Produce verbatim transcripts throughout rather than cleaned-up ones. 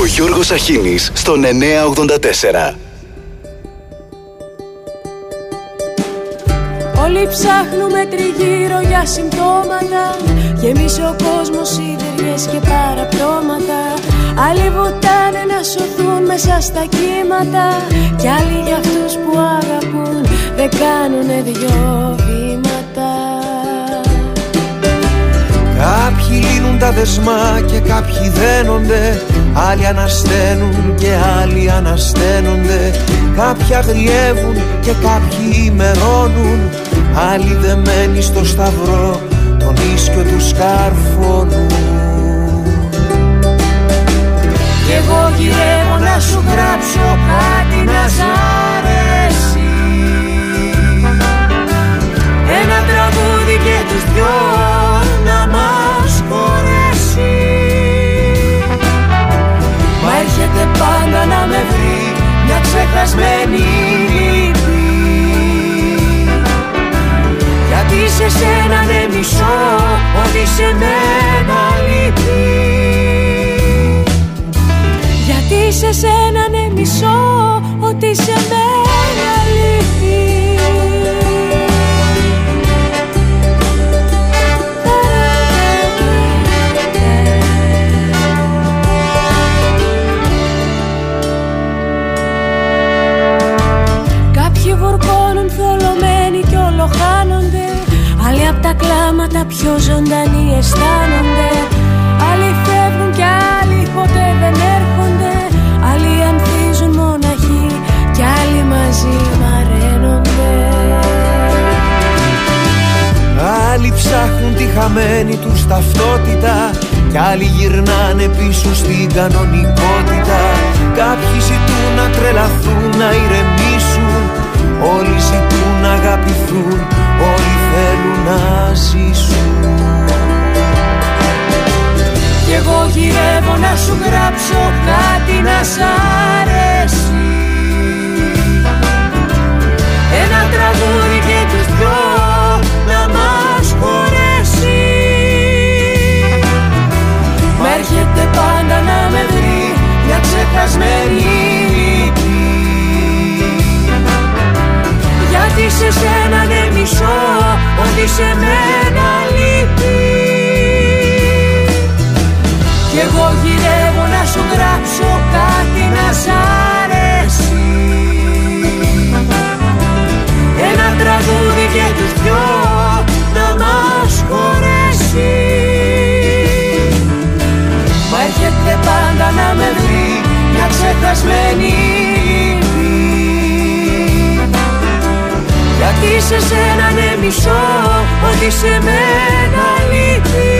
Ο Γιώργος Αχίνης στον εννιακόσια ογδόντα τέσσερα. Όλοι ψάχνουμε τριγύρω για συμπτώματα. Γεμίσει ο κόσμος σίδεριες και παραπτώματα. Άλλοι βουτάνε να σωθούν μέσα στα κύματα. Κι άλλοι για αυτούς που αγαπούν δεν κάνουνε δυο βήματα. Κάποιοι λύνουν τα δεσμά και κάποιοι δένονται. Άλλοι ανασταίνουν και άλλοι ανασταίνονται. Κάποια αγριεύουν και κάποιοι ημερώνουν. Άλλοι δεμένοι στο σταυρό τον ίσκιο του σκαρφώνουν. Κι εγώ γυρεύω να σου γράψω κάτι να σ' αρέσει. Ένα τραγούδι και τους δυο να μας χωρέσει. Μα έρχεται πάντα να με βρει μια ξεχασμένη λύπη. Γιατί σε σένα δεν μισώ ό,τι σε μένα λείπει. Γιατί σε σένα δεν μισώ ό,τι σε μένα λείπει. Άλλοι απ' τα κλάματα πιο ζωντανοί αισθάνονται. Άλλοι φεύγουν κι άλλοι ποτέ δεν έρχονται. Άλλοι ανθίζουν μοναχοί κι άλλοι μαζί μαραίνονται. Άλλοι ψάχνουν τη χαμένη τους ταυτότητα κι άλλοι γυρνάνε πίσω στην κανονικότητα. Κάποιοι ζητούν να τρελαθούν, να ηρεμήσουν. Όλοι ζητούν να αγαπηθούν, όλοι θέλουν να ζήσουν. Κι εγώ γυρεύω να σου γράψω κάτι να σ' αρέσει. Ένα τραγούδι και τους δυο να μας χωρέσει. Μα έρχεται πάντα να με βρει μια ξεχασμένη. Γιατί σε σένα δεν μισώ ό,τι σε μένα λείπει. Κι εγώ γυρεύω να σου γράψω κάτι να σ' αρέσει. Ένα τραγούδι και τους δυο να μας χωρέσει. Μα έρχεται πάντα να με βρει μια ξεχασμένη. Γιατί σε σένα ναι μισώ ό,τι σε μένα λείπει.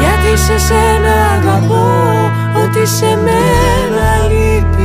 Γιατί σε σένα αγαπώ ό,τι σε μένα λείπει.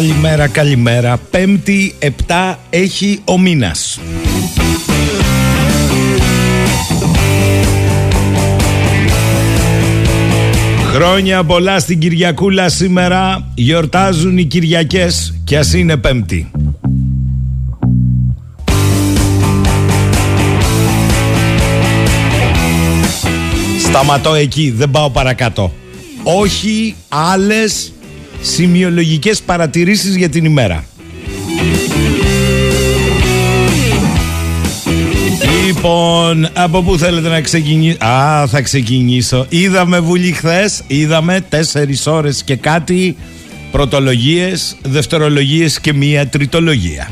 Καλημέρα, καλημέρα. Πέμπτη, επτά έχει ο μήνας. Χρόνια πολλά στην Κυριακούλα σήμερα. Γιορτάζουν οι Κυριακές κι ας είναι Πέμπτη. Σταματώ εκεί, δεν πάω παρακάτω. Όχι άλλες σημειολογικές παρατηρήσεις για την ημέρα. Λοιπόν, από πού θέλετε να ξεκινήσω? Α, θα ξεκινήσω. Είδαμε Βουλή χθες, είδαμε τέσσερις ώρες και κάτι πρωτολογίες, δευτερολογίες και μία τριτολογία.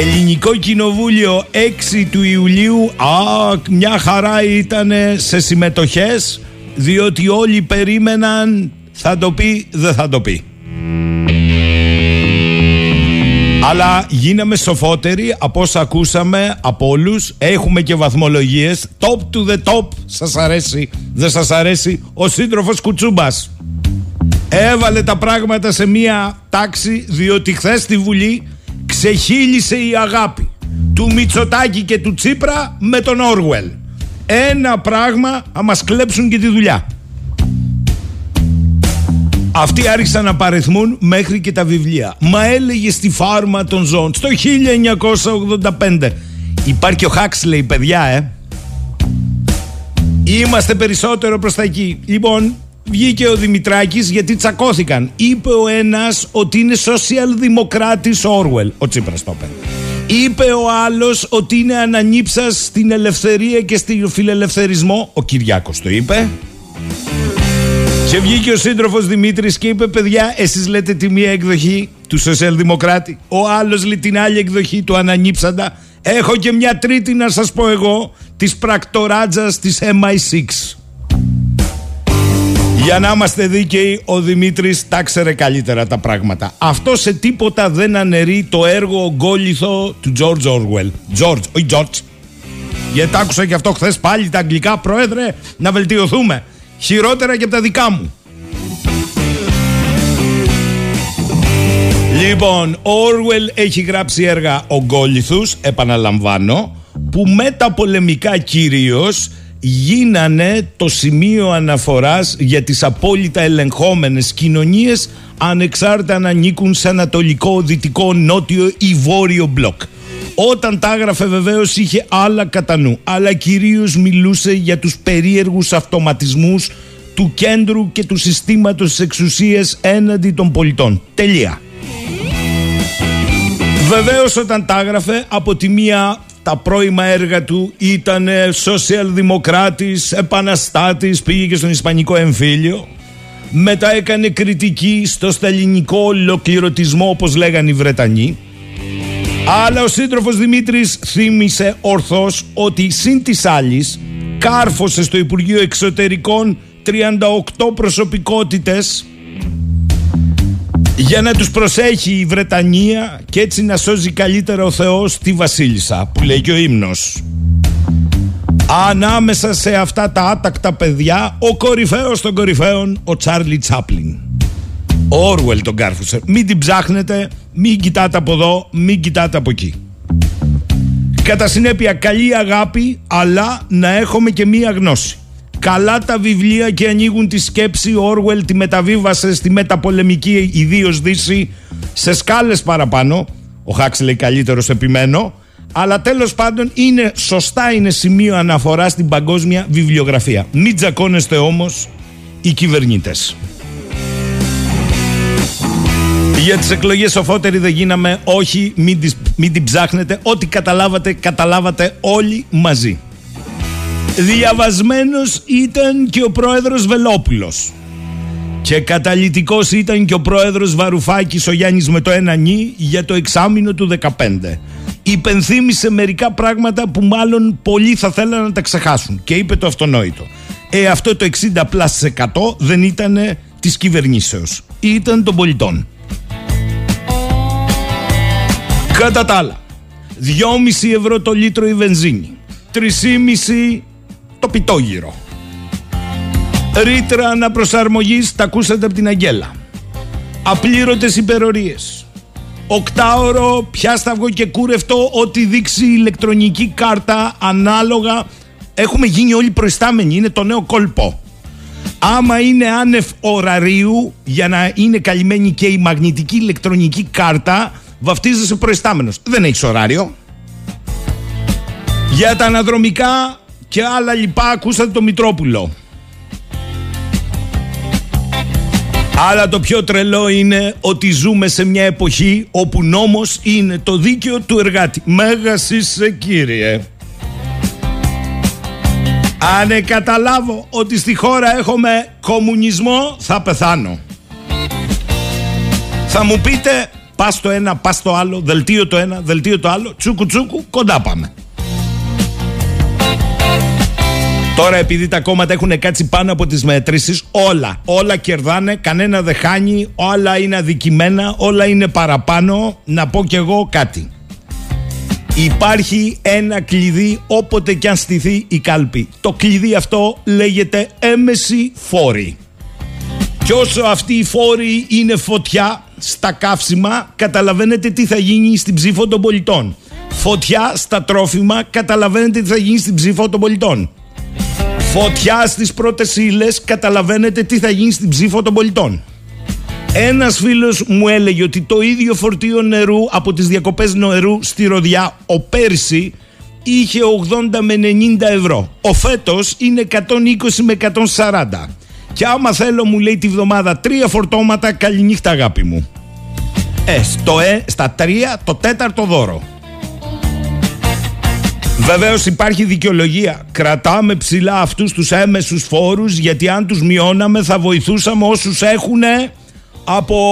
Ελληνικό Κοινοβούλιο έξι του Ιουλίου. Α, μια χαρά ήτανε σε συμμετοχές, διότι όλοι περίμεναν θα το πει, δεν θα το πει. Αλλά γίναμε σοφότεροι από όσα ακούσαμε από όλους. Έχουμε και βαθμολογίες. Top to the top. Σας αρέσει, δεν σας αρέσει? Ο σύντροφος Κουτσούμπας. έβαλε τα πράγματα σε μία τάξη, διότι χθες στη Βουλή ξεχύλισε η αγάπη του Μητσοτάκη και του Τσίπρα με τον Όρουελ. Ένα πράγμα, θα μας κλέψουν και τη δουλειά. Αυτοί άρχισαν να παριθμούν μέχρι και τα βιβλία. Μα έλεγε στη φάρμα των ζώων στο χίλια εννιακόσια ογδόντα πέντε. Υπάρχει ο Χάξλεϊ, παιδιά, ε. Είμαστε περισσότερο προς τα εκεί. Λοιπόν, βγήκε ο Δημητράκης γιατί τσακώθηκαν. Είπε ο ένας ότι είναι σοσιαλδημοκράτης ο Όρουελ. Ο Τσίπρας το είπε. Είπε ο άλλος ότι είναι ανανύψας στην ελευθερία και στη φιλελευθερισμό. Ο Κυριάκος το είπε. Και βγήκε ο σύντροφος Δημήτρης και είπε, παιδιά, εσείς λέτε τη μία εκδοχή του σοσιαλδημοκράτη, ο άλλος λέει την άλλη εκδοχή του ανανύψαντα. Έχω και μια τρίτη να σας πω εγώ, της πρακτοράτζας της εμ άι σιξ. Για να είμαστε δίκαιοι, ο Δημήτρης τα ξέρε καλύτερα τα πράγματα. Αυτό σε τίποτα δεν αναιρεί το έργο ογκόλιθο του George Orwell. George, όχι George. Γιατί άκουσα και αυτό χθες πάλι τα αγγλικά, πρόεδρε, να βελτιωθούμε. Χειρότερα και από τα δικά μου. Λοιπόν, ο Orwell έχει γράψει έργα ογκόλιθους, επαναλαμβάνω, που με τα πολεμικά κυρίως γίνανε το σημείο αναφοράς για τις απόλυτα ελεγχόμενες κοινωνίες, ανεξάρτητα αν ανήκουν σε ανατολικό, δυτικό, νότιο ή βόρειο μπλοκ. Όταν τα έγραφε βεβαίως είχε άλλα κατά νου, αλλά κυρίως μιλούσε για τους περίεργους αυτοματισμούς του κέντρου και του συστήματος της εξουσίας έναντι των πολιτών. Τελεία. Βεβαίως όταν τα έγραφε, από τη μία τα πρώιμα έργα του ήταν σοσιαλδημοκράτης, επαναστάτης, πήγε και στον Ισπανικό εμφύλιο. Μετά έκανε κριτική στο σταλινικό ολοκληρωτισμό, όπως λέγανε οι Βρετανοί. Αλλά ο σύντροφος Δημήτρης θύμισε ορθώς ότι συν της άλλης κάρφωσε στο Υπουργείο Εξωτερικών τριάντα οκτώ προσωπικότητες για να τους προσέχει η Βρετανία και έτσι να σώζει καλύτερα ο Θεός τη Βασίλισσα, που λέει και ο ύμνος. Ανάμεσα σε αυτά τα άτακτα παιδιά, ο κορυφαίος των κορυφαίων, ο Τσάρλι Τσάπλιν. Ο Όρουελ τον κάρφωσε. Μην την ψάχνετε, μην κοιτάτε από εδώ, μην κοιτάτε από εκεί. Κατά συνέπεια, καλή αγάπη, αλλά να έχουμε και μία γνώση. Καλά τα βιβλία και ανοίγουν τη σκέψη. Ο Όρουελ τη μεταβίβασε στη μεταπολεμική ιδίως Δύση σε σκάλες παραπάνω. Ο Χάξλεϊ καλύτερος, επιμένω. Αλλά τέλος πάντων είναι σωστά, είναι σημείο αναφορά στην παγκόσμια βιβλιογραφία. Μην τζακώνεστε όμως οι κυβερνήτες. Για τις εκλογές σοφότεροι δεν γίναμε. Όχι, μην, τις, μην την ψάχνετε. Ό,τι καταλάβατε, καταλάβατε όλοι μαζί. Διαβασμένος ήταν και ο πρόεδρος Βελόπουλος. Και καταλυτικός ήταν και ο πρόεδρος Βαρουφάκης, ο Γιάννης με το ένα νι, για το εξάμηνο του δεκαπέντε. Υπενθύμησε μερικά πράγματα που μάλλον πολλοί θα θέλανε να τα ξεχάσουν. Και είπε το αυτονόητο. Ε, αυτό το εξήντα τοις εκατό δεν ήταν της κυβερνήσεως. Ήταν των πολιτών. Κατά τα άλλα, δυόμισι ευρώ το λίτρο η βενζίνη, τρία κόμμα πέντε το πιτόγυρο, ρήτρα αναπροσαρμογής, τα ακούσατε από την Αγγέλα, απλήρωτες υπερορίες, οκτάωρο πιάσταυγο και κούρευτο, ό,τι δείξει η ηλεκτρονική κάρτα ανάλογα. Έχουμε γίνει όλοι προϊστάμενοι, είναι το νέο κόλπο. Άμα είναι άνευ ωραρίου, για να είναι καλυμμένη και η μαγνητική ηλεκτρονική κάρτα, βαφτίζεσαι προϊστάμενος. Δεν έχεις ωράριο. Για τα αναδρομικά και άλλα λοιπά ακούσατε το Μητρόπουλο. Αλλά το πιο τρελό είναι ότι ζούμε σε μια εποχή όπου νόμος είναι το δίκαιο του εργάτη. Μέγας είσαι, κύριε. Αν εκαταλάβω ότι στη χώρα έχουμε κομμουνισμό, θα πεθάνω. Θα μου πείτε, πας το ένα, πας το άλλο, δελτίο το ένα, δελτίο το άλλο, τσούκου τσούκου, κοντά πάμε. Τώρα επειδή τα κόμματα έχουν κάτσει πάνω από τις μετρήσεις, όλα, όλα κερδάνε, κανένα δεν χάνει, όλα είναι αδικημένα, όλα είναι παραπάνω. Να πω κι εγώ κάτι. Υπάρχει ένα κλειδί όποτε κι αν στηθεί η κάλπη. Το κλειδί αυτό λέγεται έμεση φόρη. Και όσο αυτοί οι φόροι είναι φωτιά στα καύσιμα, καταλαβαίνετε τι θα γίνει στην ψήφο των πολιτών. Φωτιά στα τρόφιμα, καταλαβαίνετε τι θα γίνει στην ψήφο των πολιτών. Φωτιά στις πρώτες ύλες, καταλαβαίνετε τι θα γίνει στην ψήφο των πολιτών. Ένας φίλος μου έλεγε ότι το ίδιο φορτίο νερού από τις διακοπές νερού στη Ροδιά, ο πέρσι, είχε ογδόντα με ενενήντα ευρώ. Ο φέτος είναι εκατόν είκοσι με εκατόν σαράντα. Και άμα θέλω, μου λέει, τη βδομάδα τρία φορτώματα, καληνύχτα αγάπη μου. Ε, στο ε, στα τρία, το τέταρτο δώρο. Βεβαίως υπάρχει δικαιολογία. Κρατάμε ψηλά αυτούς τους έμεσους φόρους, γιατί αν τους μειώναμε θα βοηθούσαμε όσους έχουν από,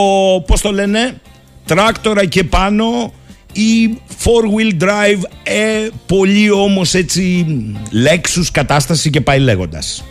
πώς το λένε, τράκτορα και πάνω ή four-wheel drive, ε, πολύ όμως έτσι λέξους, κατάσταση και πάει λέγοντας.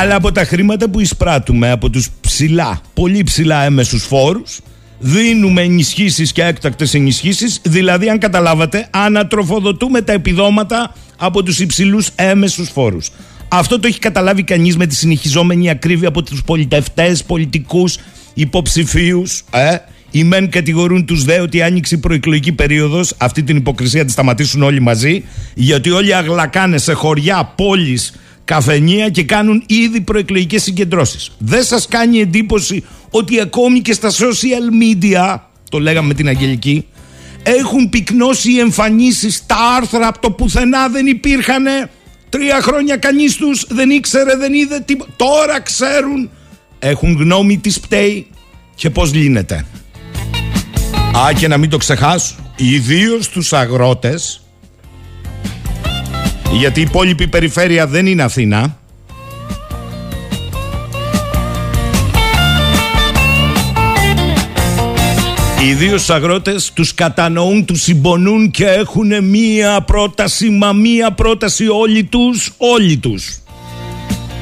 Αλλά από τα χρήματα που εισπράττουμε από τους ψηλά, πολύ ψηλά έμεσους φόρους, δίνουμε ενισχύσεις και έκτακτες ενισχύσεις, δηλαδή, αν καταλάβατε, ανατροφοδοτούμε τα επιδόματα από τους υψηλούς έμεσους φόρους. Αυτό το έχει καταλάβει κανείς με τη συνεχιζόμενη ακρίβεια από τους πολιτευτές, πολιτικούς, υποψηφίους. Ε? Οι μεν κατηγορούν τους δε ότι άνοιξε η προεκλογική περίοδος. Αυτή την υποκρισία τη σταματήσουν όλοι μαζί, γιατί όλοι αγλακάνε σε χωριά, πόλεις, καφενεία και κάνουν ήδη προεκλογικές συγκεντρώσεις. Δεν σας κάνει εντύπωση ότι ακόμη και στα social media, το λέγαμε με την Αγγελική, έχουν πυκνώσει οι εμφανίσεις, τα άρθρα από το πουθενά δεν υπήρχανε. Τρία χρόνια κανείς τους δεν ήξερε, δεν είδε τίποτα. Τώρα ξέρουν, έχουν γνώμη τι πταίει και πώς λύνεται. Α, και να μην το ξεχάσω, ιδίως τους αγρότες, γιατί η υπόλοιπη περιφέρεια δεν είναι Αθήνα. Οι δύο αγρότες τους κατανοούν, τους συμπονούν και έχουν μία πρόταση, μα μία πρόταση όλοι τους, όλοι τους.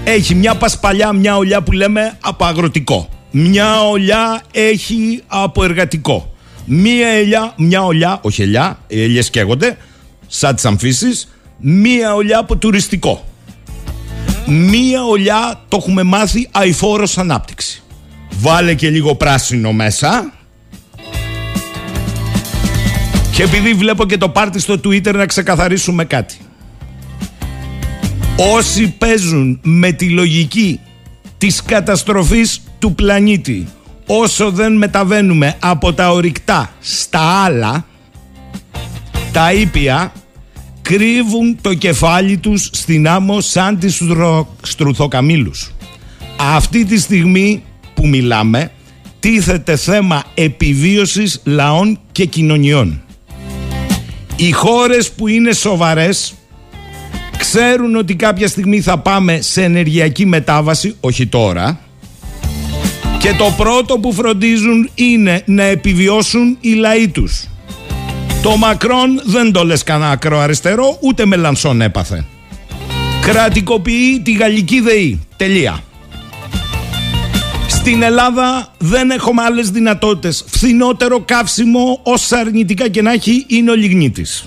Έχει μια πασπαλιά, μια ολιά που λέμε από αγροτικό. Μια ολιά έχει από εργατικό. Μία ελιά, μια ολιά, όχι ελιά, οι ελιές καίγονται, σαν τις αμφίσεις. Μία ολιά από τουριστικό. Μία ολιά, το έχουμε μάθει, αηφόρος ανάπτυξη. Βάλε και λίγο πράσινο μέσα. Και επειδή βλέπω και το πάρτι στο Twitter, να ξεκαθαρίσουμε κάτι. Όσοι παίζουν με τη λογική της καταστροφής του πλανήτη, όσο δεν μεταβαίνουμε από τα ορυκτά στα άλλα, τα ήπια, κρύβουν το κεφάλι τους στην άμμο σαν τις στρουθοκαμήλους. Αυτή τη στιγμή που μιλάμε, τίθεται θέμα επιβίωσης λαών και κοινωνιών. Οι χώρες που είναι σοβαρές ξέρουν ότι κάποια στιγμή θα πάμε σε ενεργειακή μετάβαση, όχι τώρα, και το πρώτο που φροντίζουν είναι να επιβιώσουν οι λαοί τους. Το Μακρόν δεν το λες κανένα ακροαριστερό, ούτε Μελανσόν έπαθε. Κρατικοποιεί τη γαλλική ΔΕΗ. Τελεία. Στην Ελλάδα δεν έχουμε άλλες δυνατότητες. Φθηνότερο καύσιμο, όσα αρνητικά και να έχει, είναι ο λιγνίτης.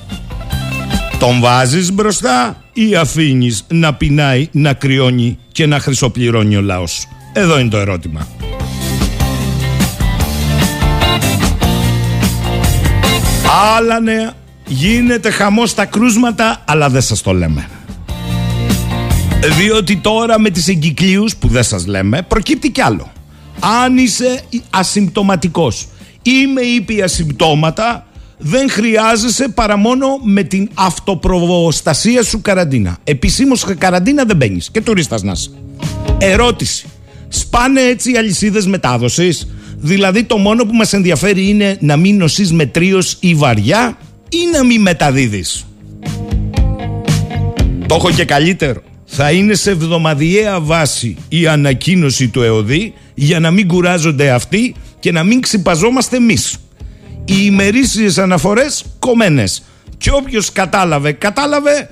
Τον βάζεις μπροστά ή αφήνεις να πεινάει, να κρυώνει και να χρυσοπληρώνει ο λαός? Εδώ είναι το ερώτημα. Άλλα νέα, γίνεται χαμός στα κρούσματα, αλλά δεν σας το λέμε. Διότι τώρα με τις εγκυκλίους, που δεν σας λέμε, προκύπτει κι άλλο. Αν είσαι ασυμπτωματικός ή με ήπια συμπτώματα, δεν χρειάζεσαι παρά μόνο με την αυτοπροστασία σου καραντίνα. Επισήμως καραντίνα δεν μπαίνεις και τουρίστας να είσαι. Ερώτηση: σπάνε έτσι οι αλυσίδες μετάδοσης? Δηλαδή, το μόνο που μας ενδιαφέρει είναι να μην νοσείς μετρίως ή βαριά, ή να μην μεταδίδεις. Το έχω και καλύτερο. Θα είναι σε εβδομαδιαία βάση η ανακοίνωση του ΕΟΔΗ, για να μην κουράζονται αυτοί και να μην ξυπαζόμαστε εμείς. Οι ημερήσιες αναφορές κομμένες. Και όποιος κατάλαβε, κατάλαβε.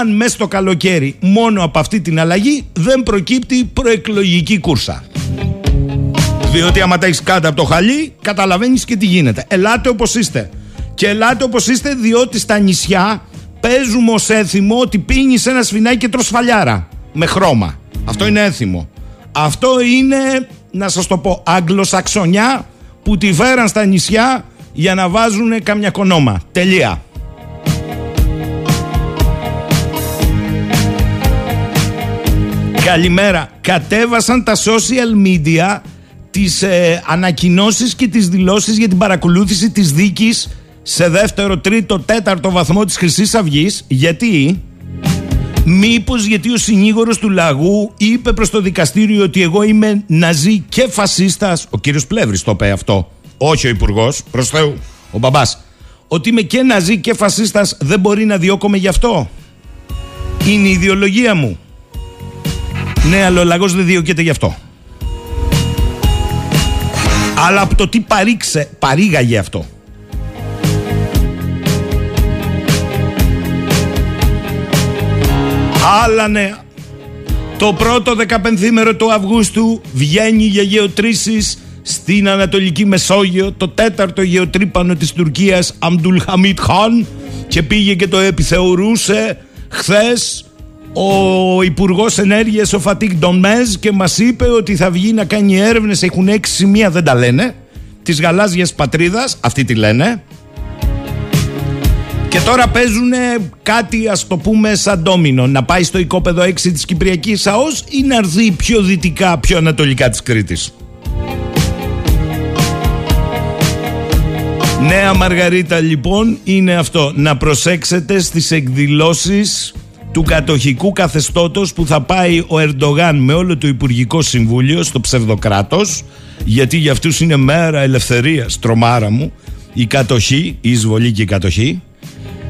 Αν μέσα στο καλοκαίρι μόνο από αυτή την αλλαγή δεν προκύπτει προεκλογική κούρσα, διότι άμα τα έχεις κάτω από το χαλί, καταλαβαίνεις και τι γίνεται. Ελάτε όπως είστε. Και ελάτε όπως είστε, διότι στα νησιά παίζουμε ως έθιμο ότι πίνεις ένα σφινάκι και τρως φαλιάρα με χρώμα. Αυτό είναι έθιμο. Αυτό είναι, να σας το πω, Αγγλοσαξονιά που τη φέραν στα νησιά για να βάζουν καμιά κονόμα. Τελεία. Καλημέρα. Κατέβασαν τα social media τις ε, ανακοινώσεις και τις δηλώσεις για την παρακολούθηση της δίκης σε δεύτερο, τρίτο, τέταρτο βαθμό της Χρυσής Αυγής. Γιατί? Μήπως γιατί ο συνήγορος του λαγού είπε προς το δικαστήριο ότι εγώ είμαι ναζί και φασίστας? Ο κύριος Πλεύρης το είπε αυτό. Όχι ο υπουργός, προς Θεού, ο μπαμπάς. Ότι είμαι και ναζί και φασίστας, δεν μπορεί να διώκομαι γι' αυτό. Είναι η ιδεολογία μου. Ναι, αλλά ο λαγός δεν διώκεται γι' αυτό. Αλλά από το τι παρήξε, παρήγαγε αυτό. Αλλά ναι, το πρώτο δεκαπενθήμερο του Αυγούστου βγαίνει για γεωτρήσεις στην Ανατολική Μεσόγειο το τέταρτο γεωτρύπανο της Τουρκίας Αμπτουλχαμίτ Χάν, και πήγε και το επιθεωρούσε χθες ο Υπουργός Ενέργειας ο Φατίχ Ντομέζ και μας είπε ότι θα βγει να κάνει έρευνες. Έχουν έξι σημεία, δεν τα λένε, της γαλάζιας πατρίδας, αυτοί τη λένε. Και τώρα παίζουν κάτι, ας το πούμε, σαν ντόμινο. Να πάει στο οικόπεδο έξι της Κυπριακής ΑΟΣ ή να έρθει πιο δυτικά, πιο ανατολικά της Κρήτης. Νέα Μαργαρίτα λοιπόν είναι αυτό. Να προσέξετε στις εκδηλώσεις του κατοχικού καθεστώτος που θα πάει ο Ερντογάν με όλο το Υπουργικό Συμβούλιο στο ψευδοκράτος, γιατί για αυτούς είναι μέρα ελευθερίας, τρομάρα μου, η κατοχή, η εισβολή και η κατοχή.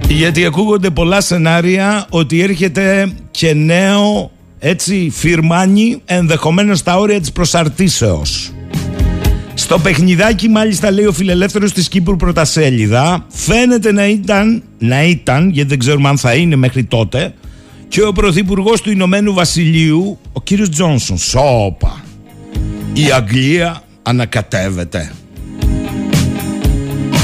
Γιατί ακούγονται πολλά σενάρια ότι έρχεται και νέο, έτσι, φιρμάνι, ενδεχομένως στα όρια της προσαρτήσεως. Στο παιχνιδάκι, μάλιστα, λέει ο φιλελεύθερος της Κύπρου πρωτασέλιδα, φαίνεται να ήταν, να ήταν, γιατί δεν ξέρουμε αν θα είναι μέχρι τότε, και ο πρωθυπουργός του Ηνωμένου Βασιλείου, ο κύριος Τζόνσον. Σόπα, η Αγγλία ανακατεύεται.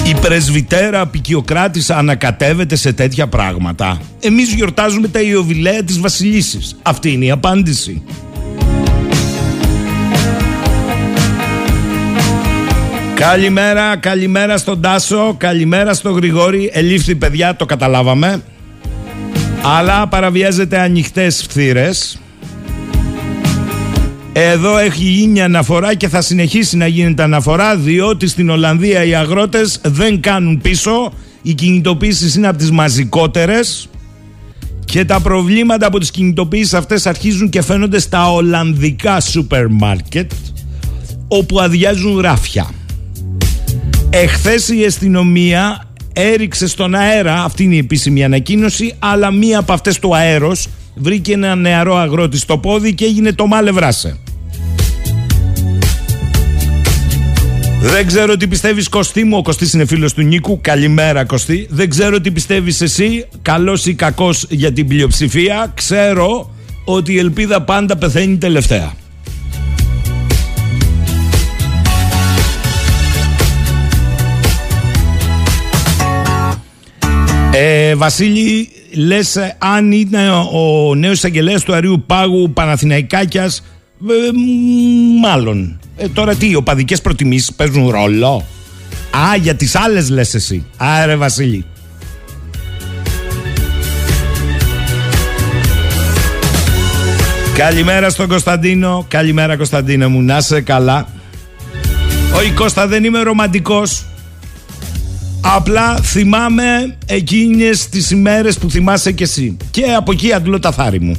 Η πρεσβυτέρα απικιοκράτησα ανακατεύεται σε τέτοια πράγματα. Εμείς γιορτάζουμε τα ιωβιλέα της βασιλίσης. Αυτή είναι η απάντηση. Καλημέρα, καλημέρα στον Τάσο, καλημέρα στον Γρηγόρη. Ελήφθη, παιδιά, το καταλάβαμε. Αλλά παραβιάζεται ανοιχτές φθήρες. Εδώ έχει γίνει αναφορά και θα συνεχίσει να γίνεται αναφορά, διότι στην Ολλανδία οι αγρότες δεν κάνουν πίσω. Οι κινητοποίησεις είναι από τις μαζικότερες και τα προβλήματα από τις κινητοποίησεις αυτές αρχίζουν και φαίνονται στα ολλανδικά σούπερ μάρκετ, όπου αδειάζουν ράφια. Εχθές η αστυνομία έριξε στον αέρα, αυτή είναι η επίσημη ανακοίνωση, αλλά μία από αυτές του αέρος βρήκε ένα νεαρό αγρότη στο πόδι και έγινε το μάλε βράσε. Δεν ξέρω τι πιστεύεις, Κωστή μου. Ο Κωστής είναι φίλος του Νίκου. Καλημέρα, Κωστή. Δεν ξέρω τι πιστεύεις εσύ, καλός ή κακός για την πλειοψηφία. Ξέρω ότι η ελπίδα πάντα πεθαίνει τελευταία. Ε, Βασίλη, λες αν είναι ο νέος εισαγγελέας του Αρείου Πάγου Παναθηναϊκάκιας, ε, μάλλον. Ε, τώρα τι, οι οπαδικές προτιμήσεις παίζουν ρόλο? Α, για τις άλλες λες εσύ. Άρε Βασίλη. Καλημέρα στον Κωνσταντίνο. Καλημέρα, Κωνσταντίνο μου, να είσαι καλά. Όχι Κώστα, δεν είμαι ρομαντικός. Απλά θυμάμαι εκείνες τις ημέρες που θυμάσαι κι εσύ. Και από εκεί αντλώ τα θάρη μου.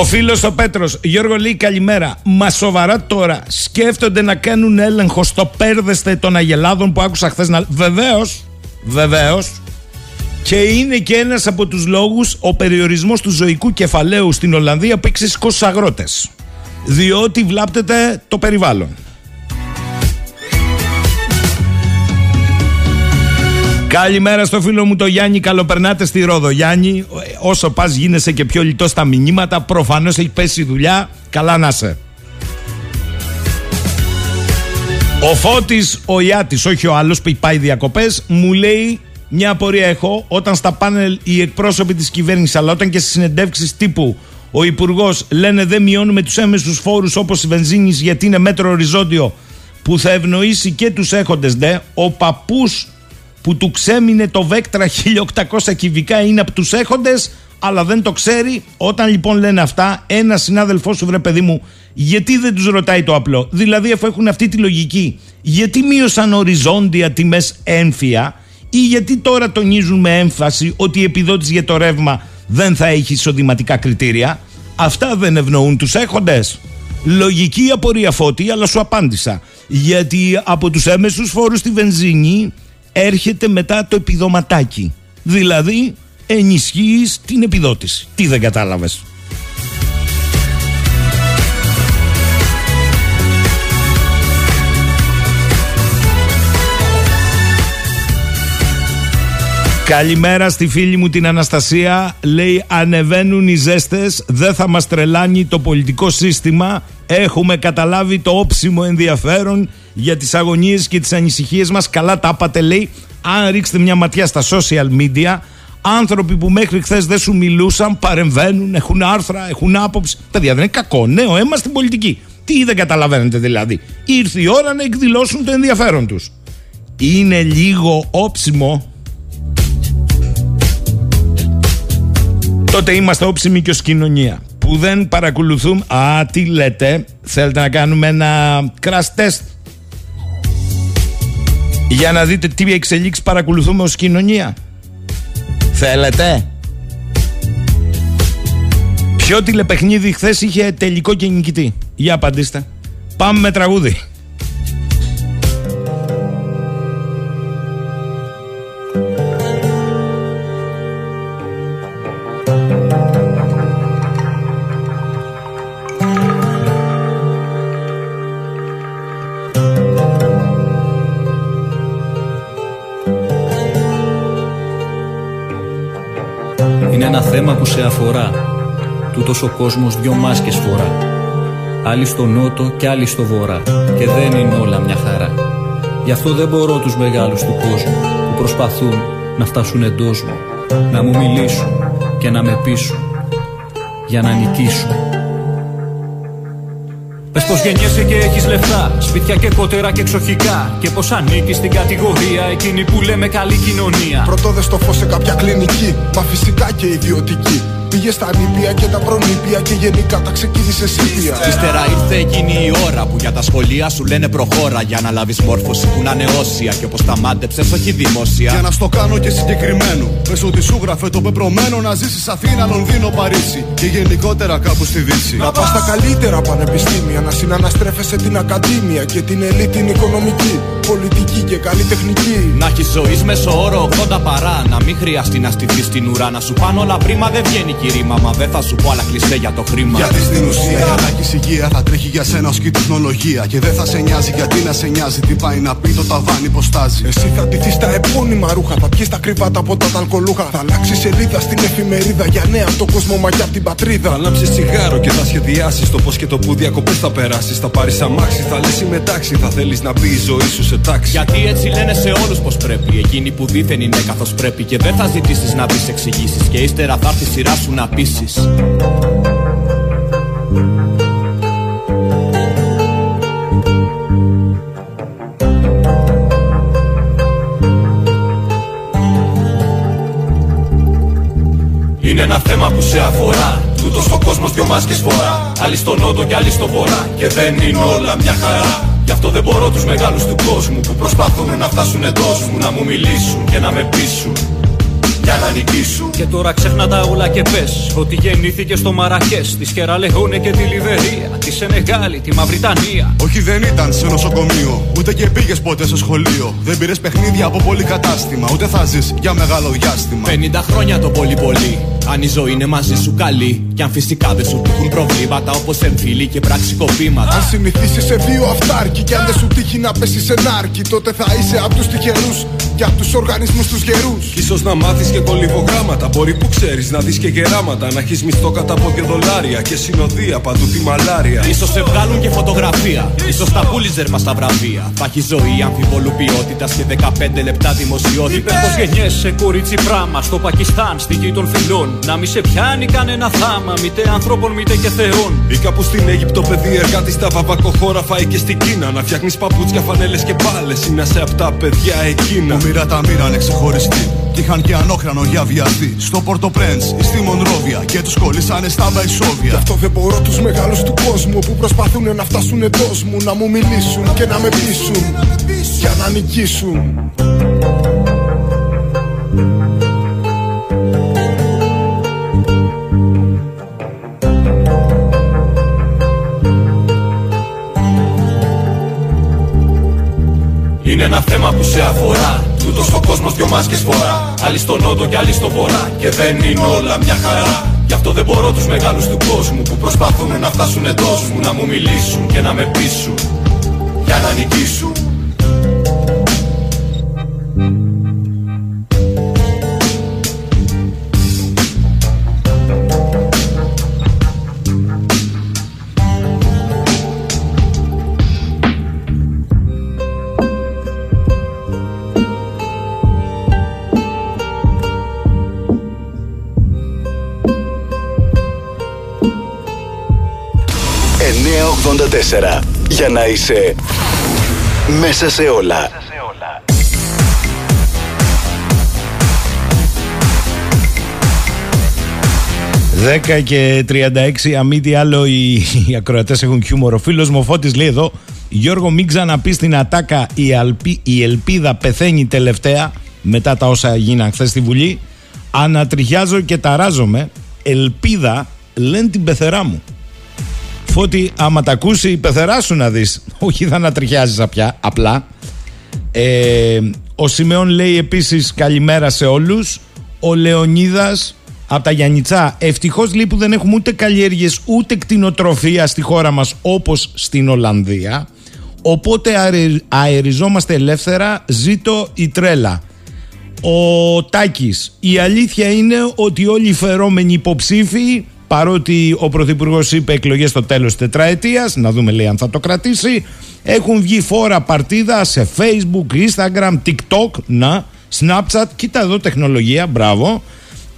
Ο φίλος ο Πέτρος, Γιώργο, λέει καλημέρα. Μα σοβαρά τώρα σκέφτονται να κάνουν έλεγχο στο πέρδεστε των αγελάδων που άκουσα χθες να... Βεβαίως, βεβαίως. Και είναι και ένας από τους λόγους ο περιορισμός του ζωικού κεφαλαίου στην Ολλανδία που έχει σηκώσει τους αγρότες. Διότι βλάπτεται το περιβάλλον. Καλημέρα στο φίλο μου το Γιάννη. Καλοπερνάτε στη Ρόδο, Γιάννη. Όσο πας γίνεσαι και πιο λιτό στα μηνύματα. Προφανώς έχει πέσει η δουλειά. Καλά να είσαι. Ο Φώτης, ο Ιάτης, όχι ο άλλος που πάει διακοπές, μου λέει μια απορία έχω όταν στα πάνελ οι εκπρόσωποι της κυβέρνησης αλλά όταν και στις συνεντεύξεις τύπου ο Υπουργός λένε δεν μειώνουμε τους έμμεσους φόρους όπως η βενζίνη γιατί είναι μέτρο οριζόντιο που θα ευνοήσει και τους έχοντες δε, ο παππούς που του ξέμεινε το Βέκτρα χίλια οκτακόσια κυβικά είναι από τους έχοντες αλλά δεν το ξέρει. Όταν λοιπόν λένε αυτά, ένα συνάδελφό σου, βρε παιδί μου, γιατί δεν τους ρωτάει το απλό? Δηλαδή, αφού έχουν αυτή τη λογική, γιατί μείωσαν οριζόντια τιμές έμφυα ή γιατί τώρα τονίζουν με έμφαση ότι η επιδότηση για το ρεύμα δεν θα έχει εισοδηματικά κριτήρια? Αυτά δεν ευνοούν τους έχοντες? Λογική απορία, Φώτη, αλλά σου απάντησα. Γιατί από τους έμεσους φόρους στη βενζίνη έρχεται μετά το επιδοματάκι. Δηλαδή, ενισχύεις την επιδότηση. Τι δεν κατάλαβες? Καλημέρα στη φίλη μου την Αναστασία. Λέει ανεβαίνουν οι ζέστες, δεν θα μας τρελάνει το πολιτικό σύστημα. Έχουμε καταλάβει το όψιμο ενδιαφέρον για τις αγωνίες και τις ανησυχίες μας. Καλά τα είπατε, λέει. Αν ρίξετε μια ματιά στα social media, άνθρωποι που μέχρι χθες δεν σου μιλούσαν παρεμβαίνουν, έχουν άρθρα, έχουν άποψη. Παιδιά, δεν είναι κακό νέο αίμα στην πολιτική. Τι δεν καταλαβαίνετε δηλαδή? Ήρθε η ώρα να εκδηλώσουν το ενδιαφέρον τους. Είναι λίγο όψιμο. Τότε είμαστε όψιμοι και ως κοινωνία που δεν παρακολουθούμε. Α, τι λέτε? Θέλετε να κάνουμε ένα crash test για να δείτε τι εξελίξεις παρακολουθούμε ως κοινωνία? Θέλετε? Ποιο τηλεπαιχνίδι χθες είχε τελικό και νικητή? Για απαντήστε. Πάμε με τραγούδι. Θέμα που σε αφορά, τούτος ο κόσμος δυο μάσκες φορά. Άλλοι στο νότο και άλλοι στο βορρά, και δεν είναι όλα μια χαρά. Γι' αυτό δεν μπορώ τους μεγάλους του κόσμου που προσπαθούν να φτάσουν εντός μου, να μου μιλήσουν και να με πείσουν για να νικήσουν. Πες πως γεννιέσαι και έχεις λεφτά, σπίτια και κότερα και εξοχικά, και πως ανήκεις στην κατηγορία εκείνη που λέμε καλή κοινωνία. Πρωτόδες το φως σε κάποια κλινική, μα φυσικά και ιδιωτική. Πήγε στα νήπια και τα προνήπια και γενικά τα ξεκίνησε σύντια. Ύστερα ήρθε εκείνη η ώρα που για τα σχολεία σου λένε προχώρα. Για να λάβεις μόρφωση που να είναι όσια και όπως τα μάντεψες, όχι δημόσια. Για να στο κάνω και συγκεκριμένο, πες ότι σου γράφε το πεπρωμένο να ζήσεις Αθήνα, Λονδίνο, Παρίσι και γενικότερα κάπου στη Δύση. Να πας στα καλύτερα πανεπιστήμια, να συναναστρέφεσαι την ακαδημία και την ελίτ την οικονομική, πολιτική και καλή τεχνική. Να έχεις ζωής μέσο όρο ογδόντα παρά, να μην χρειαστεί να στηθείς στην ουρά. Να σου πάνε όλα πρίμα, δεν βγαίνει κυρίμα, μα δεν θα σου πω άλλα κλειστέ για το χρήμα. Γιατί στην ουσία η ανάγκη υγεία θα τρέχει για σένα ως και η τεχνολογία. Και δεν θα σε νοιάζει γιατί να σε νοιάζει, τι πάει να πει το ταβάνι πως τάζει. Εσύ θα ντυθείς τα επώνυμα ρούχα, θα πιείς τα κρυβά τα ποτά τα αλκοολούχα. Θα αλλάξεις σελίδα στην εφημερίδα για νέα από το κόσμο μα και από την πατρίδα. Θα λάμψεις τσιγάρο και θα σχεδιάσεις το πως και το που διακοπές θα περάσεις. Θα πάρεις αμάξι, θα λες είμαι τάξη, θα θέλεις να μπει η ζωή σου σε τάξη. Γιατί έτσι λένε σε όλους πως πρέπει, εκείνοι που δίθεν είναι καθώς πρέπει. Και δεν θα ζητήσεις να δεις εξηγήσεις και ύστερα θα έρθει σειρά σου να πείσεις. Είναι ένα θέμα που σε αφορά, τούτος ο κόσμος δυο μάσκες φορά. Άλλοι στο νότο και άλλοι στο βορρά, και δεν είναι όλα μια χαρά. Γι' αυτό δεν μπορώ τους μεγάλους του κόσμου που προσπαθούν να φτάσουν εντός μου, να μου μιλήσουν και να με πείσουν για να νικήσουν. Και τώρα ξέχνα τα όλα και πες ότι γεννήθηκε στο Μαρακές, τη Κεραλεχόνε και τη Λιβερία, τη Σενεγάλη, τη Μαυριτανία. Όχι, δεν ήταν σε νοσοκομείο, ούτε και πήγες ποτέ στο σχολείο. Δεν πήρες παιχνίδια από πολύ κατάστημα, ούτε θα ζεις για μεγάλο διάστημα. πενήντα χρόνια το πολύ πολύ. Αν η ζωή είναι μαζί σου καλή, κι αν φυσικά δεν σου τύχουν προβλήματα όπως εμφύλοι και πραξικοπήματα. Αν συνηθίσεις σε δύο αυτάρκη, κι αν δεν σου τύχει να πέσεις σε νάρκη, τότε θα είσαι από τους τυχερούς και από τους οργανισμούς τους γερούς. Ίσως να μάθεις και κολυβογράμματα. Μπορεί που ξέρεις να δεις και γεράματα. Να έχεις μισθό κατά από και δολάρια. Και συνοδεία παντού τη μαλάρια. Ίσως σε βγάλουν και φωτογραφία. Ίσως τα Πούλιτζερ μας τα βραβεία. Θα έχει ζωή αμφιβόλου ποιότητας και δεκαπέντε λεπτά δημοσιότητα. Πώς γεννιέσαι κορίτσι πράμα στο Πακιστάν, στη γη των φιλών. Να μη σε πιάνει κανένα θάμα. Μητε ανθρώπων, μητε και θεών. Ή κάπου στην Αίγυπτο παιδί εργάτη στα βαβακοχώρα. Φάει και στην Κίνα. Να φτιάχνει παπούτσια, φανέλες και πάλες. Είναι σε αυτά παιδιά εκείνα. Μοίρα τα μοίρα ανεξεχωριστή. Κι είχαν και ανόχρανο για βιαστή. Στο Πορτοπρέντς ή στη Μονρόβια. Και τους κολλήσανε στα Βαϊσόβια. Γι' αυτό δεν μπορώ τους μεγάλους του κόσμου που προσπαθούν να φτάσουν εντός μου. Να μου μιλήσουν και να με πείσουν. Για να νικήσουν. Είναι ένα θέμα που σε αφορά. Τούτος ο κόσμος δυο μάσκες φορά. Άλλοι στον νότο και άλλοι στον βορρά. Και δεν είναι όλα μια χαρά. Γι' αυτό δεν μπορώ τους μεγάλους του κόσμου που προσπαθούν να φτάσουν εντός μου. Να μου μιλήσουν και να με πείσουν για να νικήσουν. εννιά ογδόντα τέσσερα. Για να είσαι μέσα σε όλα. δέκα και τριάντα έξι. Αμή τι άλλο, οι, οι ακροατές έχουν χιούμορ. Ο φίλος μου ο Φώτης λέει εδώ: Γιώργο, μην ξαναπεί στην Ατάκα η, αλπι, η ελπίδα πεθαίνει τελευταία. Μετά τα όσα γίναν χθες στη Βουλή, ανατριχιάζω και ταράζομαι. Ελπίδα λένε την πεθερά μου. Φώτη, άμα τα ακούσει η πεθερά σου να δεις. Όχι, θα ανατριχιάζεις απιά, απλά. Ε, ο Σιμεών λέει επίσης καλημέρα σε όλους. Ο Λεωνίδας από τα Γιαννιτσά. Ευτυχώς λέει που δεν έχουμε ούτε καλλιέργειες ούτε κτηνοτροφία στη χώρα μας όπως στην Ολλανδία. Οπότε αεριζόμαστε ελεύθερα. Ζήτω η τρέλα. Ο Τάκης. Η αλήθεια είναι ότι όλοι οι φερόμενοι υποψήφοι, παρότι ο Πρωθυπουργός είπε εκλογές στο τέλος της τετραετίας, να δούμε λέει αν θα το κρατήσει, έχουν βγει φόρα παρτίδα σε Facebook, Instagram, TikTok, να, Snapchat, κοίτα εδώ τεχνολογία, μπράβο.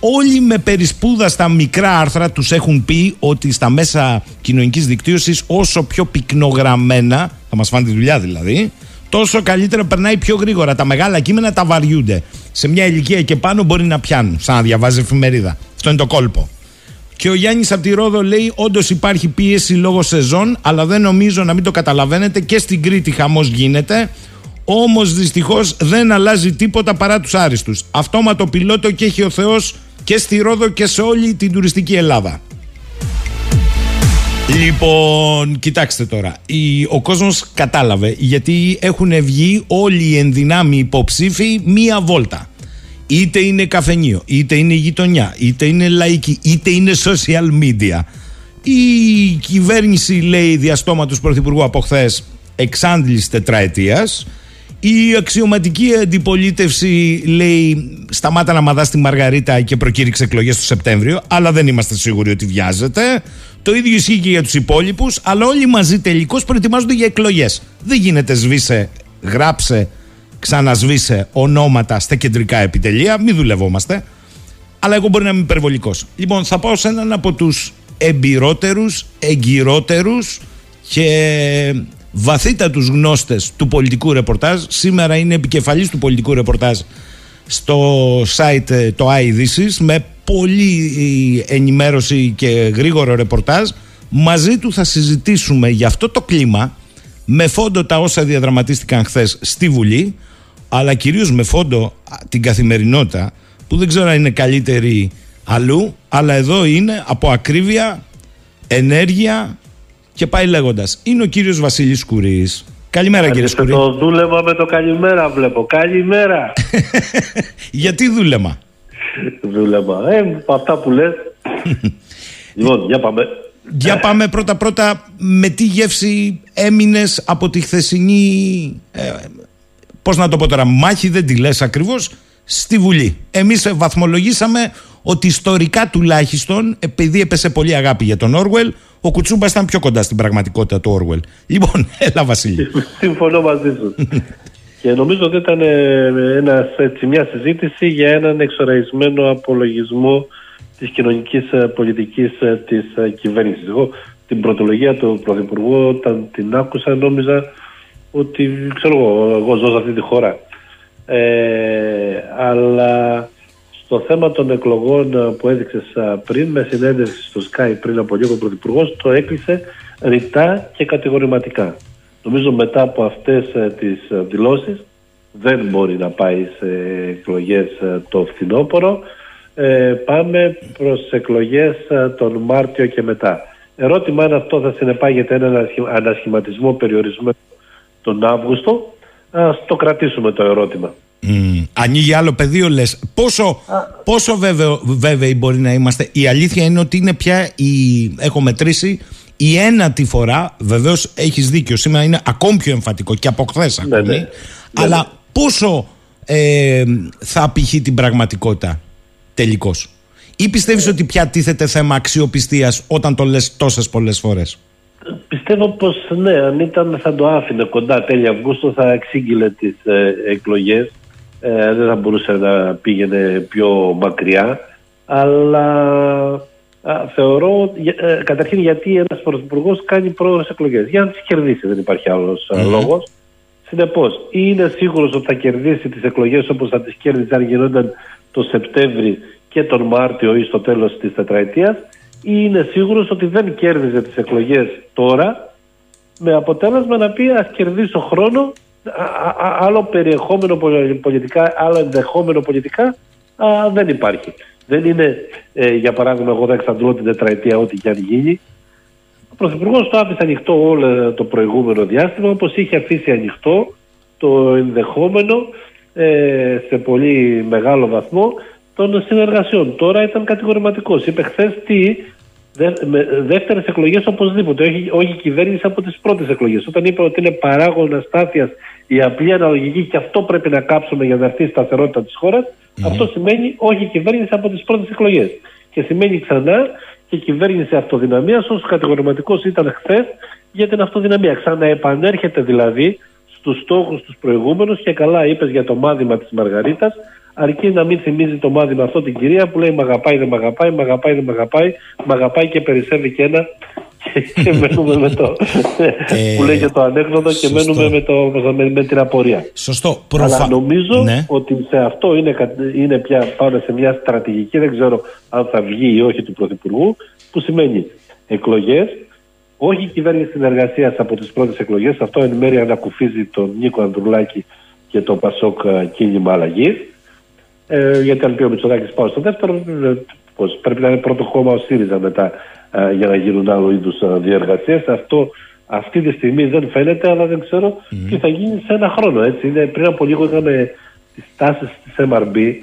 Όλοι με περισπούδα στα μικρά άρθρα τους έχουν πει ότι στα μέσα κοινωνικής δικτύωσης όσο πιο πυκνογραμμένα, θα μας φάνε τη δουλειά δηλαδή, τόσο καλύτερα περνάει πιο γρήγορα. Τα μεγάλα κείμενα τα βαριούνται. Σε μια ηλικία και πάνω μπορεί να πιάνουν, σαν να διαβάζει εφημερίδα. Αυτό είναι το κόλπο. Και ο Γιάννης από τη Ρόδο λέει: όντως υπάρχει πίεση λόγω σεζόν, αλλά δεν νομίζω να μην το καταλαβαίνετε. Και στην Κρήτη χαμός γίνεται. Όμως δυστυχώς δεν αλλάζει τίποτα παρά τους άριστους. Αυτόματο πιλότο και έχει ο Θεός και στη Ρόδο και σε όλη την τουριστική Ελλάδα. Λοιπόν, κοιτάξτε τώρα. Ο κόσμος κατάλαβε γιατί έχουν βγει όλοι οι ενδυνάμοι υποψήφοι μία βόλτα. Είτε είναι καφενείο, είτε είναι γειτονιά, είτε είναι λαϊκή, είτε είναι social media. Η κυβέρνηση λέει διαστόματος πρωθυπουργού από χθες εξάντληση τετραετίας. Η αξιωματική αντιπολίτευση λέει σταμάτα να μαδάς τη Μαργαρίτα και προκήρυξε εκλογές το Σεπτέμβριο, αλλά δεν είμαστε σίγουροι ότι βιάζεται. Το ίδιο ισχύει και για τους υπόλοιπους, αλλά όλοι μαζί τελικώς προετοιμάζονται για εκλογές. Δεν γίνεται σβήσε, γράψε, ξανασβήσε ονόματα στα κεντρικά επιτελεία, μην δουλευόμαστε. Αλλά εγώ μπορεί να είμαι υπερβολικός. Λοιπόν, θα πάω σε έναν από τους εμπειρότερους, εγκυρότερους και βαθύτατους γνώστες του πολιτικού ρεπορτάζ. Σήμερα είναι επικεφαλής του πολιτικού ρεπορτάζ στο site το iEdήσεις, με πολλή ενημέρωση και γρήγορο ρεπορτάζ. Μαζί του θα συζητήσουμε για αυτό το κλίμα, με φόντο τα όσα διαδραματίστηκαν χθες στη Βουλή, αλλά κυρίως με φόντο την καθημερινότητα, που δεν ξέρω αν είναι καλύτερη αλλού, αλλά εδώ είναι από ακρίβεια, ενέργεια και πάει λέγοντας. Είναι ο κύριος Βασίλης Σκουρής. Καλημέρα Καλή κύριε Σκουρή. Το δούλεμα με το καλημέρα βλέπω. Καλημέρα. Γιατί δούλεμα? Δούλεμα. Ε, αυτά που λες. Λοιπόν, για πάμε. Για πάμε πρώτα-πρώτα, με τι γεύση έμεινες από τη χθεσινή, ε, πώς να το πω τώρα, μάχη δεν τη λες ακριβώς, στη Βουλή. Εμείς βαθμολογήσαμε ότι ιστορικά τουλάχιστον, επειδή έπεσε πολύ αγάπη για τον Όρουελ, ο Κουτσούμπας ήταν πιο κοντά στην πραγματικότητα του Όρουελ. Λοιπόν, έλα Βασίλη. Συμφωνώ μαζί σου. Και νομίζω ότι ήταν ένας, έτσι, μια συζήτηση για έναν εξοραϊσμένο απολογισμό της κοινωνικής πολιτικής της κυβέρνησης. Εγώ την πρωτολογία του Πρωθυπουργού, όταν την άκουσα, νόμιζα ότι, ξέρω εγώ, εγώ ζω σε αυτή τη χώρα. Ε, αλλά στο θέμα των εκλογών που έδειξες πριν, με συνέντευξη στο Sky πριν από λίγο, ο Πρωθυπουργός το έκλεισε ρητά και κατηγορηματικά. Νομίζω μετά από αυτές τις δηλώσεις δεν μπορεί να πάει σε εκλογές το φθινόπωρο. Ε, πάμε προς εκλογές τον Μάρτιο και μετά. Ερώτημα αν αυτό θα συνεπάγεται έναν ανασχηματισμό περιορισμένο τον Αύγουστο. Ας το κρατήσουμε το ερώτημα. Mm, ανοίγει άλλο πεδίο, λες. Πόσο, πόσο βέβαιο, βέβαιοι μπορεί να είμαστε? Η αλήθεια είναι ότι είναι πια, η, έχω μετρήσει, η ένατη φορά, βεβαίως έχεις δίκιο, σήμερα είναι ακόμη πιο εμφατικό και από χθες ακόμη, ναι, ναι. αλλά ναι. πόσο ε, θα απηχεί την πραγματικότητα τελικώς? Ή πιστεύεις ε. ότι πια τίθεται θέμα αξιοπιστίας όταν το λες τόσες πολλές φορές? Πιστεύω πως ναι, αν ήταν θα το άφηνε κοντά τέλη Αυγούστου, θα εξήγηλε τις ε, εκλογές, ε, δεν θα μπορούσε να πήγαινε πιο μακριά, αλλά α, θεωρώ ε, καταρχήν γιατί ένας πρωθυπουργός κάνει πρόορες εκλογές? Για να τις κερδίσει, δεν υπάρχει άλλος mm-hmm. λόγος. Συνεπώς, ή είναι σίγουρος ότι θα κερδίσει τις εκλογές όπως θα τις κέρδισε αν γινόταν το Σεπτέμβρη και τον Μάρτιο ή στο τέλος της τετραετίας, ή είναι σίγουρος ότι δεν κέρδιζε τις εκλογές τώρα, με αποτέλεσμα να πει ας κερδίσω χρόνο, α, α, άλλο περιεχόμενο πολιτικά, άλλο ενδεχόμενο πολιτικά α, δεν υπάρχει. Δεν είναι, ε, για παράδειγμα, εγώ θα εξαντλώ την τετραετία ό,τι και αν γίνει. Ο Πρωθυπουργός το άφησε ανοιχτό όλο το προηγούμενο διάστημα, όπως είχε αφήσει ανοιχτό το ενδεχόμενο ε, σε πολύ μεγάλο βαθμό των συνεργασιών. Τώρα ήταν κατηγορηματικός. Είπε χθες τι δε, δεύτερες εκλογές οπωσδήποτε, όχι, όχι η κυβέρνηση από τις πρώτες εκλογές. Όταν είπε ότι είναι παράγον αστάθειας η απλή αναλογική και αυτό πρέπει να κάψουμε για να έρθει η σταθερότητα της χώρας, mm. αυτό σημαίνει όχι η κυβέρνηση από τις πρώτες εκλογές. Και σημαίνει ξανά και η κυβέρνηση αυτοδυναμίας, όσο κατηγορηματικός ήταν χθες για την αυτοδυναμία. Ξαναεπανέρχεται δηλαδή στους στόχους τους προηγούμενους και καλά είπες για το μάδημα της Μαργαρίτας. Αρκεί να μην θυμίζει το μάδημα αυτό την κυρία που λέει μ' αγαπάει, δεν μ' αγαπάει, μ' αγαπάει, δεν μ' αγαπάει, μ' αγαπάει και περισσεύει και ένα και, και μένουμε με το. που λέει και το ανέκδοτο και μένουμε με, το, με, με την απορία. Σωστό. Προφα... Αλλά νομίζω ναι. ότι σε αυτό είναι, είναι πια πάνω σε μια στρατηγική, δεν ξέρω αν θα βγει ή όχι του Πρωθυπουργού, που σημαίνει εκλογές, όχι η κυβέρνηση συνεργασίας από τις πρώτες εκλογές, αυτό εν μέρει ανακουφίζει τον Νίκο Ανδρουλάκη και το Πασόκ κίνημα αλλαγής. Ε, γιατί αν πει ο Μητσοτάκης πάω στο δεύτερο, πώς, πρέπει να είναι πρώτο χώμα ο ΣΥΡΙΖΑ μετά α, για να γίνουν άλλου είδους διεργασίες. Αυτό αυτή τη στιγμή δεν φαίνεται, αλλά δεν ξέρω mm. τι θα γίνει σε ένα χρόνο. Έτσι. Είναι, πριν από λίγο είχαμε τις τάσεις της εμ αρ μπι,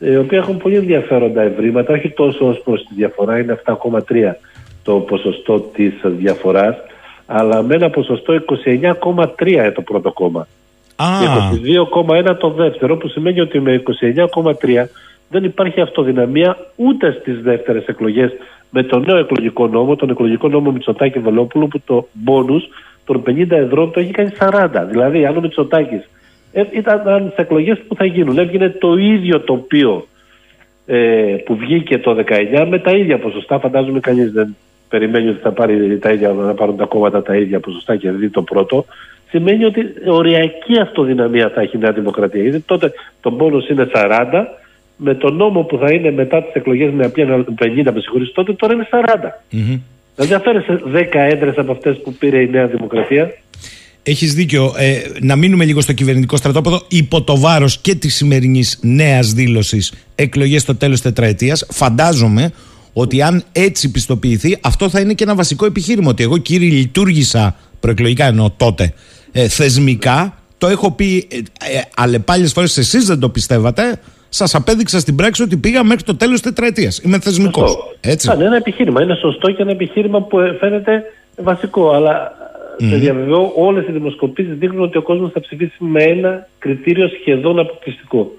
ε, οι οποίες έχουν πολύ ενδιαφέροντα ευρήματα, όχι τόσο ως προς τη διαφορά, είναι επτά κόμμα τρία το ποσοστό της διαφοράς, αλλά με ένα ποσοστό είκοσι εννιά κόμμα τρία το πρώτο κόμμα. Ah. είκοσι δύο κόμμα ένα το δεύτερο, που σημαίνει ότι με είκοσι εννιά κόμμα τρία δεν υπάρχει αυτοδυναμία ούτε στις δεύτερες εκλογές με τον νέο εκλογικό νόμο, τον εκλογικό νόμο Μητσοτάκη Βελόπουλου, που το μπόνους των πενήντα ευρώ το έχει κάνει σαράντα. Δηλαδή, αν ο Μητσοτάκης ε, ήταν στις εκλογές που θα γίνουν, έβγαινε το ίδιο τοπίο ε, που βγήκε το δεκαεννιά με τα ίδια ποσοστά. Φαντάζομαι κανείς δεν περιμένει ότι θα πάρει τα ίδια, να πάρουν τα κόμματα τα ίδια ποσοστά και δει το πρώτο. Σημαίνει ότι οριακή αυτοδυναμία θα έχει η Νέα Δημοκρατία. Γιατί τότε το μπόνους είναι σαράντα, με τον νόμο που θα είναι μετά τις εκλογές με απλή πενήντα, με συγχωρείς, τότε τώρα είναι σαράντα. Mm-hmm. Δηλαδή αφαίρεσε δέκα έντρες από αυτές που πήρε η Νέα Δημοκρατία. Έχεις δίκιο. Ε, να μείνουμε λίγο στο κυβερνητικό στρατόπεδο. Υπό το βάρος και της σημερινής νέας δήλωσης εκλογές στο τέλος τετραετίας, φαντάζομαι ότι αν έτσι πιστοποιηθεί, αυτό θα είναι και ένα βασικό επιχείρημα. Ότι εγώ, κύριοι, λειτουργήσα προεκλογικά, εννοώ τότε. Ε, θεσμικά, το έχω πει ε, ε, αλλεπάλληλες φορές, εσείς δεν το πιστεύατε, σας απέδειξα στην πράξη ότι πήγα μέχρι το τέλος τετραετίας. Είμαι θεσμικός. Έτσι. Ά, είναι ένα επιχείρημα. Είναι σωστό και ένα επιχείρημα που φαίνεται βασικό. Αλλά mm. σε διαβεβαιώ, όλες οι δημοσκοπήσεις δείχνουν ότι ο κόσμος θα ψηφίσει με ένα κριτήριο σχεδόν αποκλειστικό.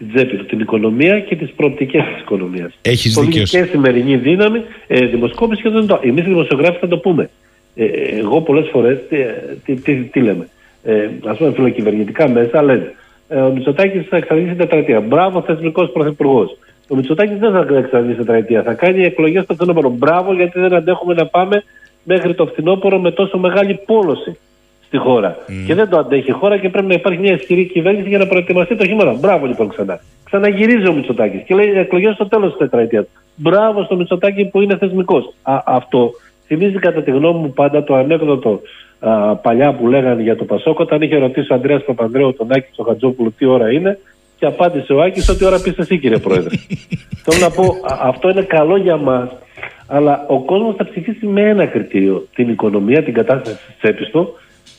την τσέπη του, την οικονομία και τις προοπτικές της οικονομίας. Έχεις δίκιο. Και σημερινή δύναμη, ε, δημοσκόπηση και δεν το. Εμείς οι δημοσιογράφοι θα το πούμε. Ε, εγώ πολλές φορές τι, τι, τι, τι λέμε. Ε, ας πούμε, φιλοκυβερνητικά μέσα λένε. Ε, ο Μητσοτάκης θα εξαντλήσει τετραετία. Μπράβο, θεσμικός πρωθυπουργός. Ο Μητσοτάκης δεν θα εξαντλήσει τετραετία. Θα κάνει εκλογές στο φθινόπωρο. Μπράβο, γιατί δεν αντέχουμε να πάμε μέχρι το φθινόπωρο με τόσο μεγάλη πόλωση στη χώρα. Mm. Και δεν το αντέχει η χώρα και πρέπει να υπάρχει μια ισχυρή κυβέρνηση για να προετοιμαστεί το χειμώνα. Μπράβο λοιπόν ξανά. Ξαναγυρίζει ο Μητσοτάκης και λέει εκλογές στο τέλος της τετραετίας. Μπράβο στο Μητσοτάκη που είναι θεσμικός. Α, αυτό θυμίζει κατά τη γνώμη μου πάντα το ανέκδοτο α, παλιά που λέγανε για το Πασόκο. Όταν είχε ρωτήσει ο Ανδρέας Παπανδρέου τον Άκη Τσοχατζόπουλο τι ώρα είναι και απάντησε ο Άκης ότι ώρα πεις εσύ κύριε Πρόεδρε. Θέλω να πω, α, αυτό είναι καλό για μας. Αλλά ο κόσμος θα ψηφίσει με ένα κριτήριο. Την οικονομία, την κατάσταση της τσέπης του.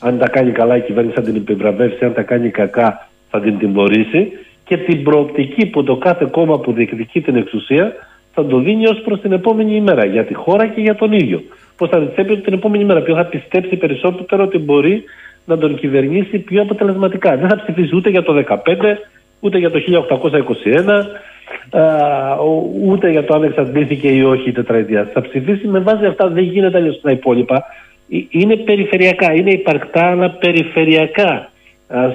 Αν τα κάνει καλά η κυβέρνηση θα την επιβραβεύσει, αν τα κάνει κακά θα την τιμωρήσει και την προοπτική που το κάθε κόμμα που διεκδικεί την εξουσία θα το δίνει ως προς την επόμενη ημέρα για τη χώρα και για τον ίδιο. Πώς θα διτσέπει την επόμενη ημέρα, ποιο θα πιστέψει περισσότερο ότι μπορεί να τον κυβερνήσει πιο αποτελεσματικά. Δεν θα ψηφίσει ούτε για το δεκαπέντε, ούτε για το χίλια οκτακόσια είκοσι ένα, α, ούτε για το αν εξαντλήθηκε ή όχι η τετραετία. Θα ψηφίσει με βάση αυτά, δεν γίνεται αλλιώς τα υπόλοιπα. Είναι περιφερειακά, είναι υπαρκτά αλλά περιφερειακά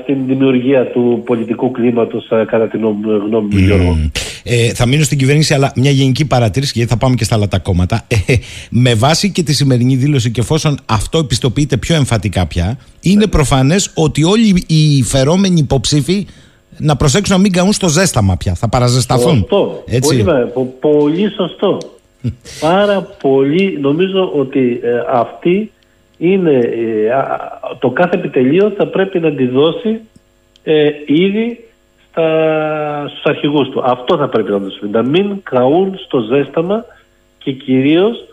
στην δημιουργία του πολιτικού κλίματος κατά την γνώμη μου, Γιώργο. Mm. Ε, θα μείνω στην κυβέρνηση, αλλά μια γενική παρατήρηση γιατί θα πάμε και στα άλλα τα κόμματα. Ε, με βάση και τη σημερινή δήλωση και εφόσον αυτό επιστοποιείται πιο εμφατικά πια, είναι προφανές ότι όλοι οι φερόμενοι υποψήφοι να προσέξουν να μην καούν στο ζέσταμα πια, θα παραζεσταθούν. Σωστό, έτσι. Πολύ, πολύ σωστό. Πάρα πολύ, νομίζω ότι ε, αυτή είναι ε, το κάθε επιτελείο θα πρέπει να τη δώσει ε, ήδη στα, στους αρχηγούς του. Αυτό θα πρέπει να τους πει. Να μην καούν στο ζέσταμα και κυρίως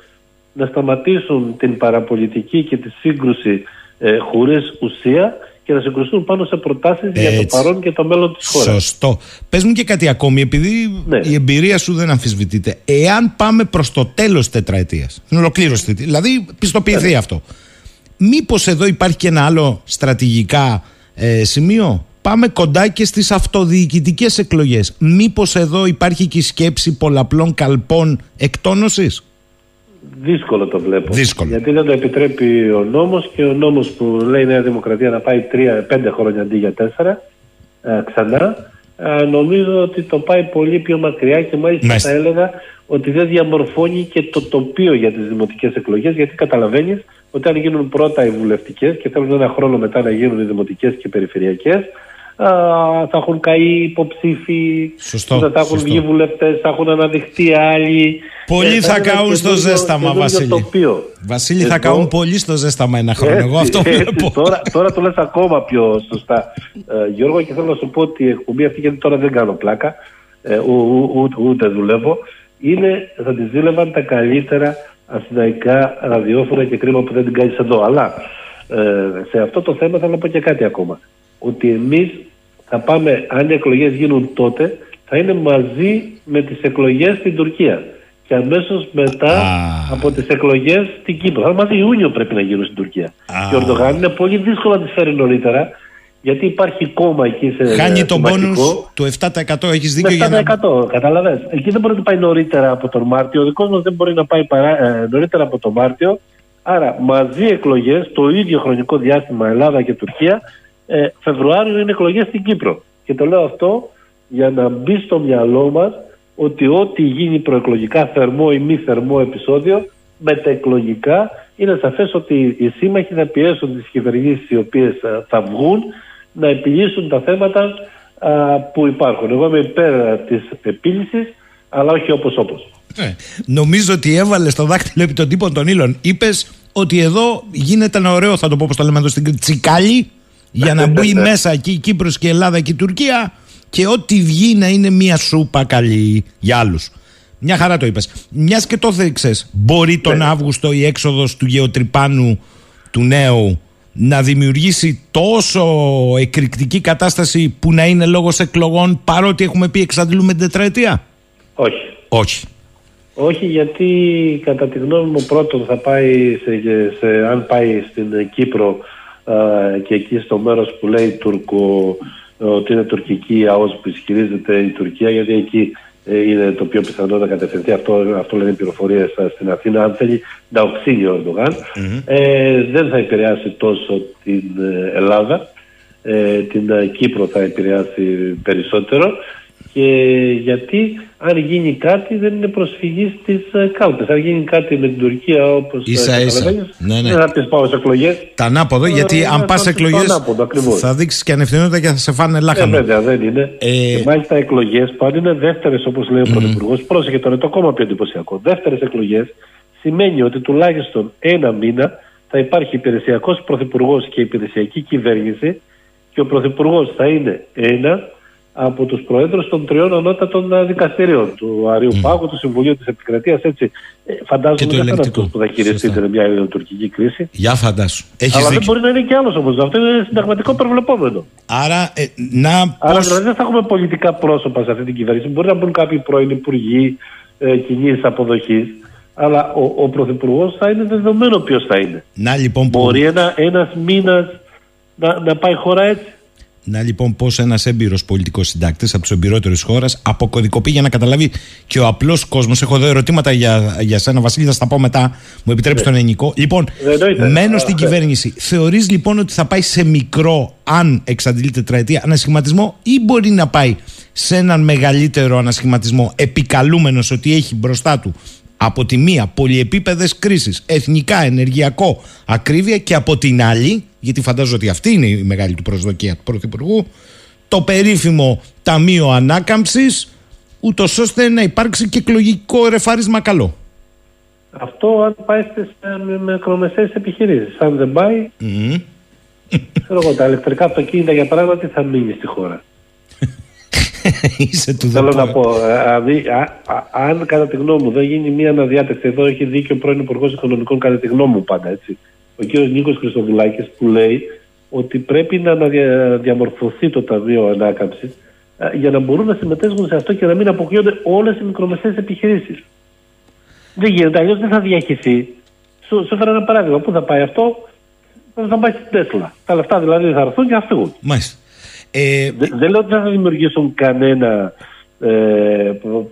να σταματήσουν την παραπολιτική και τη σύγκρουση ε, χωρίς ουσία και να συγκρουστούν πάνω σε προτάσεις έτσι, για το παρόν και το μέλλον της χώρας. Σωστό. Πες μου και κάτι ακόμη, επειδή ναι. η εμπειρία σου δεν αμφισβητείται. Εάν πάμε προς το τέλος τετραετίας, ολοκλήρωση, δηλαδή πιστοποιηθεί ναι. αυτό, μήπως εδώ υπάρχει και ένα άλλο στρατηγικά ε, σημείο? Πάμε κοντά και στις αυτοδιοικητικές εκλογές. Μήπως εδώ υπάρχει και η σκέψη πολλαπλών καλπών εκτόνωσης? Δύσκολο το βλέπω. Δύσκολο. Γιατί δεν το επιτρέπει ο νόμος και ο νόμος που λέει η Νέα Δημοκρατία να πάει τρία, πέντε χρόνια αντί για τέσσερα ε, ξανά ε, νομίζω ότι το πάει πολύ πιο μακριά και μάλιστα Μες. θα έλεγα ότι δεν διαμορφώνει και το τοπίο για τις δημοτικές εκλογές γιατί καταλαβαίνεις ότι αν γίνουν πρώτα οι βουλευτικές και θέλουν ένα χρόνο μετά να γίνουν οι δημοτικές και οι περιφερειακές ε, θα έχουν καεί υποψήφοι, σωστό, θα, θα έχουν σωστό. βγει βουλευτές, θα έχουν αναδειχθεί άλλοι. Πολλοί θα καούν στο ζέσταμα, Βασίλη. Βασίλη, θα καούν πολύ στο ζέσταμα ένα χρόνο. Εγώ αυτό βλέπω. Τώρα, τώρα το λες ακόμα πιο σωστά, ε, Γιώργο, και θέλω να σου πω ότι η εκπομπή αυτή, γιατί τώρα δεν κάνω πλάκα, ε, ο, ο, ο, ούτε δουλεύω, είναι, θα τη δούλευαν τα καλύτερα αθηναϊκά ραδιόφωνα και κρίμα που δεν την κάνεις εδώ. Αλλά ε, σε αυτό το θέμα θέλω να πω και κάτι ακόμα. Ότι εμείς θα πάμε, αν οι εκλογές γίνουν τότε, θα είναι μαζί με τις εκλογές στην Τουρκία. Και αμέσως μετά ah. από τις εκλογές στην Κύπρο. Θα μάθει Ιούνιο πρέπει να γίνουν στην Τουρκία. Ah. Και ο Ερντογάν είναι πολύ δύσκολο να τις φέρει νωρίτερα, γιατί υπάρχει κόμμα εκεί σε. Χάνει τον πόνους του επτά τοις εκατό, έχεις δίκιο για να. επτά τοις εκατό, καταλαβαίνεις. Εκεί δεν μπορεί να πάει νωρίτερα από τον Μάρτιο. Ο δικός μας δεν μπορεί να πάει παρά, ε, νωρίτερα από τον Μάρτιο. Άρα μαζί εκλογές, το ίδιο χρονικό διάστημα Ελλάδα και Τουρκία, ε, Φεβρουάριο είναι εκλογές στην Κύπρο. Και το λέω αυτό για να μπει στο μυαλό μας. Ότι ό,τι γίνει προεκλογικά θερμό ή μη θερμό επεισόδιο, μεταεκλογικά είναι σαφές ότι οι σύμμαχοι θα πιέσουν τις κυβερνήσεις οι οποίες θα βγουν να επιλύσουν τα θέματα α, που υπάρχουν. Εγώ είμαι υπέρ της επίλυσης, αλλά όχι όπως όπως. Ε, νομίζω ότι έβαλες το δάχτυλο επί των τύπων των ύλων. Είπες ότι εδώ γίνεται ένα ωραίο, θα το πω όπως το λέμε εδώ στην Κρήτη, τσικάλι για να μπει μέσα εκεί η Κύπρος και η Ελλάδα και η Τουρκία. Και ό,τι βγει να είναι μια σούπα καλή για άλλους. Μια χαρά το είπες. Μιας και το θέξες, μπορεί τον ναι. Αύγουστο η έξοδος του γεωτρυπάνου του νέου να δημιουργήσει τόσο εκρηκτική κατάσταση που να είναι λόγος εκλογών παρότι έχουμε πει εξαντλούμε την τετραετία? Όχι. Όχι. Όχι γιατί κατά τη γνώμη μου πρώτον θα πάει, σε, σε, αν πάει στην Κύπρο α, και εκεί στο μέρος που λέει Τουρκο... ότι είναι τουρκική η ΑΟΣ που ισχυρίζεται η Τουρκία, γιατί εκεί είναι το πιο πιθανό να κατευθυνθεί. Αυτό, αυτό λένε οι πληροφορίες στην Αθήνα. Αν θέλει να οξύνει ο Ερντογάν, mm-hmm. ε, δεν θα επηρεάσει τόσο την Ελλάδα. Ε, την Κύπρο θα επηρεάσει περισσότερο. Και γιατί αν γίνει κάτι δεν είναι προσφυγή στις κάουτες. Αν γίνει κάτι με την Τουρκία, όπως καταλαβαίνεις, ναι, ναι. δεν θα πεις πάω σε εκλογές. Τα ανάποδα, γιατί ε, αν πας εκλογές ανάποδο, θα δείξεις και ανευθυνότητα και θα σε φάνε λάχανο. Ναι, βέβαια δεν είναι. Ε... Και μάλιστα εκλογές που αν είναι δεύτερες, όπως λέει ο mm-hmm. Πρωθυπουργός, πρόσεχε τώρα το ακόμα πιο εντυπωσιακό. Δεύτερες εκλογές σημαίνει ότι τουλάχιστον ένα μήνα θα υπάρχει υπηρεσιακός πρωθυπουργός και υπηρεσιακή κυβέρνηση και ο πρωθυπουργός θα είναι ένα από τους προέδρους των τριών ανώτατων δικαστηρίων, του Αριού mm. Πάγου, του Συμβουλίου της Επικρατείας, έτσι. Ε, φαντάζομαι καθένας αυτός που θα χειριστείτε μια ελληνοτουρκική κρίση. Για φαντάσου. Έχεις Αλλά δίκιο. Δεν μπορεί να είναι και άλλος όμως. Αυτό είναι συνταγματικό προβλεπόμενο. Άρα, ε, να, Άρα πώς... δηλαδή, δεν θα έχουμε πολιτικά πρόσωπα σε αυτή την κυβέρνηση. Μπορεί να μπουν κάποιοι πρώην υπουργοί ε, κοινή αποδοχή. Αλλά ο, ο πρωθυπουργός θα είναι δεδομένο ποιος θα είναι. Να, λοιπόν, μπορεί που... ένα, ένας μήνας να, να πάει χώρα έτσι. Να λοιπόν πώς ένας έμπειρος πολιτικός συντάκτης από τους εμπειρότερους της χώρας αποκωδικοποιεί για να καταλάβει και ο απλός κόσμος. Έχω εδώ ερωτήματα για, για σένα, Βασίλη, θα στα πω μετά. Μου επιτρέψει τον ελληνικό. Λοιπόν, μένω στην κυβέρνηση. Θεωρείς λοιπόν ότι θα πάει σε μικρό, αν εξαντλεί τετραετία, ανασχηματισμό ή μπορεί να πάει σε έναν μεγαλύτερο ανασχηματισμό, επικαλούμενος ότι έχει μπροστά του από τη μία πολυεπίπεδες κρίσεις, εθνικά, ενεργειακό, ακρίβεια και από την άλλη, γιατί φαντάζομαι ότι αυτή είναι η μεγάλη του προσδοκία του Πρωθυπουργού, το περίφημο Ταμείο Ανάκαμψης, ούτως ώστε να υπάρξει και εκλογικό ρεφάρισμα καλό. Αυτό αν πάει στις μικρομεσαίες επιχειρήσεις. Αν δεν πάει, mm. ξέρω εγώ, τα ηλεκτρικά αυτοκίνητα για παράδειγμα τι θα μείνει στη χώρα. Είσαι του Θέλω να πω, δηλαδή, αν κατά τη γνώμη μου δεν γίνει μια αναδιάταξη, εδώ έχει δίκιο ο πρώην Υπουργός Οικονομικών, κατά τη γνώμη μου πάντα έτσι, ο κ. Νίκος Χρυστοβουλάκης, που λέει ότι πρέπει να διαμορφωθεί το Ταμείο Ανάκαμψης για να μπορούν να συμμετέχουν σε αυτό και να μην αποκλείονται όλες οι μικρομεσαίες επιχειρήσεις. Δεν γίνεται, αλλιώς δεν θα διαχυθεί. Σου, σου έφερα ένα παράδειγμα. Πού θα πάει αυτό? Θα πάει στην Τέσλα. Τα λεφτά δηλαδή θα έρθουν και θα φύγουν. Μάλιστα. Ε, δεν, δεν λέω ότι θα δημιουργήσουν κανένα. Ε,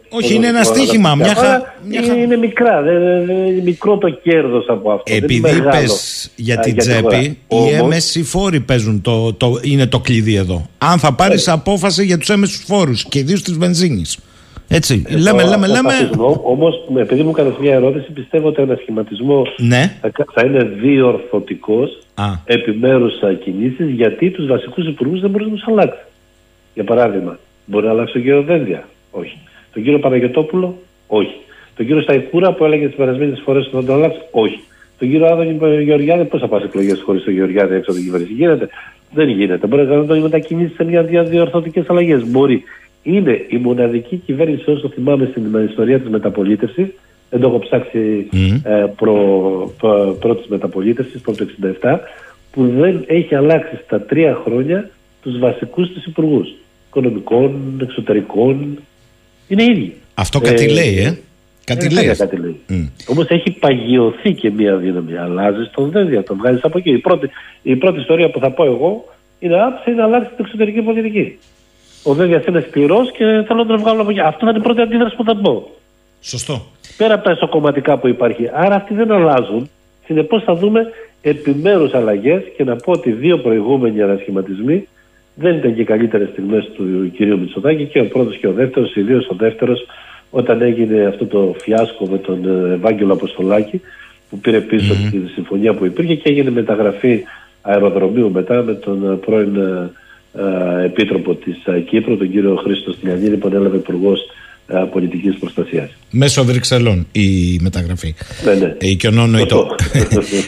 όχι, είναι ένα στοίχημα. Μια χα... μια χα... Είναι μικρά. Δε, δε, δε, μικρό το κέρδος από αυτό. Επειδή πες για την τσέπη, οι έμεσοι φόροι παίζουν το, το, είναι το κλειδί εδώ. Αν θα πάρεις ε. απόφαση για τους έμεσους φόρους και ιδίως της βενζίνης. Έτσι. Ε, λέμε, το, λέμε, το, λέμε. Όμως, επειδή μου κάνεις μια ερώτηση, πιστεύω ότι ένα σχηματισμό ναι. θα, θα είναι διορθωτικός, επιμέρους κινήσεις, γιατί τους βασικούς υπουργούς δεν μπορεί να τους αλλάξει. Για παράδειγμα, μπορεί να αλλάξει τον κύριο Δένδια? Όχι. Τον κύριο Παναγιωτόπουλο? Όχι. Τον κύριο Σταϊκούρα που έλεγε τις περασμένες φορές ότι θα τον αλλάξει? Όχι. Τον κύριο Άδωνη Γεωργιάδη, πώς θα πας εκλογές χωρίς τον Γεωργιάδη έξω από την κυβέρνηση? Γίνεται? Δεν γίνεται. Μπορεί να τον μετακινήσει σε μια διορθωτικές αλλαγές. Μπορεί. Είναι η μοναδική κυβέρνηση, όσο θυμάμαι, στην ιστορία της μεταπολίτευσης. Δεν το έχω ψάξει mm. ε, προ, προ, προ της μεταπολίτευσης, προ το εξήντα επτά, που δεν έχει αλλάξει στα τρία χρόνια τους βασικούς της υπουργούς. Οικονομικών, εξωτερικών. Είναι ίδιοι. Αυτό κάτι ε, λέει, ε. Κάτι ε, λέει. Κάτι λέει. Mm. Όμως έχει παγιωθεί και μία δύναμη. Αλλάζει τον Δένδια, τον βγάζει από εκεί. Η πρώτη, η πρώτη ιστορία που θα πω εγώ είναι άψε να αλλάξει την εξωτερική πολιτική. Ο Δένδιας είναι σκληρός και θέλω να τον βγάλω από εκεί. Αυτό θα είναι η πρώτη αντίδραση που θα πω. Σωστό. Πέρα από τα ισοκομματικά που υπάρχει. Άρα αυτοί δεν αλλάζουν. Συνεπώς θα δούμε επιμέρους αλλαγές και να πω ότι δύο προηγούμενοι ανασχηματισμοί δεν ήταν και οι καλύτερες στιγμές του κυρίου Μητσοτάκη, και ο πρώτος και ο δεύτερος, ιδίως ο δεύτερος, όταν έγινε αυτό το φιάσκο με τον Ευάγγελο Αποστολάκη, που πήρε πίσω mm-hmm. τη συμφωνία που υπήρχε και έγινε μεταγραφή αεροδρομίου μετά με τον πρώην επίτροπο της Κύπρου, τον κύριο Χρήστο Στυλιανίδη, που ανέλαβε υπουργός πολιτικής προστασίας. Μέσω Βρυξελών η μεταγραφή. Ναι, ναι. Ε, και ο νοητό.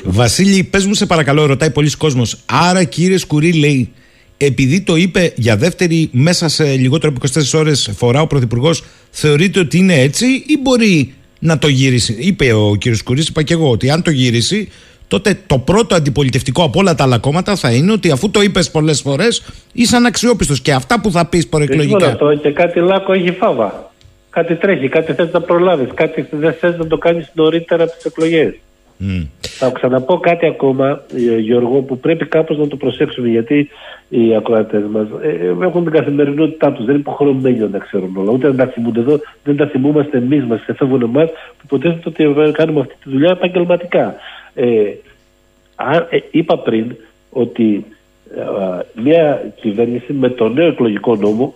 Βασίλη, πες μου σε παρακαλώ, ρωτάει πολλής κόσμος. Άρα κύριε Σκουρή, λέει, επειδή το είπε για δεύτερη μέσα σε λιγότερο από είκοσι τέσσερις ώρες φορά ο Πρωθυπουργός, θεωρείτε ότι είναι έτσι ή μπορεί να το γυρίσει? Είπε ο κύριος Σκουρής, είπα και εγώ, ότι αν το γυρίσει, τότε το πρώτο αντιπολιτευτικό από όλα τα άλλα κόμματα θα είναι ότι αφού το είπες πολλές φορές, είσαι αναξιόπιστος και αυτά που θα πεις προεκλογικά. Λοιπόν, αυτό και κάτι λάκκο έχει φάβα. Κάτι τρέχει, κάτι θες να προλάβεις, κάτι δεν θες να το κάνεις νωρίτερα από τις εκλογές. Mm. Θα ξαναπώ κάτι ακόμα, Γιώργο, που πρέπει κάπως να το προσέξουμε, γιατί οι ακροατές μας έχουν την καθημερινότητά τους. Δεν υποχρεωμένοι να ξέρουν όλα, ούτε να τα θυμούνται εδώ, δεν τα θυμούμαστε εμείς, μας ξεφεύγουν εμάς, που υποτίθεται ότι κάνουμε αυτή τη δουλειά επαγγελματικά. Ε, είπα πριν ότι μια κυβέρνηση με το νέο εκλογικό νόμο,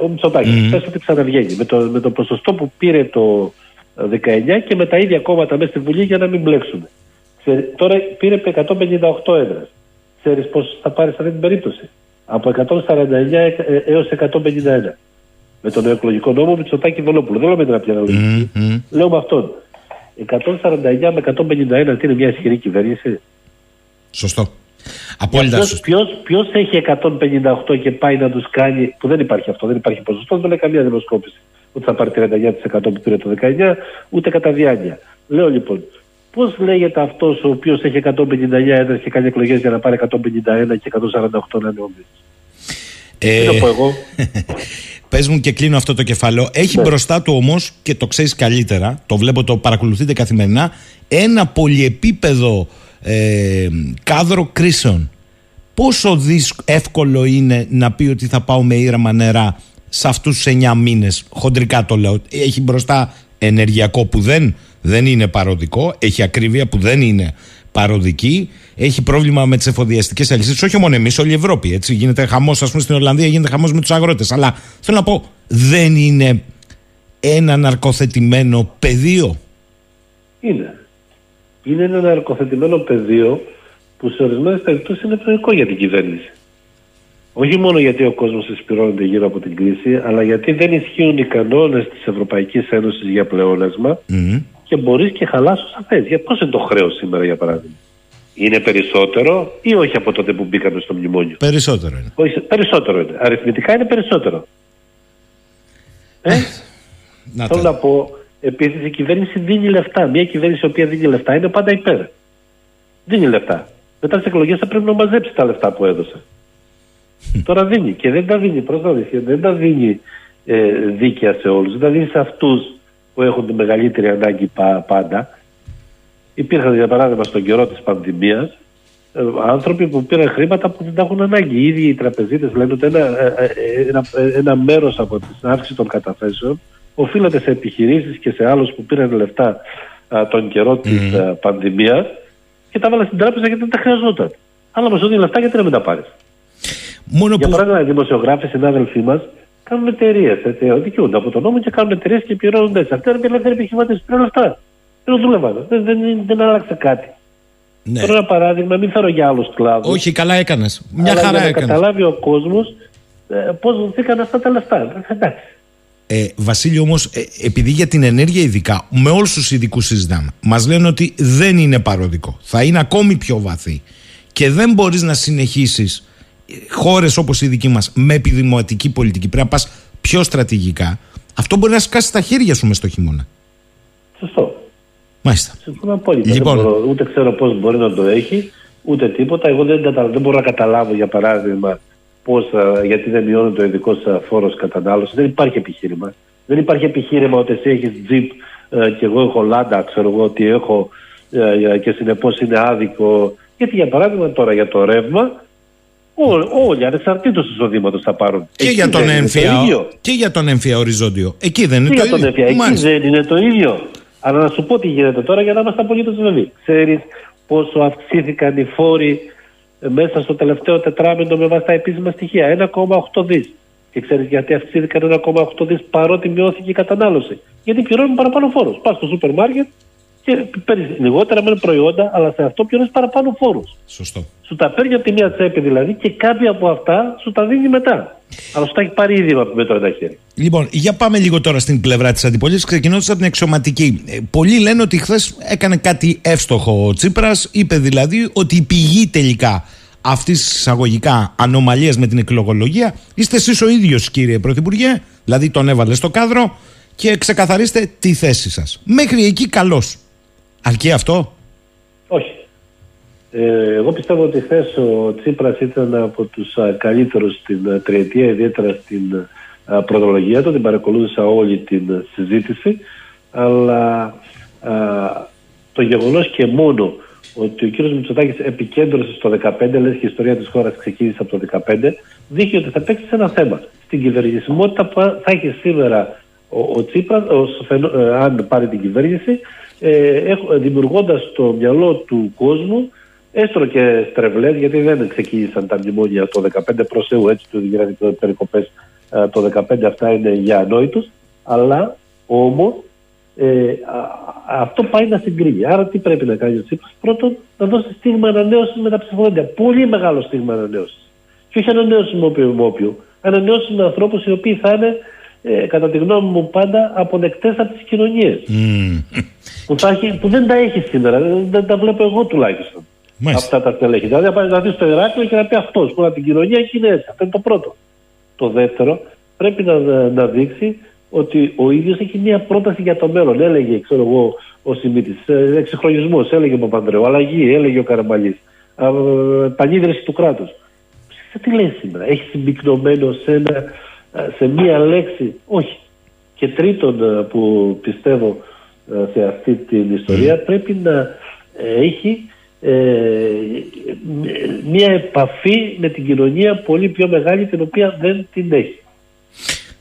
ο Μητσοτάκης, mm-hmm. πες ότι ξαναβγαίνει, με το, με το ποσοστό που πήρε το δεκαεννιά και με τα ίδια κόμματα μέσα στη Βουλή για να μην μπλέξουν. Τώρα πήρε εκατόν πενήντα οκτώ έδρες. Ξέρεις πώς θα πάρει σε αυτή την περίπτωση? Από εκατόν σαράντα εννιά έως εκατόν πενήντα ένα. Με το νέο εκλογικό νόμο Μητσοτάκη Βελόπουλο. Δεν λέω με την απλή αναλογική. Mm-hmm. Λέω με αυτόν. εκατόν σαράντα εννιά με εκατόν πενήντα ένα, τι είναι μια ισχυρή κυβέρνηση? Σωστό. Ποιο έχει εκατόν πενήντα οκτώ και πάει να του κάνει, που δεν υπάρχει αυτό, δεν υπάρχει ποσοστό, δεν λέει καμία δημοσκόπηση. Ούτε θα πάρει τριάντα εννιά τοις εκατό που πήρε το δεκαεννιά, ούτε κατά διάνοια. Λέω λοιπόν, πώς λέγεται αυτός ο οποίος έχει εκατόν πενήντα εννιά έδρες και κάνει εκλογές για να πάρει εκατόν πενήντα ένα και εκατόν σαράντα οκτώ να είναι όμιλος? Ε... Τι το πω εγώ? Πες μου και κλείνω αυτό το κεφάλαιο. Έχει ναι. μπροστά του όμως, και το ξέρεις καλύτερα, το βλέπω, το παρακολουθείτε καθημερινά, ένα πολυεπίπεδο Ε, κάδρο κρίσεων. Πόσο δύσκο, εύκολο είναι να πει ότι θα πάω με ήρεμα νερά σε αυτούς τους εννιά μήνες? Χοντρικά το λέω. Έχει μπροστά ενεργειακό που δεν, δεν είναι παροδικό, έχει ακρίβεια που δεν είναι παροδική, έχει πρόβλημα με τις εφοδιαστικές αλυσίδες. Όχι μόνο εμείς, όλη η Ευρώπη. Έτσι γίνεται χαμός, ας πούμε, στην Ολλανδία γίνεται χαμός με τους αγρότες. Αλλά θέλω να πω, δεν είναι ένα ναρκοθετημένο πεδίο. Είναι. Είναι ένα ναρκοθετημένο πεδίο που σε ορισμένες περιπτώσεις είναι ευνοϊκό για την κυβέρνηση. Όχι μόνο γιατί ο κόσμος συσπηρώνεται γύρω από την κρίση, αλλά γιατί δεν ισχύουν οι κανόνες της Ευρωπαϊκής Ένωσης για πλεόνασμα mm-hmm. και μπορείς και χαλάσεις όσα θες. Για πώς είναι το χρέος σήμερα, για παράδειγμα? Είναι περισσότερο ή όχι από τότε που μπήκαμε στο μνημόνιο? Περισσότερο είναι. Όχι, περισσότερο είναι. Αριθμητικά είναι περισσότερο. Ε? Να θέλω να πω. Επίσης η κυβέρνηση δίνει λεφτά. Μια κυβέρνηση η οποία δίνει λεφτά είναι πάντα υπέρ. Δίνει λεφτά. Μετά στις εκλογές θα πρέπει να μαζέψει τα λεφτά που έδωσε. Τώρα δίνει και δεν τα δίνει, προσδόρισε, δεν τα δίνει ε, δίκαια σε όλους. Δεν τα δίνει σε αυτούς που έχουν τη μεγαλύτερη ανάγκη πα, πάντα. Υπήρχαν για παράδειγμα στον καιρό της πανδημίας ε, άνθρωποι που πήραν χρήματα που δεν τα έχουν ανάγκη. Οι ίδιοι οι τραπεζίτες λένε ότι ένα, ε, ε, ένα, ένα μέρος από την αύξηση των καταθέσεων οφείλεται σε επιχειρήσεις και σε άλλους που πήραν λεφτά α, τον καιρό της mm. πανδημίας και τα βάλα στην τράπεζα γιατί δεν τα χρειαζόταν. Αλλά μας δίνει λεφτά, γιατί να μην τα πάρεις? Μόνο για που... παράδειγμα, οι δημοσιογράφοι, συνάδελφοί μας, κάνουν εταιρείες. Δικαιούνται από τον νόμο και κάνουν εταιρείες και πληρώνουν έτσι. Αυτή είναι μια ελεύθερη επιχειρηματική. Πήραν λεφτά. Δεν δούλευαν. Δεν, δεν, δεν άλλαξε κάτι. Ναι. Τώρα ένα παράδειγμα, μην φέρω για άλλους κλάδους. Όχι, καλά έκανες. Μια χαρά έκανες. Καταλάβει ο κόσμος ε, πώς δοθήκαν αυτά τα λεφτά. Εντάξει. Ε, Βασίλη, όμως, ε, επειδή για την ενέργεια ειδικά, με όλους τους ειδικούς συζητάμε, μας λένε ότι δεν είναι παροδικό. Θα είναι ακόμη πιο βαθύ. Και δεν μπορείς να συνεχίσεις χώρες όπως η δική μας με επιδημιωτική πολιτική. Πρέπει να πας πιο στρατηγικά. Αυτό μπορεί να σκάσεις τα χέρια σου μες στο χειμώνα. Σωστό. Μάλιστα. Συμφωνώ απόλυτα. Λοιπόν. Δεν μπορώ, ούτε ξέρω πώς μπορεί να το έχει, ούτε τίποτα. Εγώ δεν, δεν μπορώ να καταλάβω, για παράδειγμα, πώς, γιατί δεν μειώνει το ειδικό φόρος κατανάλωσης. Δεν υπάρχει επιχείρημα. Δεν υπάρχει επιχείρημα ότι εσύ έχεις τζιπ ε, και εγώ έχω Λάντα, ξέρω εγώ ότι έχω ε, και συνεπώς είναι άδικο. Γιατί για παράδειγμα τώρα για το ρεύμα, ό, όλοι ανεξαρτήτως του εισοδήματος θα πάρουν. Και, για τον, εμφυα... το και για τον εμφυα οριζόντιο. Εκεί δεν είναι και το για τον ίδιο. Εμφυα. Εκεί δεν είναι το ίδιο. Αλλά να σου πω τι γίνεται τώρα για να είμαστε απολύτως βέβαιοι. Ξέρεις πόσο αυξήθηκαν οι φόροι μέσα στο τελευταίο τετράμινο με βάση τα επίσημα στοιχεία? ένα κόμμα οκτώ δις. Και ξέρεις γιατί αυξήθηκαν ένα κόμμα οκτώ δις παρότι μειώθηκε η κατανάλωση? Γιατί πληρώνουμε παραπάνω φόρους. Πας στο σούπερ μάρκετ και παίρνεις λιγότερα με προϊόντα, αλλά σε αυτό πληρώνεις παραπάνω φόρους. Σωστό. Σου τα παίρνει από τη μία τσέπη δηλαδή και κάποια από αυτά σου τα δίνει μετά. Αλλά σου τα έχει πάρει ήδη με το ένα χέρι. Λοιπόν, για πάμε λίγο τώρα στην πλευρά της αντιπολίτευσης, ξεκινώντας από την αξιωματική. Πολλοί λένε ότι χθες έκανε κάτι εύστοχο ο Τσίπρας. Είπε δηλαδή ότι η πηγή τελικά αυτής της εισαγωγικά ανομαλίας με την εκλογολογία είστε εσείς ο ίδιος, κύριε Πρωθυπουργέ. Δηλαδή τον έβαλε στο κάδρο και ξεκαθαρίστε τη θέση σας. Μέχρι εκεί καλώς. Αρκεί αυτό? Όχι. Ε, εγώ πιστεύω ότι χθες ο Τσίπρας ήταν από τους α, καλύτερους στην τριετία, ιδιαίτερα στην α, προδρολογία του. Την παρακολούθησα όλη την συζήτηση, αλλά α, το γεγονός και μόνο ότι ο κύριος Μητσοτάκης επικέντρωσε στο δεκαπέντε, λες και η ιστορία της χώρας ξεκίνησε από το δεκαπέντε, δείχνει ότι θα παίξει ένα θέμα. Στην κυβερνησιμότητα που θα έχει σήμερα ο, ο Τσίπρας, ε, αν πάρει την κυβέρνηση, ε, δημιουργώντας στο μυαλό του κόσμου, έστω και στρεβλές, γιατί δεν ξεκίνησαν τα μνημόνια το δεκαπέντε προς Θεού, έτσι του δηλαδή το περικοπές το δεκαπέντε, αυτά είναι για ανόητους, αλλά όμως Ε, αυτό πάει να συγκρίνει. Άρα τι πρέπει να κάνει ο Τσίπρας? Πρώτον, να δώσει στίγμα ανανέωσης με τα ψηφοδέλτια. Πολύ μεγάλο στίγμα ανανέωσης. Και όχι ανανέωση με όποιον με όποιον. Ανανέωση με ανθρώπους οι οποίοι θα είναι, ε, κατά τη γνώμη μου, πάντα αποδεκτές από τις κοινωνίες. Mm. Που, θα έχει, που δεν τα έχει σήμερα. Δεν, δεν τα βλέπω εγώ τουλάχιστον. Mm. Αυτά τα στελέχη. Δηλαδή να πάει να δει στο Ηράκλειο και να πει αυτός που την κοινωνία και είναι έτσι. Αυτό είναι το πρώτο. Το δεύτερο, πρέπει να, να δείξει ότι ο ίδιος έχει μια πρόταση για το μέλλον. Έλεγε, ξέρω εγώ, ο Σιμίτης, εξυγχρονισμός, έλεγε ο Παπανδρέου, αλλαγή, έλεγε ο Καραμαλής, πανίδρυση του κράτους. Τι λέει σήμερα? Έχει συμπυκνωμένο σε, ένα, σε μία λέξη? Όχι. Και τρίτον, που πιστεύω σε αυτή την ιστορία, πρέπει να έχει ε, μια επαφή με την κοινωνία πολύ πιο μεγάλη, την οποία δεν την έχει.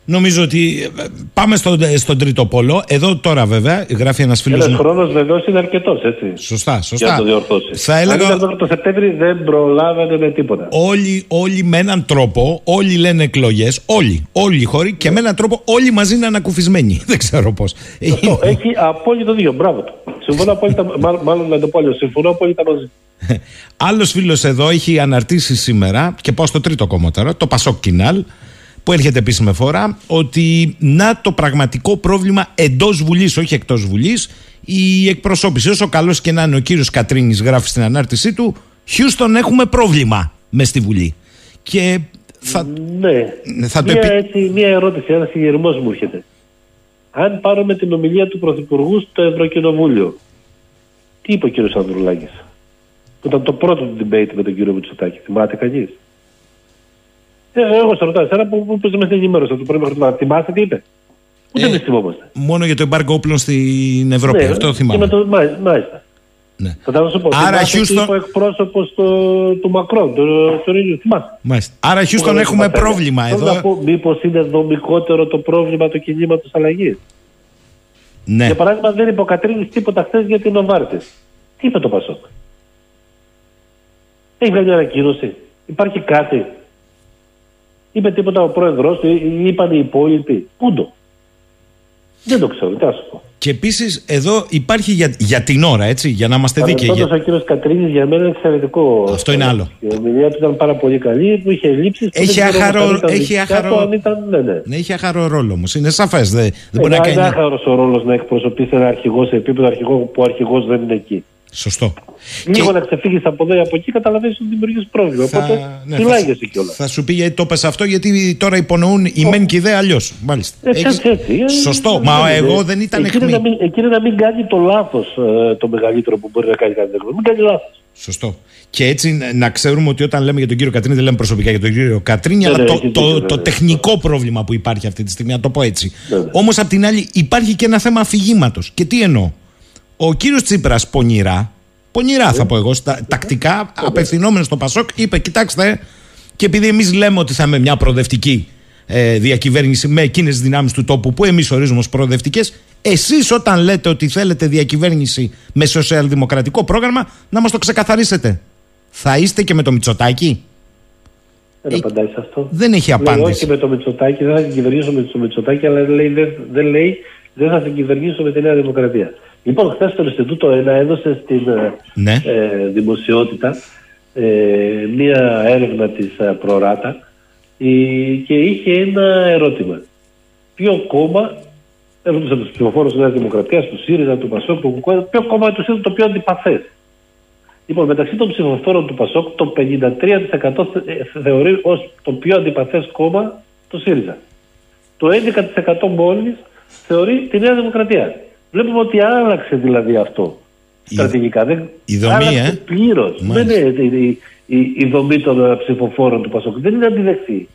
Νομίζω ότι πάμε στο, στον τρίτο πόλο. Εδώ τώρα βέβαια γράφει ένας φίλος. Ένας χρόνος βεβαίως είναι αρκετός, έτσι. Σωστά, σωστά. Για να το διορθώσει. Θα έλεγα... Αν ήταν το Σεπτέμβρη δεν προλάβανε με τίποτα. Όλοι, όλοι με έναν τρόπο, όλοι λένε εκλογές, όλοι, όλοι οι χώροι και με έναν τρόπο όλοι μαζί είναι ανακουφισμένοι. Δεν ξέρω πώς. Αυτό, έχει απόλυτο δίκιο. Μπράβο του. Συμφωνώ απόλυτα, μάλλον να το πω άλλο. Συμφωνώ απόλυτα μαζί. Άλλος φίλος εδώ έχει αναρτήσει σήμερα, και πάω στο τρίτο κόμμα τώρα, το Πασόκ Κινάλ, που έρχεται επίσημη φορά, ότι να το πραγματικό πρόβλημα εντός Βουλής, όχι εκτός Βουλής, η εκπροσώπηση. Όσο καλός και να είναι ο κύριος Κατρίνης, γράφει στην ανάρτησή του, Χιούστον, έχουμε πρόβλημα μες στη Βουλή. Και θα, ναι. θα το μία, επι... έτσι, μία ερώτηση, ένας συγγερμός μου έρχεται. Αν πάρουμε την ομιλία του Πρωθυπουργού στο Ευρωκοινοβούλιο, τι είπε ο κύριος Ανδρουλάκης? Ήταν το πρώτο του debate με τον κύριο Μητσοτάκη, θυμάται κανείς? Εγώ σε ρωτάω, εσένα που είμαστε ενημέρωση από το πρωί μέχρι το βράδυ, θυμάστε τι είπε? Ούτε εμείς θυμόμαστε. Μόνο για το εμπάργκο όπλων στην Ευρώπη, ναι, αυτό θυμάμαι. Το, μάλιστα. Ναι. Θα τα δώσω πω. Άρα Χιούστον. Είμαι εκπρόσωπο του Μακρόν, του Ρίλιου, θυμάστε. Μάλιστα. Άρα Χιούστον, έχουμε μάλιστα. πρόβλημα εδώ. Θέλω να πω, μήπως είναι δομικότερο το πρόβλημα του κινήματο αλλαγή? Ναι. Για παράδειγμα, δεν είπε ο Κατρίνης τίποτα χθες για την Νοβάρτης. Τι είπε το Πασόκ? Έχει βγάλει μια ανακοίνωση? Υπάρχει κάτι? Είπε τίποτα ο πρόεδρος του, είπαν οι υπόλοιποι? Πούντο. Δεν το ξέρω, τι να σου πω. Και επίσης εδώ υπάρχει για, για την ώρα, έτσι, για να είμαστε δίκαιοι. Για... Ο κύριος Κατρίνης για μένα είναι εξαιρετικό. Αυτό είναι άλλο. Η ομιλία του ήταν πάρα πολύ καλή, που είχε λήψεις. Έχει άχαρο αχαρο... ρόλο όμως. Είναι σαφές. Δεν μπορεί να κάνει. Είναι άχαρος ο ρόλος να εκπροσωπήσει ένα αρχηγό σε επίπεδο αρχηγό που ο αρχηγός δεν είναι εκεί. Σωστό. Λίγο και... να ξεφύγεις από εδώ ή από εκεί, καταλαβαίνεις ότι δημιουργείς πρόβλημα. Θα... Οπότε ναι, φυλάγεσαι κιόλας. Θα σου πει γιατί το πες αυτό, γιατί τώρα υπονοούν οι μεν και οι δε αλλιώς. Μάλιστα. Ε, Έχεις... έτσι, Σωστό. Ε, Μα ε, εγώ δεν ήταν εχμή. Εκείνη να μην κάνει το λάθος, ε, το μεγαλύτερο που μπορεί να κάνει κάτι τέτοιο. Μην κάνει λάθος. Σωστό. Και έτσι να ξέρουμε ότι όταν λέμε για τον κύριο Κατρίνη, δεν λέμε προσωπικά για τον κύριο Κατρίνη, αλλά το τεχνικό πρόβλημα που υπάρχει αυτή τη στιγμή, να το πω έτσι. Όμως απ' την άλλη υπάρχει και ένα θέμα αφηγήματος. Και τι εννοώ? Ο κύριος Τσίπρας πονηρά, πονηρά θα πω εγώ, στα, τακτικά απευθυνόμενος στο Πασόκ, είπε: Κοιτάξτε, και επειδή εμείς λέμε ότι θα είμαι μια προοδευτική ε, διακυβέρνηση με εκείνες τις δυνάμεις του τόπου που εμείς ορίζουμε ως προοδευτικές, εσείς όταν λέτε ότι θέλετε διακυβέρνηση με σοσιαλδημοκρατικό πρόγραμμα, να μας το ξεκαθαρίσετε. Θα είστε και με το Μητσοτάκη? Δεν απαντάει σε αυτό. Δεν έχει απάντηση. Λέει, όχι με το Μητσοτάκη, δεν θα συγκυβερνήσω με το Μητσοτάκη, αλλά λέει, δεν, δεν λέει δεν θα συγκυβερνήσω με τη Νέα Δημοκρατία. Λοιπόν, χθες το Ινστιτούτο ένα έδωσε στην ναι. ε, δημοσιότητα ε, μία έρευνα της ε, Προράτα η, και είχε ένα ερώτημα. Ποιο κόμμα, ερώτησαν τους ψηφοφόρους της Νέας Δημοκρατίας, του ΣΥΡΙΖΑ, του ΠΑΣΟΚ, του ΚΚΕ, ποιο κόμμα τους ήταν το πιο αντιπαθές? Λοιπόν, μεταξύ των ψηφοφόρων του ΠΑΣΟΚ, το πενήντα τρία τοις εκατό θεωρεί ως το πιο αντιπαθές κόμμα το ΣΥΡΙΖΑ. Το έντεκα τοις εκατό μόλις θεωρεί τη Νέα Δημοκρατία. Βλέπουμε ότι άλλαξε δηλαδή αυτό η, στρατηγικά. Δεν, η δομή, άλλαξε ε? πλήρως. Δεν είναι η, η, η δομή των ψηφοφόρων του Πασόκ. Δεν είναι αντιδεχτή.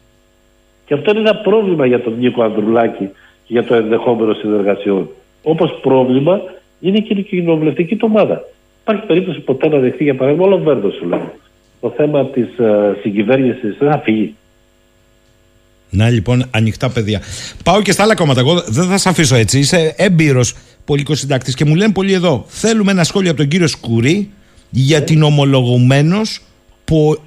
Και αυτό είναι ένα πρόβλημα για τον Νίκο Ανδρουλάκη και για το ενδεχόμενο συνεργασιών. Όπως πρόβλημα είναι και η κοινοβουλευτική ομάδα. Υπάρχει περίπτωση ποτέ να δεχτεί, για παράδειγμα, όλο Βέρντο σου λέω, το θέμα της συγκυβέρνησης να φύγει. Να λοιπόν, ανοιχτά παιδιά. Πάω και στα άλλα κόμματα. Εγώ δεν θα σε αφήσω έτσι. Είσαι έμπειρος πολιτικός συντάκτης και μου λένε πολλοί εδώ. Θέλουμε ένα σχόλιο από τον κύριο Σκουρή για την ομολογουμένως,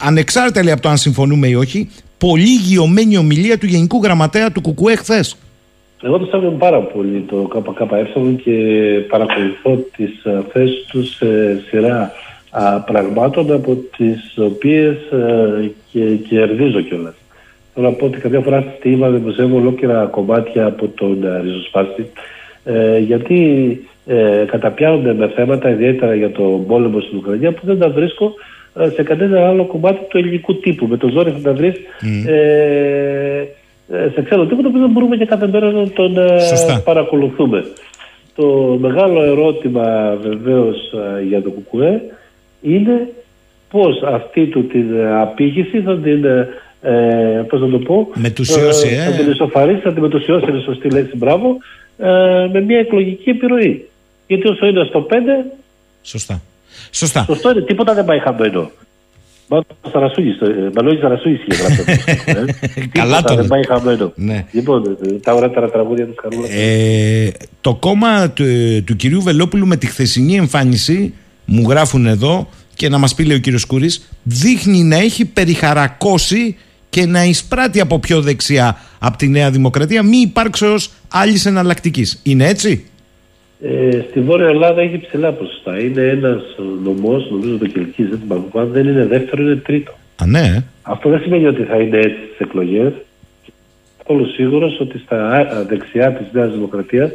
ανεξάρτητα λέει από το αν συμφωνούμε ή όχι, πολύ γιωμένη ομιλία του Γενικού Γραμματέα του ΚΚΕ χθες. Εγώ το σέβομαι πάρα πολύ το ΚΚΕ και παρακολουθώ τις θέσεις του σε σειρά α, πραγμάτων από τις οποίες και κερδίζω κιόλας. Θέλω να πω ότι κάποια φορά στη ΣΤΙΜΑ δημοσιεύω ολόκληρα κομμάτια από τον α, ριζοσπάστη ε, γιατί ε, καταπιάνονται με θέματα ιδιαίτερα για τον πόλεμο στην Ουκρανία που δεν τα βρίσκω ε, σε κανένα άλλο κομμάτι του ελληνικού τύπου. Με το ζόρι θα τα βρεις mm. ε, σε ξένο τύπο, το οποίο δεν μπορούμε και κάθε μέρα να τον Σωστά. παρακολουθούμε. Το μεγάλο ερώτημα βεβαίως για το ΚΚΕ είναι πώς αυτή του την απήγηση θα την, ε, πώς να το πω, μετουσιώσει, ε, θα την ισοφαρίσει, θα την μετουσιώσει, είναι σωστή λέξη, μπράβο, ε, με μια εκλογική επιρροή. Γιατί όσο είναι στο πέντε, Σωστά. Σωστά. Σωστό είναι, τίποτα δεν πάει χαμένο. Μαλόγι Σαρασούγης είχε γράψει. Καλά το. Δεν πάει χαμένο. Λοιπόν, τα ωραία τα τραγούδια της Καρούλας. Το κόμμα του κυρίου Βελόπουλου με τη χθεσινή εμφάνιση, μου γράφουν εδώ και να μας πει λέει ο κύριος Σκούρης, δείχνει να έχει περιχαρακώσει και να εισπράττει από πιο δεξιά από τη Νέα Δημοκρατία μη υπάρξεως άλλης εναλλακτικής. Είναι έτσι? Ε, στη Βόρεια Ελλάδα έχει ψηλά ποσοστά. Είναι ένας νομός, νομίζω το Κελκίζ, δεν είναι δεύτερο, είναι τρίτο. Α, ναι. Αυτό δεν σημαίνει ότι θα είναι έτσι στις εκλογές. Όλο σίγουρος ότι στα δεξιά της Νέας Δημοκρατίας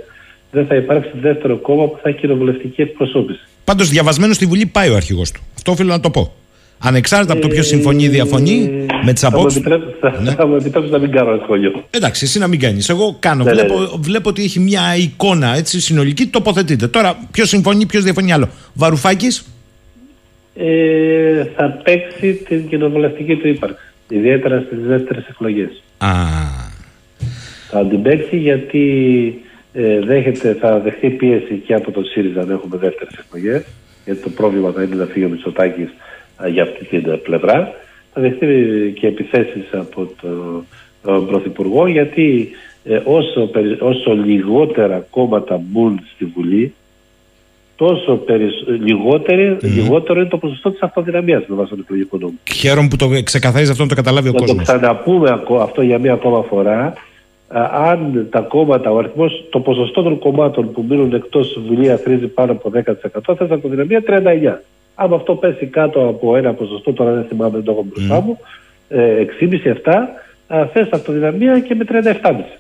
δεν θα υπάρξει δεύτερο κόμμα που θα έχει κοινοβουλευτική εκπροσώπηση. Πάντως, διαβασμένο στη Βουλή πάει ο αρχηγός του. Αυτό οφείλω να το πω. Ανεξάρτητα από το ποιο συμφωνεί ή διαφωνεί με τις απόψεις. Θα μου επιτρέψεις να μην κάνω ένα σχόλιο. Εντάξει, εσύ να μην κάνεις. Εγώ κάνω. Βλέπω ότι έχει μια εικόνα συνολική, τοποθετείται. Τώρα, ποιο συμφωνεί, ποιο διαφωνεί άλλο. Βαρουφάκης. Θα παίξει την κοινοβουλευτική του ύπαρξη. Ιδιαίτερα στις δεύτερες εκλογές. Θα την παίξει γιατί θα δεχτεί πίεση και από τον ΣΥΡΙΖΑ να έχουμε δεύτερες εκλογές. Γιατί το πρόβλημα θα είναι να φύγει ο Μητσοτάκης για αυτή την πλευρά. Θα δεχτεί και επιθέσεις από τον το Πρωθυπουργό γιατί ε, όσο, περι, όσο λιγότερα κόμματα μπουν στη Βουλή τόσο περι, λιγότερο, mm. λιγότερο είναι το ποσοστό της αυτοδυναμίας με βάση τον εκλογικό νόμο. Χαίρομαι που το ξεκαθαρίζει αυτό, να το καταλάβει ο να κόσμος. Θα το ξαναπούμε αυτό για μία ακόμα φορά. Α, αν τα κόμματα, ο αριθμός, το ποσοστό των κομμάτων που μείνουν εκτός Βουλή αθροίζει πάνω από δέκα τοις εκατό, θα είναι αυτοδυναμία τριάντα εννιά τοις εκατό. Αν αυτό πέσει κάτω από ένα ποσοστό, τώρα δεν θυμάμαι, δεν το έχω μπροστά μου, έξι κόμμα πέντε με επτά, θες αυτοδυναμία και με τριάντα επτά κόμμα πέντε.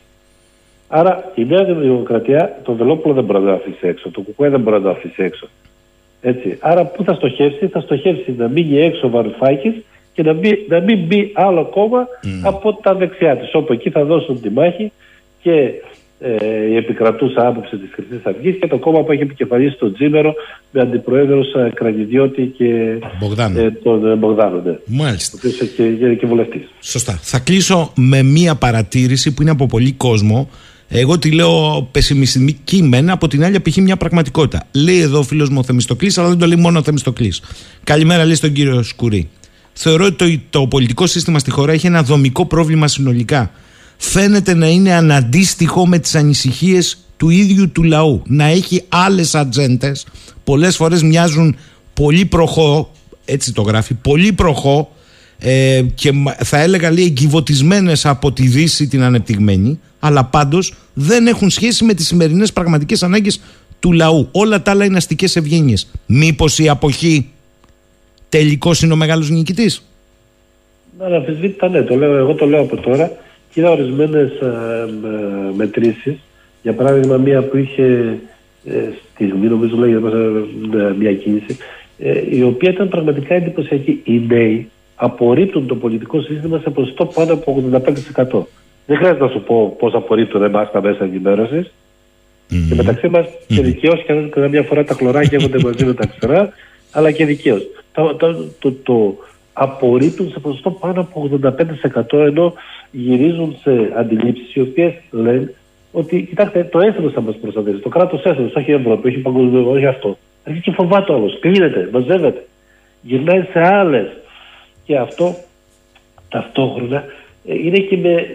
Άρα η Νέα Δημοκρατία, το Βελόπουλο δεν μπορεί να το αφήσει έξω, το ΚΚΕ δεν μπορεί να το αφήσει έξω. Έτσι. Άρα πού θα στοχεύσει, θα στοχεύσει να μείνει έξω ο Βαρουφάκης και να μην, να μην μπει άλλο κόμμα mm. από τα δεξιά της, όπου εκεί θα δώσουν τη μάχη και Ε, η επικρατούσα άποψη της Χρυσής Αυγής και το κόμμα που έχει επικεφαλίσει τον Τζίμερο με αντιπροέδρους ε, Κραγιδιώτη και ε, τον ε, Μπογδάνο. Ναι. Μάλιστα. Ο οποίος είναι και βουλευτής. Σωστά. Θα κλείσω με μία παρατήρηση που είναι από πολύ κόσμο. Εγώ τη λέω πεσημιστική μεν, από την άλλη απηχεί μια πραγματικότητα. Λέει εδώ ο φίλος μου ο Θεμιστοκλής, αλλά δεν το λέει μόνο ο Θεμιστοκλής. Καλημέρα, λέει στον κύριο Σκουρή. Θεωρώ ότι το, το πολιτικό σύστημα στη χώρα έχει ένα δομικό πρόβλημα συνολικά. Φαίνεται να είναι αναντίστοιχο με τις ανησυχίες του ίδιου του λαού. Να έχει άλλες ατζέντες, πολλές φορές μοιάζουν πολύ προχώ, έτσι το γράφει, πολύ προχώ ε, και θα έλεγα λέει εγκυβωτισμένες από τη Δύση την ανεπτυγμένη, αλλά πάντως δεν έχουν σχέση με τις σημερινές πραγματικές ανάγκες του λαού. Όλα τα άλλα είναι αστικές ευγένειες. Μήπως η αποχή τελικώς είναι ο μεγάλος νικητής? Αναμφισβήτητα ναι, το λέω, εγώ το λέω από τώρα. Είδα ορισμένες μετρήσεις, για παράδειγμα μία που είχε ε, στιγμή, νομίζω λέγεται ε, μία κίνηση, ε, η οποία ήταν πραγματικά εντυπωσιακή. Οι νέοι απορρίπτουν το πολιτικό σύστημα σε ποσοστό πάνω από ογδόντα πέντε τοις εκατό. Δεν χρειάζεται να σου πω πώς απορρίπτουν εμάς τα μέσα ενημέρωσης. Mm-hmm. Και μεταξύ μας mm-hmm. και δικαίως, και αν καμιά φορά τα χλωράκια έχονται μαζί με τα ξερά, αλλά και δικαίως. Το, το, το, το απορρίπτουν σε ποσοστό πάνω από ογδόντα πέντε τοις εκατό, ενώ γυρίζουν σε αντιλήψεις οι οποίες λένε ότι κοιτάξτε, το έθνος θα μας προστατεύσει, το κράτος έθνος, όχι η Ευρώπη, όχι η παγκοσμιοποίηση, όχι αυτό. αρχίζει και φοβάται όμως, κλείνεται, μαζεύεται, γυρνάει σε άλλες. Και αυτό ταυτόχρονα είναι και με,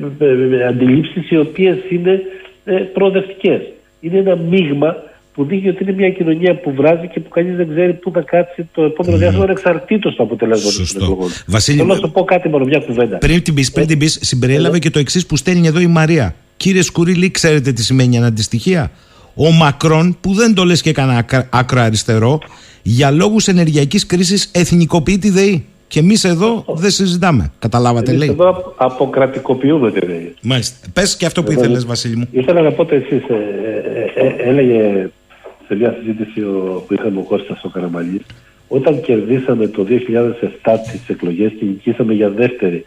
με, με, με αντιλήψεις οι οποίες είναι ε, προοδευτικές. Είναι ένα μείγμα που δείχνει ότι είναι μια κοινωνία που βράζει και που κανείς δεν ξέρει πού θα κάτσει το επόμενο διάστημα, εξαρτήτως των αποτελέσματων των εκλογών. Βασίλη, θέλω να σου πω κάτι μόνο, μια κουβέντα. Πριν την πεις, πριν την πεις, συμπεριέλαβε και το εξής που στέλνει εδώ η Μαρία. Κύριε Σκουρίλη, ξέρετε τι σημαίνει αναντιστοιχεία? Ο Μακρόν, που δεν το λες και κανένα άκρα αριστερό, για λόγους ενεργειακής κρίσης εθνικοποιεί τη ΔΕΗ. Και εμείς εδώ δεν συζητάμε. Καταλάβατε, εμείς λέει. Εδώ αποκρατικοποιούμε τη ΔΕΗ. Μάλιστα. Πες και αυτό που ήθελες, ήθελες, Βασίλη μου. Ήθελα να πω ότι εσείς ε, ε, ε, έλεγε σε μια συζήτηση ο, που είχαμε ο Κώστας ο Καραμαλής, όταν κερδίσαμε το δύο χιλιάδες επτά τις εκλογές και νικήσαμε για δεύτερη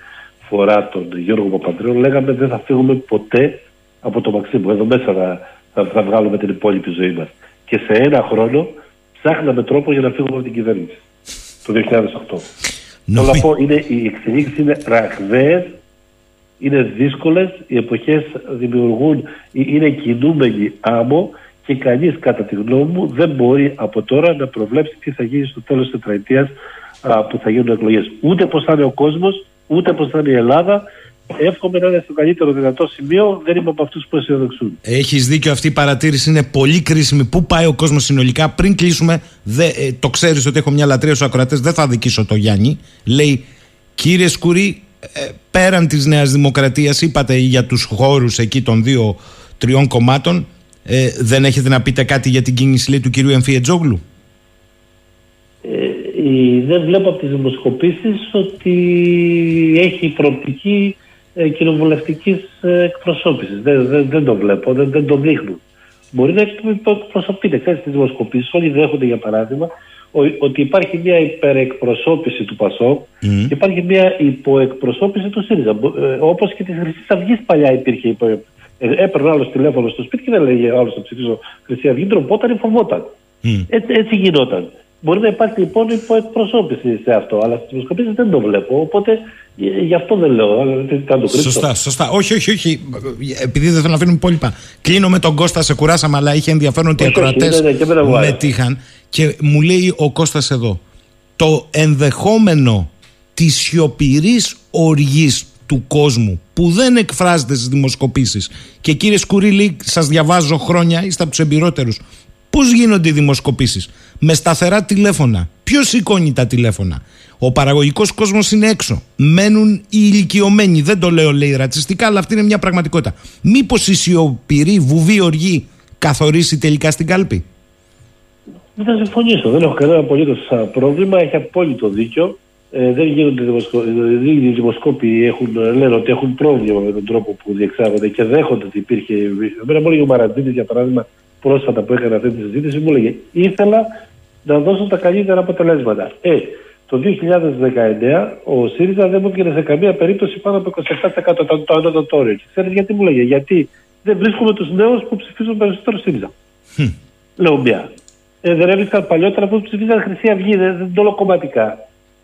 φορά τον Γιώργο Παπανδρέου, λέγαμε δεν θα φύγουμε ποτέ από το Μαξίμου. Εδώ μέσα θα, θα, θα βγάλουμε την υπόλοιπη ζωή μας. Και σε ένα χρόνο ψάχναμε τρόπο για να φύγουμε από την κυβέρνηση. Το δύο χιλιάδες οκτώ. Θέλω να πω, οι εξελίξεις είναι ραγδαίες, είναι δύσκολες, οι εποχές δημιουργούν, είναι κινούμενοι άμμο και κανείς, κατά τη γνώμη μου, δεν μπορεί από τώρα να προβλέψει τι θα γίνει στο τέλος της τετραετίας που θα γίνουν εκλογές. Ούτε πώς θα είναι ο κόσμος, ούτε πώς θα είναι η Ελλάδα. Εύχομαι να είναι στο καλύτερο δυνατό σημείο. Δεν είμαι από αυτούς που αισιοδοξούν. Έχεις δίκιο, αυτή η παρατήρηση είναι πολύ κρίσιμη. Πού πάει ο κόσμος συνολικά? Πριν κλείσουμε, δε, ε, το ξέρεις ότι έχω μια λατρεία στους ακροατές, δεν θα δικήσω το Γιάννη. Λέει, κύριε Σκουρή, ε, πέραν της Νέας Δημοκρατίας, είπατε για τους χώρους εκεί των δύο-τριών κομμάτων, ε, δεν έχετε να πείτε κάτι για την κίνηση, λέει, του κυρίου Εμφιετζόγλου? Ε, η, δεν βλέπω από τις δημοσκοπήσεις ότι έχει προοπτική κοινοβουλευτικής εκπροσώπησης. Δεν, δεν, δεν το βλέπω, δεν, δεν το δείχνουν. Μπορεί να εκπροσωπείται. Ξέρετε, στις δημοσκοπήσεις όλοι δέχονται, για παράδειγμα, ότι υπάρχει μια υπερεκπροσώπηση του ΠΑΣΟΚ mm. και υπάρχει μια υποεκπροσώπηση του ΣΥΡΙΖΑ. Όπως και της Χρυσής Αυγής παλιά υπήρχε υποεκπροσώπηση. Έπαιρνε άλλο τηλέφωνο στο σπίτι και δεν λέγε άλλο να ψηφίσω Χρυσή Αυγή, τροπόταν, φοβόταν. Mm. Έτσι, έτσι γινόταν. Μπορεί να υπάρχει λοιπόν υποεκπροσώπηση σε αυτό, αλλά στις δημοσκοπήσεις δεν το βλέπω. Οπότε γι' αυτό δεν λέω. Αλλά θα το σωστά, σωστά. Όχι, όχι, όχι. Επειδή δεν θέλω να αφήνουμε υπόλοιπα. Κλείνω με τον Κώστα, σε κουράσαμε, αλλά είχε ενδιαφέρον ότι οι ακροατές μετήχαν. Και μου λέει ο Κώστας εδώ, το ενδεχόμενο της σιωπηρής οργής του κόσμου που δεν εκφράζεται στις δημοσκοπήσεις. Και κύριε Σκουρίλη, σας διαβάζω χρόνια, είστε από τους εμπειρότερους. Πώς γίνονται οι δημοσκοπήσεις? Με σταθερά τηλέφωνα. Ποιος σηκώνει τα τηλέφωνα? Ο παραγωγικός κόσμος είναι έξω. Μένουν οι ηλικιωμένοι. Δεν το λέω, λέει, ρατσιστικά, αλλά αυτή είναι μια πραγματικότητα. Μήπως η σιωπηρή βουβή οργή καθορίσει τελικά στην κάλπη? Δεν θα συμφωνήσω. Δεν έχω κανένα απολύτως πρόβλημα. Έχει απόλυτο δίκιο. Ε, δεν γίνονται δημοσκο... Οι δημοσκόποι έχουν, λένε ότι έχουν πρόβλημα με τον τρόπο που διεξάγονται και δέχονται ότι υπήρχε. Εμένα μόνο ο Μαραντίνης, για παράδειγμα, πρόσφατα που έκανα αυτή τη συζήτηση, μου έλεγε ήθελα να δώσω τα καλύτερα αποτελέσματα. Ε, το δύο χιλιάδες δεκαεννέα ο ΣΥΡΙΖΑ δεν μου έβγαινε σε καμία περίπτωση πάνω από είκοσι επτά τοις εκατό το ανώτατο όριο. Ξέρετε γιατί μου λέγε? Γιατί δεν βρίσκουμε τους νέους που ψηφίζουν περισσότερο ΣΥΡΙΖΑ. Λέω μια. Ε, δεν έβρισκαν παλιότερα που ψηφίζαν Χρυσή Αυγή, δεν, δεν το λέω κομματικά.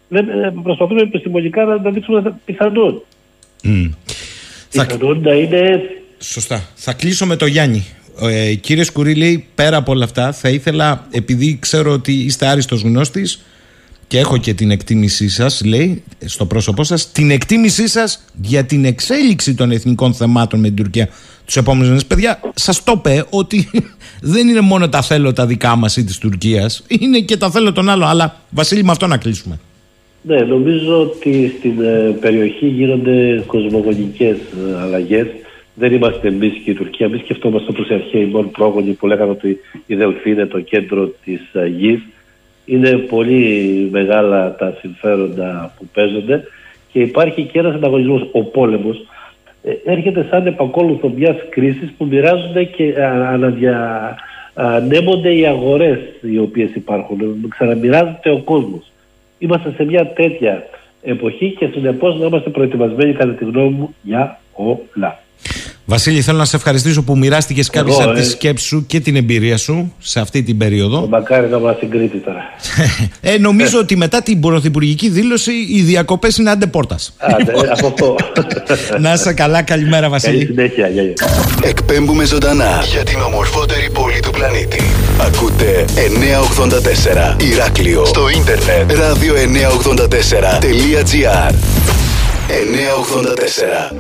Δεν, ε, προσπαθούμε επιστημονικά να, να δείξουμε πιθανόν. Mm. Πιθανόν θα... να είναι έτσι. Σωστά. Θα κλείσω με το Γιάννη. Ε, κύριε Σκουρίλη, πέρα από όλα αυτά, θα ήθελα, επειδή ξέρω ότι είστε άριστος γνώστης και έχω και την εκτίμησή σας, λέει, στο πρόσωπό σας, την εκτίμησή σας για την εξέλιξη των εθνικών θεμάτων με την Τουρκία τους επόμενους. Παιδιά, σας το είπε ότι δεν είναι μόνο τα θέλω τα δικά μας ή της Τουρκίας, είναι και τα θέλω των άλλων. Αλλά, Βασίλη, με αυτό να κλείσουμε. Ναι, νομίζω ότι στην περιοχή γίνονται κοσμογονικές αλλαγές. Δεν είμαστε εμείς και η Τουρκία. Εμείς σκεφτόμαστε όπως οι αρχαίοι μόν πρόγονοι που λέγανε ότι η Δελφή είναι το κέντρο της γης. Είναι πολύ μεγάλα τα συμφέροντα που παίζονται και υπάρχει και ένας ανταγωνισμός. Ο πόλεμος έρχεται σαν επακόλουθο μιας κρίσης που μοιράζονται και αναδιανέμονται οι αγορές οι οποίες υπάρχουν. Ξαναμοιράζεται ο κόσμος. Είμαστε σε μια τέτοια εποχή και συνεπώς να είμαστε προετοιμασμένοι, κατά τη γνώμη μου, για όλα. Βασίλη, θέλω να σε ευχαριστήσω που μοιράστηκες κάποιες από τη σκέψη σου και την εμπειρία σου σε αυτή την περίοδο. Μακάρι να μας στην Κρήτη τώρα. ε, νομίζω ε. ότι μετά την πρωθυπουργική δήλωση οι διακοπές είναι άντε πόρτας. Άντε, από αυτό. Να είσαι καλά, καλημέρα Βασίλη. Καλή συνέχεια, γεια, γεια. Εκπέμπουμε ζωντανά για την ομορφότερη πόλη του πλανήτη. Ακούτε εννιακόσια ογδόντα τέσσερα Ηράκλειο στο ίντερνετ ράδιο εννιακόσια ογδόντα τέσσερα τελεία τζι άρ. εννιακόσια ογδόντα τέσσερα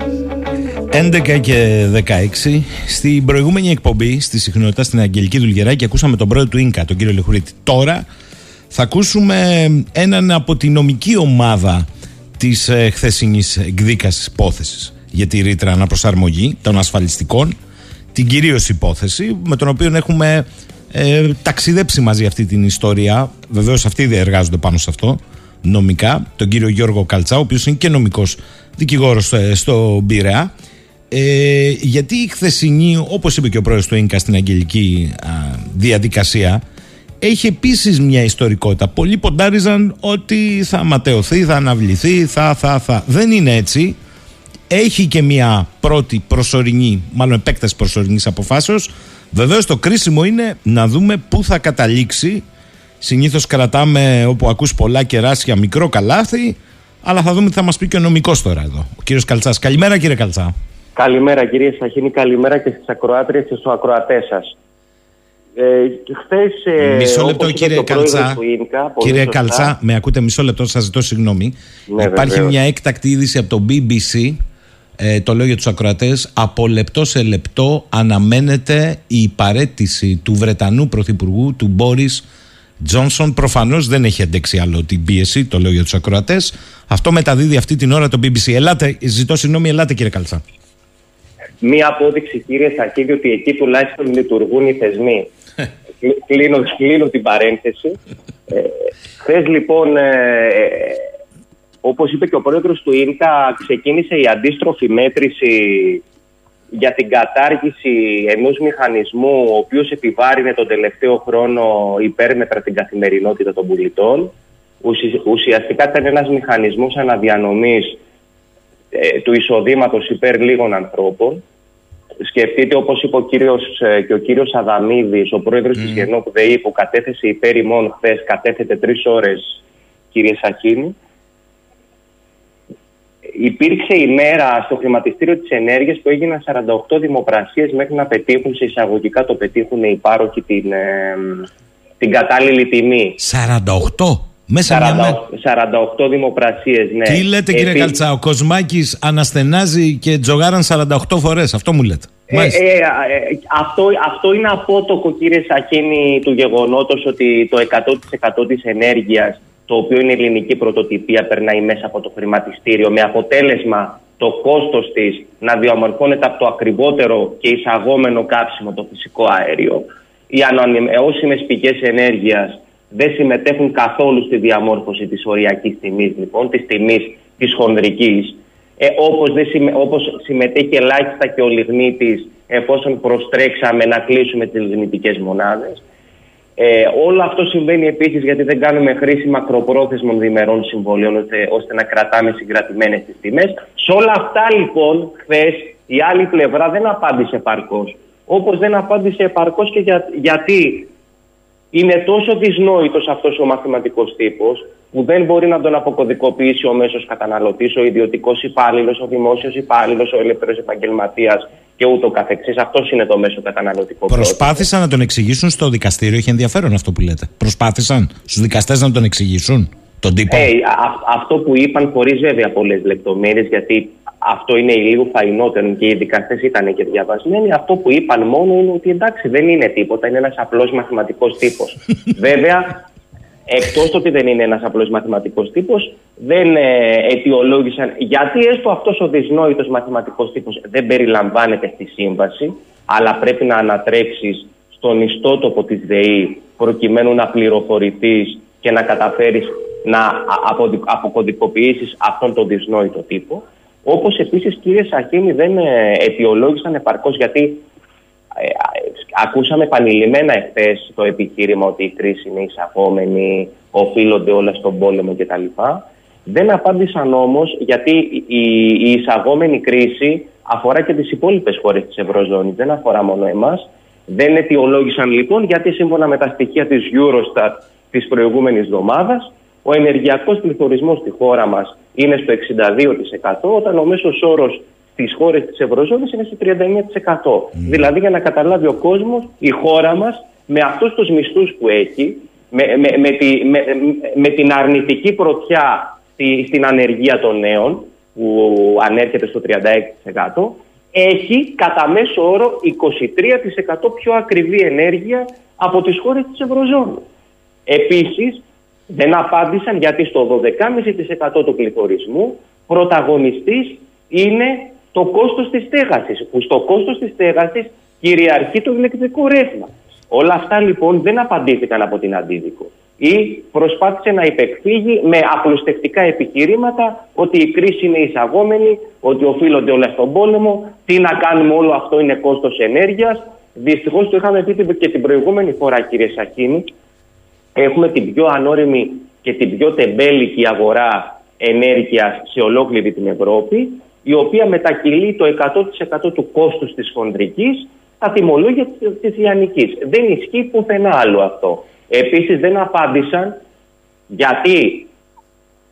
έντεκα και δεκαέξι. Στην προηγούμενη εκπομπή, στη συχνότητα, στην Αγγελική Δουλγεράκη, ακούσαμε τον πρόεδρο του Ίνκα, τον κύριο Λεχουρίτη. Τώρα θα ακούσουμε έναν από τη νομική ομάδα της ε, χθεσινής εκδίκασης υπόθεσης για τη ρήτρα αναπροσαρμογή των ασφαλιστικών, την κυρίως υπόθεση με τον οποίο έχουμε ε, ταξιδέψει μαζί αυτή την ιστορία. Βεβαίως αυτοί διεργάζονται πάνω σε αυτό νομικά, τον κύριο Γιώργο Καλτσά, ο οποίος είναι και νομικός δικηγόρος στο Πειραιά. Ε, γιατί η χθεσινή, όπως είπε και ο πρόεδρος του Ίνκα στην αγγελική α, διαδικασία, έχει επίσης μια ιστορικότητα. Πολλοί ποντάριζαν ότι θα ματαιωθεί, θα αναβληθεί, θα, θα, θα. Δεν είναι έτσι. Έχει και μια πρώτη προσωρινή, μάλλον επέκταση προσωρινής αποφάσεως. Βεβαίως το κρίσιμο είναι να δούμε πού θα καταλήξει. Συνήθως κρατάμε όπου ακούς πολλά κεράσια μικρό καλάθι, αλλά θα δούμε τι θα μας πει και ο νομικός τώρα εδώ, ο κύριος Καλτσάς. Καλημέρα κύριε Καλτσά. Καλημέρα κύριε Σαχίνη, καλημέρα και στις ακροάτριες και στους ακροατές σας. Ε, και χθες, μισό λεπτό κύριε Καλτσά, Ίνκα, κύριε σωστά. Καλτσά, με ακούτε μισό λεπτό, σας ζητώ συγγνώμη. Ναι, υπάρχει βεβαίως μια έκτακτη είδηση από το μπι μπι σι, ε, το λέω για τους ακροατές, από λεπτό σε λεπτό αναμένεται η παραίτηση του Βρετανού Πρωθυπουργού, του Μπόρις Τζόνσον. Προφανώς δεν έχει αντέξει άλλο την πίεση, το λέω για τους ακροατές. Αυτό μεταδίδει αυτή την ώρα το μπι μπι σι. Ελάτε, ζητώ συγγνώμη, ελάτε κύριε Καλτσά. Μία απόδειξη κύριε Σακίδη ότι εκεί τουλάχιστον λειτουργούν οι θεσμοί. κλείνω, κλείνω την παρένθεση. ε, χθες λοιπόν, ε, όπως είπε και ο πρόεδρος του Ίνκα, ξεκίνησε η αντίστροφη μέτρηση για την κατάργηση ενός μηχανισμού ο οποίος επιβάρυνε τον τελευταίο χρόνο υπέρμετρα την καθημερινότητα των πολιτών. Ουσιαστικά ήταν ένας μηχανισμός αναδιανομής ε, του εισοδήματος υπέρ λίγων ανθρώπων. Σκεφτείτε, όπως είπε ο κύριος, ε, και ο κύριος Αδαμίδης, ο πρόεδρος mm. της Γενόπουδεϊ, που κατέθεσε υπέρ ημών χθες, κατέθετε τρεις ώρες κύριε Σαχίνη. Υπήρξε ημέρα στο χρηματιστήριο της ενέργειας που έγιναν σαράντα οκτώ δημοπρασίες μέχρι να πετύχουν, σε εισαγωγικά το πετύχουν οι πάροχοι την, ε, την κατάλληλη τιμή. σαράντα οκτώ Μέσα σαράντα οκτώ, σαράντα οκτώ δημοπρασίες, ναι. Τι λέτε κύριε Επί... Καλτσά, ο Κοσμάκης αναστενάζει και τζογάραν σαράντα οκτώ φορές, αυτό μου λέτε. Ε, ε, ε, ε, αυτό, αυτό είναι απότοκο κύριε Σαχίνη του γεγονότος ότι το εκατό τοις εκατό της ενέργειας, το οποίο είναι ελληνική πρωτοτυπία, περνάει μέσα από το χρηματιστήριο, με αποτέλεσμα το κόστος της να διαμορφώνεται από το ακριβότερο και εισαγόμενο κάψιμο, το φυσικό αέριο. Οι ανανεώσιμες πηγές ενέργειας δεν συμμετέχουν καθόλου στη διαμόρφωση της οριακής τιμής, λοιπόν, της τιμής της χονδρικής, ε, όπως, δεν συμμε... όπως συμμετέχει ελάχιστα και ο λιγνίτης, εφόσον προστρέξαμε να κλείσουμε τις λιγνητικές μονάδες. Ε, όλο αυτό συμβαίνει επίσης γιατί δεν κάνουμε χρήση μακροπρόθεσμων διμερών συμβολίων ώστε, ώστε να κρατάμε συγκρατημένες τις τιμές. Σε όλα αυτά λοιπόν χθες η άλλη πλευρά δεν απάντησε επαρκώς. Όπως δεν απάντησε επαρκώς και για, γιατί είναι τόσο δυσνόητος αυτός ο μαθηματικός τύπος που δεν μπορεί να τον αποκωδικοποιήσει ο μέσος καταναλωτής, ο ιδιωτικός υπάλληλος, ο δημόσιος υπάλληλος, ο ελεύθερος επαγγελματίας και ούτω καθεξής. Αυτός είναι το μέσο καταναλωτικό. Προσπάθησαν να τον εξηγήσουν στο δικαστήριο, είχε ενδιαφέρον αυτό που λέτε. Προσπάθησαν στους δικαστές να τον εξηγήσουν τον τύπο. Hey, α, αυτό που είπαν χωρίς βέβαια πολλές λεπτομέρειες, γιατί αυτό είναι η λίγο φαϊνότερο και οι δικαστές ήταν και διαβασμένοι. Αυτό που είπαν μόνο είναι ότι εντάξει, δεν είναι τίποτα, είναι ένας απλός μαθηματικός τύπος. Βέβαια, εκτός ότι δεν είναι ένας απλός μαθηματικός τύπος, δεν ε, αιτιολόγησαν γιατί έστω αυτός ο δυσνόητος μαθηματικός τύπος δεν περιλαμβάνεται στη σύμβαση, αλλά πρέπει να ανατρέξεις στον ιστότοπο της ΔΕΗ προκειμένου να πληροφορηθείς και να καταφέρεις να αποκωδικοποιήσεις αυτόν τον δυσνόητο τύπο. Όπως επίσης κύριε Σαχίνη δεν ε, αιτιολόγησαν επαρκώς, γιατί Ε, ακούσαμε επανειλημμένα εχθές το επιχείρημα ότι η κρίση είναι εισαγόμενη, οφείλονται όλα στον πόλεμο κτλ. Δεν απάντησαν όμως, γιατί η, η εισαγόμενη κρίση αφορά και τις υπόλοιπες χώρες της Ευρωζώνης, δεν αφορά μόνο εμάς. Δεν αιτιολόγησαν λοιπόν γιατί, σύμφωνα με τα στοιχεία της Eurostat της προηγούμενης εβδομάδας, ο ενεργειακός πληθωρισμός στη χώρα μας είναι στο εξήντα δύο τοις εκατό, όταν ο μέσος όρος στις χώρες της Ευρωζώνης είναι στο τριάντα εννέα τοις εκατό. Mm. Δηλαδή, για να καταλάβει ο κόσμος, η χώρα μας με αυτούς τους μισθούς που έχει, με, με, με, τη, με, με την αρνητική πρωτιά στην ανεργία των νέων, που ανέρχεται στο τριάντα έξι τοις εκατό, έχει κατά μέσο όρο είκοσι τρία τοις εκατό πιο ακριβή ενέργεια από τις χώρες της Ευρωζώνης. Επίσης, δεν απάντησαν γιατί στο δώδεκα κόμμα πέντε τοις εκατό του πληθωρισμού πρωταγωνιστής είναι το κόστος της στέγασης, που στο κόστος της στέγασης κυριαρχεί το ηλεκτρικό ρεύμα. Όλα αυτά λοιπόν δεν απαντήθηκαν από την Αντίδικο, ή προσπάθησε να υπεκφύγει με απλουστευτικά επιχειρήματα ότι η κρίση είναι εισαγόμενη, ότι οφείλονται όλα στον πόλεμο, τι να κάνουμε, όλο αυτό είναι κόστος ενέργειας. Δυστυχώς, το είχαμε πει και την προηγούμενη φορά, κύριε Σαχίνη, έχουμε την πιο ανώριμη και την πιο τεμπέλικη αγορά ενέργειας σε ολόκληρη την Ευρώπη, η οποία μετακυλεί το εκατό τοις εκατό του κόστους της χοντρικής στα τιμολόγια της λιανικής. Δεν ισχύει πουθενά άλλο αυτό. Επίσης δεν απάντησαν γιατί,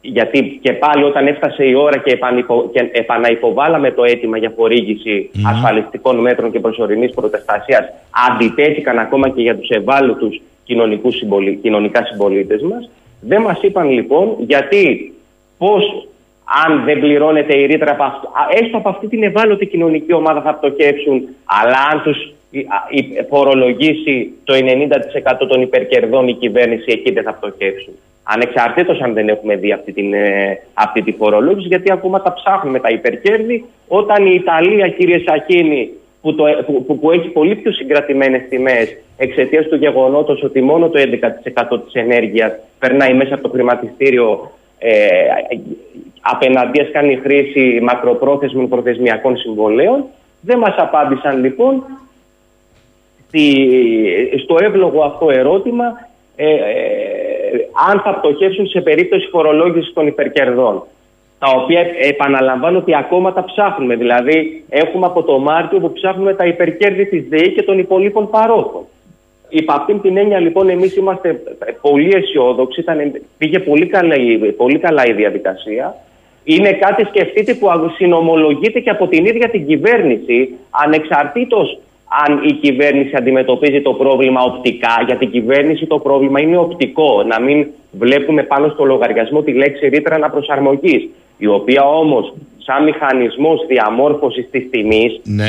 γιατί και πάλι όταν έφτασε η ώρα και, επανυπο, και επαναυποβάλαμε το αίτημα για χορήγηση mm. ασφαλιστικών μέτρων και προσωρινής προστασίας, αντιτέθηκαν ακόμα και για τους ευάλωτους συμπολί, κοινωνικά συμπολίτες μας. Δεν μας είπαν λοιπόν γιατί, πώς, αν δεν πληρώνεται η ρήτρα από αυτό, έστω από αυτή την ευάλωτη κοινωνική ομάδα θα πτωχεύσουν, αλλά αν τους φορολογήσει το ενενήντα τοις εκατό των υπερκερδών η κυβέρνηση, εκεί δεν θα πτωχεύσουν. Ανεξαρτήτως αν δεν έχουμε δει αυτή, την, αυτή τη φορολόγηση, γιατί ακόμα τα ψάχνουμε τα υπερκέρδη, όταν η Ιταλία, κύριε Σαχίνη, που, το, που, που, που έχει πολύ πιο συγκρατημένες τιμές εξαιτίας του γεγονότος ότι μόνο το έντεκα τοις εκατό της ενέργειας περνάει μέσα από το χρηματιστήριο, ε, απέναντίας κάνει χρήση μακροπρόθεσμων προθεσμιακών συμβολέων. Δεν μας απάντησαν λοιπόν στο εύλογο αυτό ερώτημα, ε, ε, αν θα πτωχεύσουν σε περίπτωση φορολόγησης των υπερκερδών, τα οποία επαναλαμβάνω ότι ακόμα τα ψάχνουμε. Δηλαδή έχουμε από το Μάρτιο που ψάχνουμε τα υπερκέρδη της ΔΕΗ και των υπολείπων παρόχων. Υπ' αυτήν την έννοια λοιπόν εμείς είμαστε πολύ αισιόδοξοι. Ήταν, πήγε πολύ καλά, πολύ καλά η διαδικασία. Είναι κάτι, σκεφτείτε, που συνομολογείται και από την ίδια την κυβέρνηση, ανεξαρτήτως αν η κυβέρνηση αντιμετωπίζει το πρόβλημα οπτικά, γιατί η κυβέρνηση το πρόβλημα είναι οπτικό, να μην βλέπουμε πάνω στο λογαριασμό τη λέξη ρήτρα αναπροσαρμογής, η οποία όμως σαν μηχανισμός διαμόρφωσης της τιμής, ναι,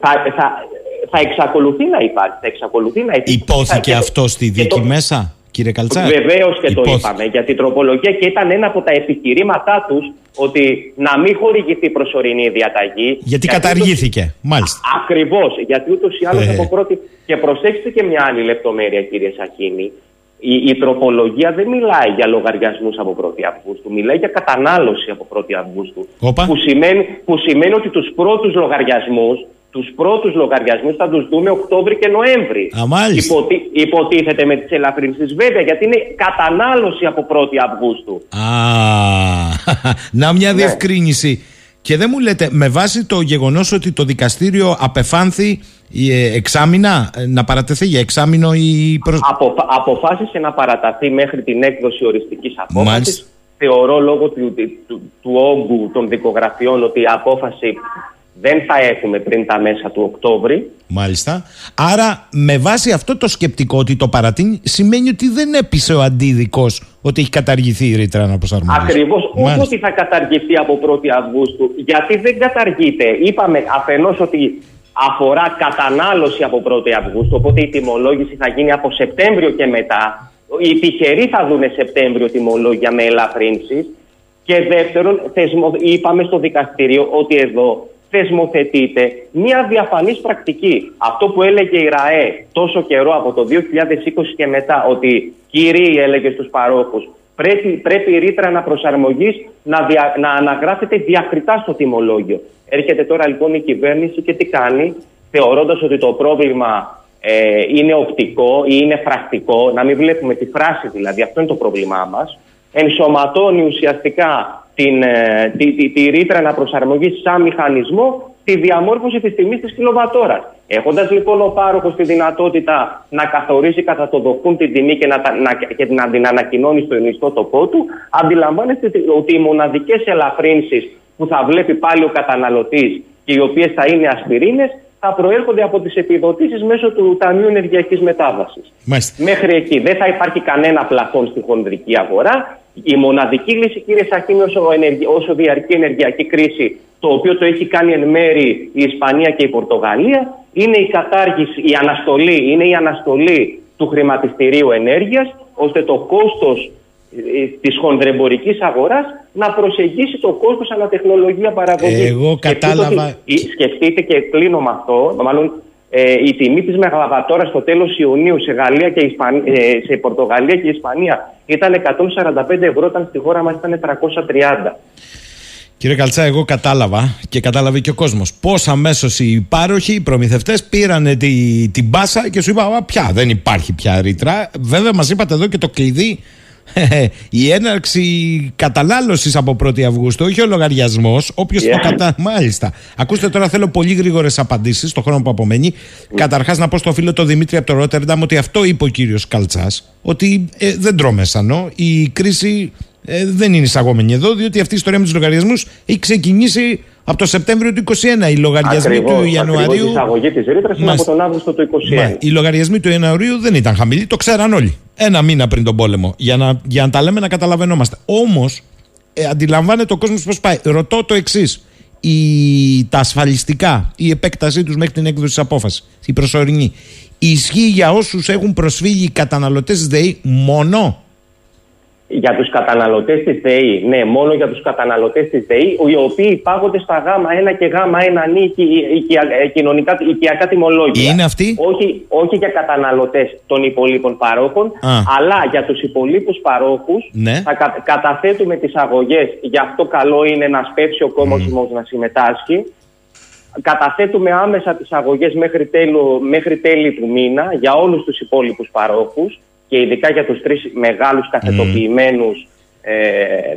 θα, θα, θα εξακολουθεί να υπάρχει. Θα εξακολουθεί να υπάρχει. Υπόθηκε θα, αυτό στη δίκη μέσα, κύριε Καλτσάκη. Βεβαίως και υπόθηκε. Το είπαμε για την τροπολογία, και ήταν ένα από τα επιχειρήματά τους ότι να μην χορηγηθεί προσωρινή διαταγή. Γιατί καταργήθηκε, ούτως, μάλιστα. Ακριβώς, γιατί ούτως ή άλλως ε. από πρώτη. Και προσέξτε και μια άλλη λεπτομέρεια, κύριε Σαχίνη. Η, η τροπολογία δεν μιλάει για λογαριασμούς από πρώτη Αυγούστου, μιλάει για κατανάλωση από πρώτη Αυγούστου. Που σημαίνει, που σημαίνει ότι τους πρώτους λογαριασμούς, τους πρώτους λογαριασμούς θα τους δούμε Οκτώβρη και Νοέμβρη. Α, μάλιστα. Υποτι, υποτίθεται με τις ελαφρύνσεις, βέβαια, γιατί είναι κατανάλωση από πρώτη Αυγούστου. Α, να μια ναι. διευκρίνηση. Και δεν μου λέτε, με βάση το γεγονός ότι το δικαστήριο απεφάνθη εξάμηνα, να παρατεθεί για εξάμηνο η προ... Απο, αποφάσισε να παραταθεί μέχρι την έκδοση οριστικής απόφασης. Μάλιστα. Θεωρώ λόγω του, του, του, του όγκου των δικογραφιών ότι η απόφαση δεν θα έχουμε πριν τα μέσα του Οκτώβρη. Μάλιστα. Άρα με βάση αυτό το σκεπτικό ότι το παρατείνει, σημαίνει ότι δεν έπεισε ο Αντίδικος ότι έχει καταργηθεί η ρήτρα αναπροσαρμογής. Ακριβώς. Όχι ότι θα καταργηθεί από πρώτη Αυγούστου, γιατί δεν καταργείται. Είπαμε αφενός ότι αφορά κατανάλωση από πρώτη Αυγούστου, οπότε η τιμολόγηση θα γίνει από Σεπτέμβριο και μετά. Οι τυχεροί θα δουν Σεπτέμβριο τιμολόγια με ελαφρύνσεις. Και δεύτερον, θεσμο... είπαμε στο δικαστήριο ότι εδώ θεσμοθετείται μια διαφανής πρακτική. Αυτό που έλεγε η ΡΑΕ τόσο καιρό, από το δύο χιλιάδες είκοσι και μετά, ότι κύριοι, έλεγε στους παρόχους, πρέπει, πρέπει η ρήτρα αναπροσαρμογής να, δια, να αναγράφεται διακριτά στο τιμολόγιο. Έρχεται τώρα λοιπόν η κυβέρνηση και τι κάνει, θεωρώντας ότι το πρόβλημα ε, είναι οπτικό ή είναι φραστικό, να μην βλέπουμε τη φράση δηλαδή, αυτό είναι το πρόβλημά μας. ενσωματώνει ουσιαστικά την, ε, τη, τη, τη ρήτρα αναπροσαρμογής σαν μηχανισμό τη διαμόρφωση της τιμής της κιλοβατόρας. Έχοντας λοιπόν ο πάροχος τη δυνατότητα να καθορίζει κατά το δοκούν την τιμή και να, να, και να την ανακοινώνει στον ιστότοπό του, αντιλαμβάνεστε ότι οι μοναδικές ελαφρύνσεις που θα βλέπει πάλι ο καταναλωτής και οι οποίες θα είναι ασπιρίνες, θα προέρχονται από τις επιδοτήσεις μέσω του Ταμείου Ενεργειακής Μετάβασης. Μάλιστα. Μέχρι εκεί δεν θα υπάρχει κανένα πλαφόν στη χονδρική αγορά. Η μοναδική λύση, κύριε Σαχίνη, όσο, όσο διαρκεί η ενεργειακή κρίση, το οποίο το έχει κάνει εν μέρη η Ισπανία και η Πορτογαλία, είναι η κατάργηση, η αναστολή, είναι η αναστολή του χρηματιστηρίου ενέργειας, ώστε το κόστος της χονδρεμπορικής αγοράς να προσεγγίσει το κόστος ανατεχνολογία παραγωγής. Εγώ κατάλαβα... Σκεφτείτε, και κλείνω με αυτό, μάλλον ε, η τιμή της μεγαβατόρας στο τέλος Ιουνίου σε, Γαλλία και Ισπαν... ε, σε Πορτογαλία και Ισπανία ήταν εκατόν σαράντα πέντε ευρώ, όταν στη χώρα μας ήταν τριακόσια τριάντα. Κύριε Καλτσά, εγώ κατάλαβα και κατάλαβε και ο κόσμος πώς αμέσως οι πάροχοι, οι προμηθευτές πήραν τη, την μπάσα και σου είπα πια δεν υπάρχει πια ρήτρα. Βέβαια μας είπατε εδώ και το κλειδί, η έναρξη κατανάλωσης από πρώτη Αυγούστου, όχι ο λογαριασμός. Όποιος yeah. το κατα... Μάλιστα. Ακούστε, τώρα θέλω πολύ γρήγορες απαντήσεις στον χρόνο που απομένει. Mm. Καταρχάς, να πω στο φίλο το Δημήτρη από το Ρότερνταμ ότι αυτό είπε ο κύριος Καλτσάς, ότι ε, δεν τρώμε σανό. Η κρίση ε, δεν είναι εισαγόμενη εδώ, διότι αυτή η ιστορία με τους λογαριασμούς έχει ξεκινήσει από το Σεπτέμβριο του είκοσι ένα. Οι λογαριασμοί ακριβώς, του Ιανουαρίου. Η εισαγωγή της ρήτρας είναι από τον Αύγουστο του είκοσι ένα. Μα, οι λογαριασμοί του Ιανουαρίου δεν ήταν χαμηλοί, το ξέραν όλοι. Ένα μήνα πριν τον πόλεμο. Για να, για να τα λέμε, να καταλαβαίνόμαστε. Όμως, ε, αντιλαμβάνεται ο κόσμος πώς πάει. Ρωτώ το εξής. Τα ασφαλιστικά, η επέκτασή τους μέχρι την έκδοση της απόφασης, η προσωρινή, ισχύει για όσους έχουν προσφύγει οι καταναλωτές ΔΕΗ μόνο? Για τους καταναλωτές της ΔΕΗ, ναι, μόνο για τους καταναλωτές της ΔΕΗ, οι οποίοι υπάγονται στα γάμα ένα και γάμα ένα νίκη κοινωνικά οικιακά τιμολόγια. Είναι αυτοί? Όχι, όχι για καταναλωτές των υπολείπων παρόχων, Α. αλλά για τους υπολείπους παρόχους, ναι. θα κα, καταθέτουμε τις αγωγές. Γι' αυτό καλό είναι να σπεύσει ο κόσμος mm. να συμμετάσχει. Καταθέτουμε άμεσα τις αγωγές μέχρι, τέλου, μέχρι τέλη του μήνα για όλους τους υπόλοιπους παρόχους, και ειδικά για τους τρεις μεγάλους καθετοποιημένους, mm. ε,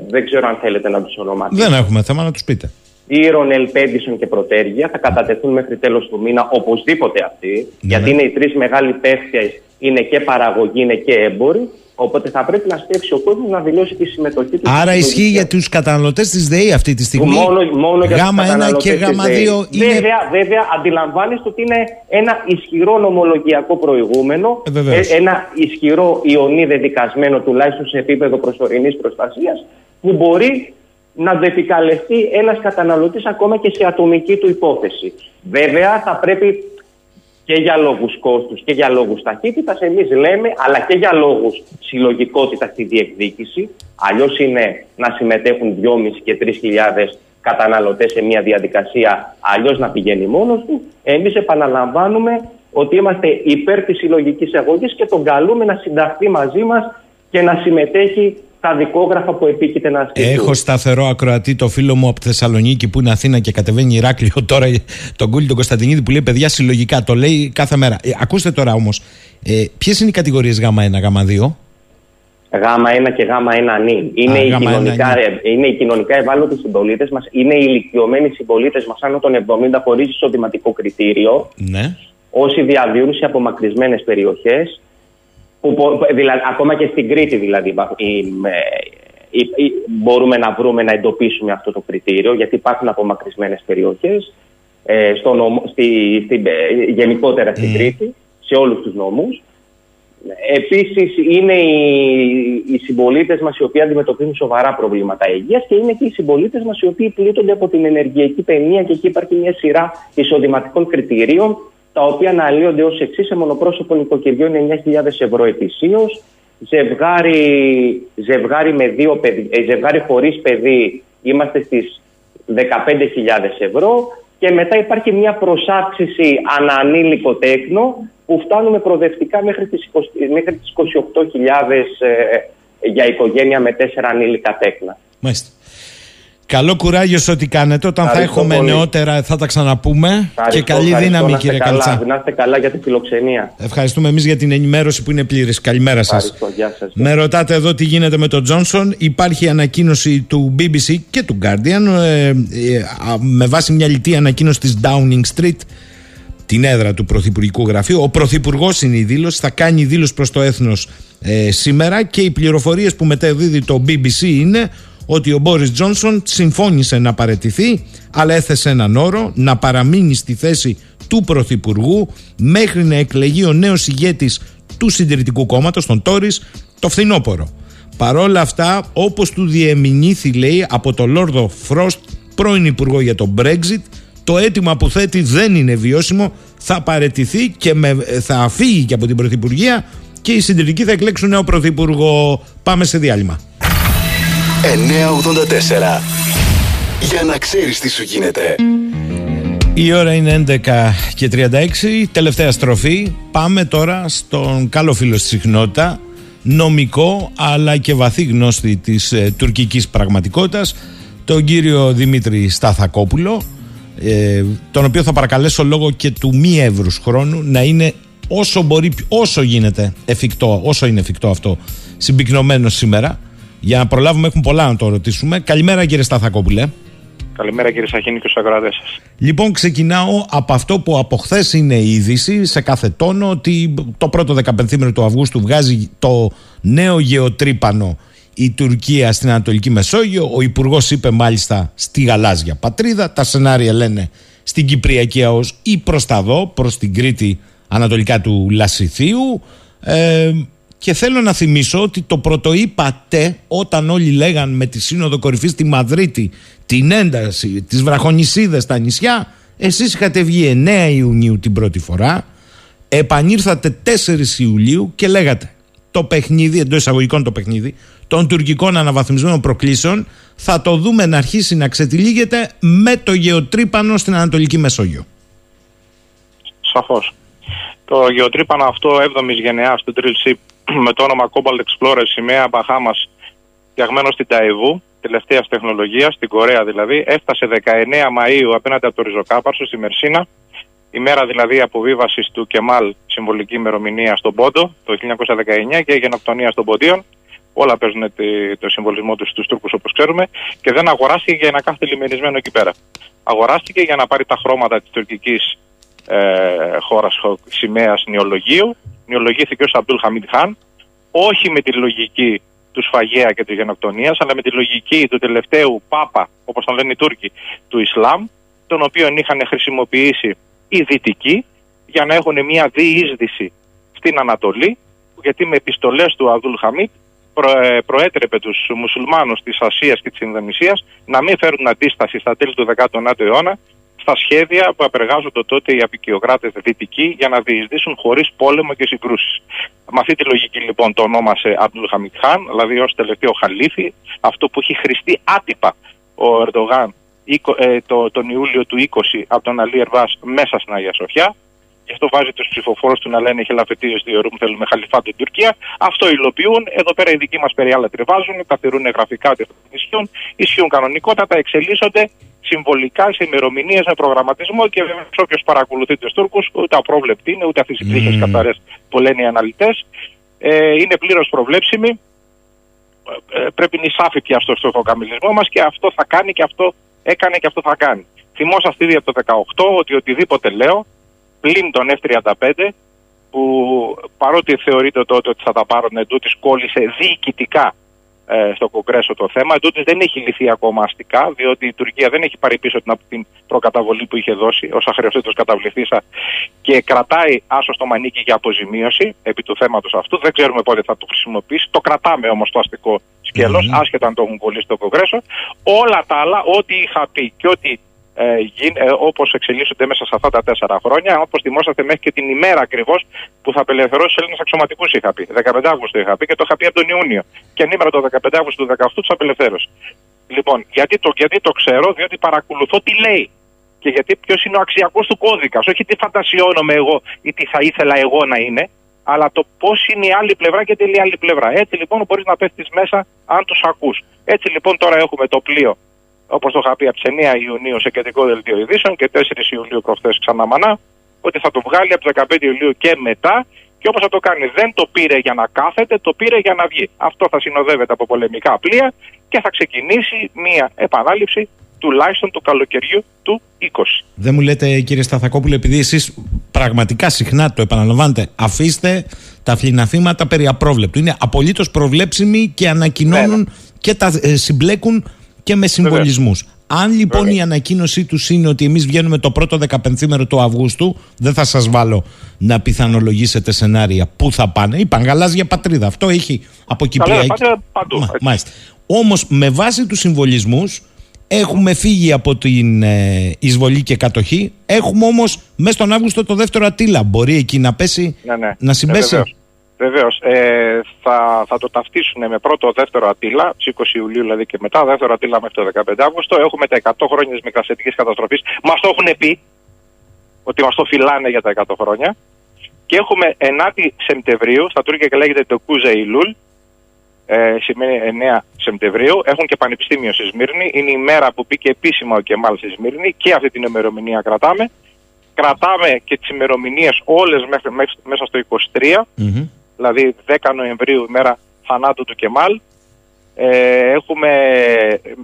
δεν ξέρω αν θέλετε να τους ονομάσετε. Δεν έχουμε θέμα να τους πείτε. Ήρων, Ελπέντισον και Προτέργεια θα κατατεθούν μέχρι τέλος του μήνα οπωσδήποτε αυτοί, ναι, γιατί είναι οι τρεις μεγάλοι παίχτες, είναι και παραγωγή, είναι και έμποροι, οπότε θα πρέπει να στρέψει ο κόσμος να δηλώσει τη συμμετοχή του. Άρα ισχύει για τους καταναλωτές της ΔΕΗ αυτή τη στιγμή. Μόνο, μόνο για γάμα τους καταναλωτές και γάμα της ΔΕΗ. Είναι... Βέβαια, βέβαια, αντιλαμβάνεστε ότι είναι ένα ισχυρό νομολογιακό προηγούμενο, ε, ένα ισχυρό ιονί δεδικασμένο τουλάχιστον σε επίπεδο προσωρινής προστασίας, που μπορεί να το επικαλεστεί ένας καταναλωτής ακόμα και σε ατομική του υπόθεση. Βέβαια θα πρέπει και για λόγους κόστους και για λόγους ταχύτητας, εμείς λέμε, αλλά και για λόγους συλλογικότητας στη διεκδίκηση. Αλλιώς είναι να συμμετέχουν δυόμισι και τρεις χιλιάδες καταναλωτές σε μια διαδικασία, αλλιώς να πηγαίνει μόνος του. Εμείς επαναλαμβάνουμε ότι είμαστε υπέρ της συλλογικής αγωγής και τον καλούμε να συνταχθεί μαζί μας και να συμμετέχει τα δικόγραφα που επίκειται να ασκηθούν. Έχω σταθερό ακροατή το φίλο μου από τη Θεσσαλονίκη που είναι Αθήνα και κατεβαίνει Ηράκλειο τώρα, τον Κούλη τον Κωνσταντινίδη, που λέει παιδιά συλλογικά, το λέει κάθε μέρα. Ε, ακούστε τώρα όμως, ε, ποιες είναι οι κατηγορίες γάμα ένα, γάμα δύο? γάμα ένα και γάμα ένα νη. Είναι, Α, οι γάμα ένα, κοινωνικά, είναι οι κοινωνικά ευάλωτοι συμπολίτες μας, είναι οι ηλικιωμένοι συμπολίτες μας άνω των εβδομήντα χωρίς εισοδηματικό κριτήριο, ναι, όσοι διαβιούν σε απομακρυσμένες περιοχές. Που, δηλαδή, ακόμα και στην Κρήτη δηλαδή η, η, η, μπορούμε να βρούμε να εντοπίσουμε αυτό το κριτήριο, γιατί υπάρχουν απομακρυσμένες περιοχές ε, στο νομο, στη, στη, γενικότερα στην mm. Κρήτη, σε όλους τους νόμους. Επίσης είναι οι, οι συμπολίτες μας οι οποίοι αντιμετωπίζουν σοβαρά προβλήματα υγείας, και είναι και οι συμπολίτες μας οι οποίοι πλήττονται από την ενεργειακή παινία, και εκεί υπάρχει μια σειρά εισοδηματικών κριτηρίων, τα οποία αναλύονται ως εξής: σε μονοπρόσωπο νοικοκυριό είναι εννιά χιλιάδες ευρώ ετησίως, ζευγάρι, ζευγάρι, με δύο παιδι, ζευγάρι χωρίς παιδί είμαστε στις δεκαπέντε χιλιάδες ευρώ, και μετά υπάρχει μια προσάυξηση ανανήλικο τέκνο που φτάνουμε προοδευτικά μέχρι τις, είκοσι, μέχρι τις είκοσι οκτώ χιλιάδες ε, για οικογένεια με τέσσερα ανήλικα τέκνα. Μάλιστα. Καλό κουράγιο σε ό,τι κάνετε. Όταν ευχαριστώ θα έχουμε νεότερα θα τα ξαναπούμε. Ευχαριστώ, και καλή δύναμη, κύριε Καλτσά. Να είστε καλά για τη φιλοξενία. Ευχαριστούμε εμείς για την ενημέρωση που είναι πλήρης. Καλημέρα σας. Με ρωτάτε εδώ τι γίνεται με τον Τζόνσον. Υπάρχει ανακοίνωση του μπι μπι σι και του Guardian ε, ε, με βάση μια λιτή ανακοίνωση της Downing Street, την έδρα του Πρωθυπουργικού Γραφείου. Ο Πρωθυπουργός είναι η δήλωση, θα κάνει δήλωση προς το έθνος ε, σήμερα, και οι πληροφορίες που μεταδίδει το μπι μπι σι είναι ότι ο Μπόρις Τζόνσον συμφώνησε να παραιτηθεί, αλλά έθεσε έναν όρο: να παραμείνει στη θέση του Πρωθυπουργού μέχρι να εκλεγεί ο νέος ηγέτης του Συντηρητικού Κόμματος, τον Τόρις, το φθινόπωρο. Παρόλα αυτά, όπως του διεμηνήθη, λέει, από τον Λόρδο Φρόστ, πρώην Υπουργό για το Brexit, το αίτημα που θέτει δεν είναι βιώσιμο, θα παραιτηθεί και με, θα φύγει και από την Πρωθυπουργία και οι συντηρητικοί θα εκλέξουν νέο Πρωθυπουργό. Πάμε σε διάλειμμα. εννιά ογδόντα τέσσερα. Για να ξέρεις τι σου γίνεται. Η ώρα είναι έντεκα και τριάντα έξι, τελευταία στροφή. Πάμε τώρα στον καλό φίλο στη συχνότητα, νομικό αλλά και βαθύ γνώστη της ε, τουρκικής πραγματικότητας, τον κύριο Δημήτρη Σταθακόπουλο, ε, τον οποίο θα παρακαλέσω λόγω και του μη εύρους χρόνου να είναι όσο μπορεί, όσο γίνεται εφικτό, όσο είναι εφικτό αυτό, συμπυκνωμένο σήμερα, για να προλάβουμε, έχουν πολλά να το ρωτήσουμε. Καλημέρα, κύριε Σταθακόπουλε. Καλημέρα, κύριε Σαχίνη και στους ακροατές σας. Λοιπόν, ξεκινάω από αυτό που από χθες είναι η είδηση σε κάθε τόνο, ότι το πρώτο δεκαπενθήμερο του Αυγούστου βγάζει το νέο γεωτρύπανο η Τουρκία στην Ανατολική Μεσόγειο. Ο Υπουργός είπε μάλιστα στη γαλάζια πατρίδα. Τα σενάρια λένε στην Κυπριακή ΑΟΣ ή προς τα δω, προς την Κρήτη, ανατολικά του Λασιθίου. Ε, Και θέλω να θυμίσω ότι το πρωτοείπατε όταν όλοι λέγαν με τη Σύνοδο Κορυφής στη Μαδρίτη την ένταση, τις βραχονησίδες στα νησιά, εσείς είχατε βγει εννέα Ιουνίου την πρώτη φορά, επανήρθατε τέσσερις Ιουλίου και λέγατε το παιχνίδι, εντός εισαγωγικών το παιχνίδι, των τουρκικών αναβαθμισμένων προκλήσεων θα το δούμε να αρχίσει να ξετυλίγεται με το γεωτρύπανο στην Ανατολική Μεσόγειο. Σαφώς. Το γεωτρύπανο αυτό έβδομης γενεάς του Drill Ship με το όνομα Cobalt Explorer, σημαία Μπαχάμας, φτιαγμένο στην Ταϊβού, τελευταίας τεχνολογίας, στην Κορέα δηλαδή, έφτασε δεκαεννέα Μαΐου απέναντι από το Ριζοκάπαρσο στη Μερσίνα, ημέρα δηλαδή αποβίβασης του Κεμάλ, συμβολική ημερομηνία, στον Πόντο το χίλια εννιακόσια δεκαεννιά και γενοκτονίας των Ποντίων. Όλα παίζουν το συμβολισμό τους στους Τούρκους, όπως ξέρουμε, και δεν αγοράστηκε για να κάθεται λιμενισμένο εκεί πέρα. Αγοράστηκε για να πάρει τα χρώματα της τουρκικής Ε, χώρας σημαίας νεολογίου. Νεολογήθηκε ως Αμπτούλ Χαμίντ Χάν, όχι με τη λογική του σφαγέα και της γενοκτονίας, αλλά με τη λογική του τελευταίου Πάπα, όπως τον λένε οι Τούρκοι, του Ισλάμ, τον οποίον είχαν χρησιμοποιήσει οι Δυτικοί για να έχουν μια διείσδυση στην Ανατολή, γιατί με επιστολές του Αμπτούλ Χαμίντ προέτρεπε τους μουσουλμάνους της Ασίας και της Ινδονησίας να μην φέρουν αντίσταση στα τέλη του δέκατου ένατου αιώνα στα σχέδια που απεργάζονται τότε οι αποικιοκράτες δυτικοί για να διεισδύσουν χωρίς πόλεμο και συγκρούσεις. Με αυτή τη λογική λοιπόν το ονόμασε Αμπτούλ Χαμίντ Χάν, δηλαδή ως τελευταίο χαλίφι, αυτό που έχει χρηστεί άτυπα ο Ερντογάν τον Ιούλιο του είκοσι από τον Αλή Ερβάς μέσα στην Αγία Σοφιά. Γι' αυτό βάζει τους ψηφοφόρους του να λένε χελαφετίες διορούμ, θέλουμε χαλιφάτο την Τουρκία. Αυτό υλοποιούν. Εδώ πέρα οι δικοί μας περιάλλα τριβάζουν, καθιερούν γραφικά ότι ισχύουν, ισχύουν κανονικότατα, εξελίσσονται συμβολικά σε ημερομηνίες με προγραμματισμό, και βέβαια όποιος παρακολουθεί τους Τούρκους, ούτε απρόβλεπτοι είναι, ούτε αυτές οι ψύχες mm. καθαρές που λένε οι αναλυτές. Ε, είναι πλήρως προβλέψιμοι. Ε, πρέπει να εισάφει πια στο στοχοκαμιλισμό μας, και αυτό θα κάνει και αυτό έκανε και αυτό θα κάνει. Θυμόσαστε ήδη από το δεκαοκτώ ότι οτιδήποτε λέω, πλην τον εφ τριάντα πέντε, που παρότι θεωρείται τότε ότι θα τα πάρουν, εντούτοις κόλλησε διοικητικά στο Κογκρέσο το θέμα. Εντούτοις δεν έχει λυθεί ακόμα αστικά, διότι η Τουρκία δεν έχει πάρει πίσω την, την προκαταβολή που είχε δώσει ως αχρεωστήτως καταβληθήσα, και κρατάει άσο το μανίκι για αποζημίωση επί του θέματος αυτού. Δεν ξέρουμε πότε θα το χρησιμοποιήσει. Το κρατάμε όμως το αστικό σκέλος, mm-hmm. άσχετα αν το έχουν κολλήσει το Κογκρέσο. Όλα τα άλλα, ό,τι είχα πει και ό,τι Ε, γι, ε, όπως εξελίσσονται μέσα σε αυτά τα τέσσερα χρόνια, όπως θυμόσαστε μέχρι και την ημέρα ακριβώς που θα απελευθερώσει τους Έλληνες αξιωματικούς, είχα πει. δεκαπέντε Αυγούστου είχα πει, και το είχα πει από τον Ιούνιο. Και ανήμερα το δεκαπέντε Αυγούστου του δεκαοκτώ τους απελευθέρωσε. Λοιπόν, γιατί το, γιατί το ξέρω, διότι παρακολουθώ τι λέει. Και γιατί ποιος είναι ο αξιακός του κώδικας. Όχι τι φαντασιώνομαι εγώ ή τι θα ήθελα εγώ να είναι, αλλά το πώς είναι η άλλη πλευρά και τι λέει η άλλη πλευρά. Έτσι λοιπόν μπορείς να πέφτεις μέσα αν τους ακούς. Έτσι λοιπόν τώρα έχουμε το πλοίο όπως το είχα πει από τις εννέα Ιουνίου σε κεντρικό δελτίο ειδήσεων και τέσσερις Ιουλίου προχθές ξαναμανά, ότι θα το βγάλει από το δεκαπέντε Ιουλίου και μετά. Και όπως θα το κάνει, δεν το πήρε για να κάθεται, το πήρε για να βγει. Αυτό θα συνοδεύεται από πολεμικά πλοία και θα ξεκινήσει μια επανάληψη τουλάχιστον του καλοκαιριού του είκοσι. Δεν μου λέτε, κύριε Σταθακόπουλε, επειδή εσείς πραγματικά συχνά το επαναλαμβάνετε, αφήστε τα φλιναθήματα περί απρόβλεπτου. Είναι απολύτως προβλέψιμοι και ανακοινώνουν Μέρα. και τα ε, συμπλέκουν και με συμβολισμούς. Αν λοιπόν Βέβαια. η ανακοίνωσή τους είναι ότι εμείς βγαίνουμε το πρώτο δεκαπενθήμερο του Αυγούστου, δεν θα σας βάλω να πιθανολογήσετε σενάρια πού θα πάνε. Είπαν γαλάζια πατρίδα. Αυτό έχει από Κυπριακή. Πατρίδα παντού. Μα, μάλιστα. Όμως με βάση τους συμβολισμούς έχουμε φύγει από την ε, εισβολή και κατοχή. Έχουμε όμως μέσα στον Αύγουστο το δεύτερο Αττίλα. Μπορεί εκεί να πέσει, ναι, ναι. να συμπέσει. Ε, Βεβαίως, ε, θα, θα το ταυτίσουν με πρώτο, δεύτερο Αττίλα, στις είκοσι Ιουλίου δηλαδή και μετά, δεύτερο Αττίλα μέχρι το δεκαπέντε Αύγουστο. Έχουμε τα εκατό χρόνια της μικρασιατικής καταστροφής. Μας το έχουν πει, ότι μας το φυλάνε για τα εκατό χρόνια. Και έχουμε εννέα Σεπτεμβρίου, στα τουρκικά λέγεται το Κούζε Ηλούλ, ε, σημαίνει εννέα Σεπτεμβρίου. Έχουν και πανεπιστήμιο στη Σμύρνη, είναι η μέρα που μπήκε επίσημα ο Κεμάλ στη Σμύρνη και αυτή την ημερομηνία κρατάμε. Κρατάμε και τις ημερομηνίες όλες μέχρι, μέχρι, μέσα στο είκοσι τρία. Mm-hmm. Δηλαδή δέκα Νοεμβρίου, ημέρα θανάτου του Κεμάλ. Ε, έχουμε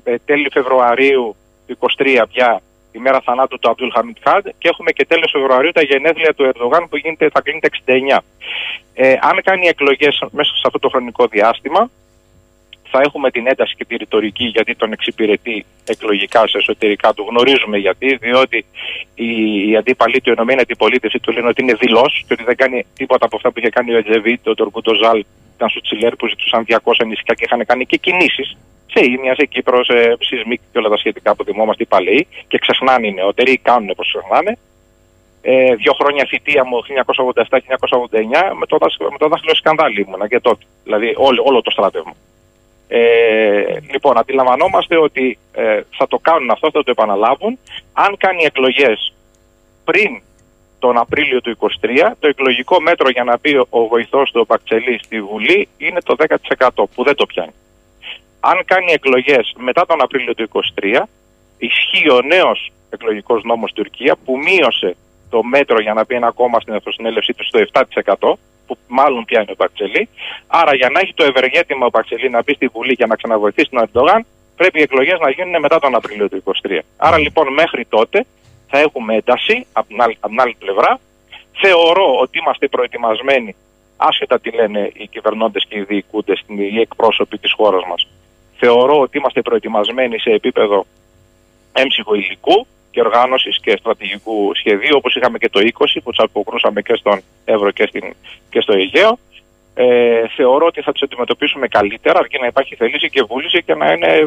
ε, τέλη Φεβρουαρίου είκοσι τρία πια, ημέρα θανάτου του Αμπτούλ Χαμίντ Χαντ, και έχουμε και τέλος Φεβρουαρίου τα γενέθλια του Ερντογάν που γίνεται, θα κλείνει τα εξήντα εννέα. Ε, αν κάνει εκλογές μέσα σε αυτό το χρονικό διάστημα, θα έχουμε την ένταση και τη ρητορική, γιατί τον εξυπηρετεί εκλογικά σε εσωτερικά του. Γνωρίζουμε γιατί, διότι οι αντίπαλοι του Ενωμένη Αντιπολίτευση του λένε ότι είναι δηλός και ότι δεν κάνει τίποτα από αυτά που είχε κάνει ο Ατζεβίτ, ο Τουρκουντοζάλ, ήταν στο Τσιλέρ που ζητούσαν διακόσια νησιά και είχαν κάνει και κινήσεις σε Ήμια, σε Κύπρο, σε σεισμοί και όλα τα σχετικά που θυμόμαστε οι παλαιοί. Και ξεχνάνε οι νεότεροι, ή κάνουν όπως ξεχνάνε. Ε, δύο χρόνια θητεία μου, χίλια εννιακόσια ογδόντα επτά με χίλια εννιακόσια ογδόντα εννέα, με το, με το δάχτυλο σκανδάλι ήμουνα και τότε. Δηλαδή όλο, όλο το στράτευμα. Ε, λοιπόν, αντιλαμβανόμαστε ότι ε, θα το κάνουν αυτό, θα το επαναλάβουν. Αν κάνει εκλογές πριν τον Απρίλιο του είκοσι τρία, το εκλογικό μέτρο για να πει ο βοηθός του Μπακτσελή στη Βουλή είναι το δέκα τοις εκατό που δεν το πιάνει. Αν κάνει εκλογές μετά τον Απρίλιο του είκοσι τρία, ισχύει ο νέος εκλογικός νόμος Τουρκία που μείωσε το μέτρο για να πει ένα κόμμα στην εθνοσυνέλευσή του στο επτά τοις εκατό. Που μάλλον πιάνει ο Μπακτσελή. Άρα, για να έχει το ευεργέτημα ο Μπακτσελή να μπει στη Βουλή για να ξαναβοηθήσει τον Ερντογάν, πρέπει οι εκλογές να γίνουν μετά τον Απρίλιο του είκοσι τρία. Άρα, λοιπόν, μέχρι τότε θα έχουμε ένταση από την, άλλη, από την άλλη πλευρά. Θεωρώ ότι είμαστε προετοιμασμένοι, άσχετα τι λένε οι κυβερνώντες και οι διοικούντες, οι εκπρόσωποι της χώρας μας. Θεωρώ ότι είμαστε προετοιμασμένοι σε επίπεδο έμψυχου υλικού και οργάνωσης και στρατηγικού σχεδίου, όπως είχαμε και το είκοσι, που τους αποκρούσαμε και στον Εύρο και, στην, και στο Αιγαίο. Ε, θεωρώ ότι θα τους αντιμετωπίσουμε καλύτερα, αρκεί να υπάρχει θέληση και βούληση και να είναι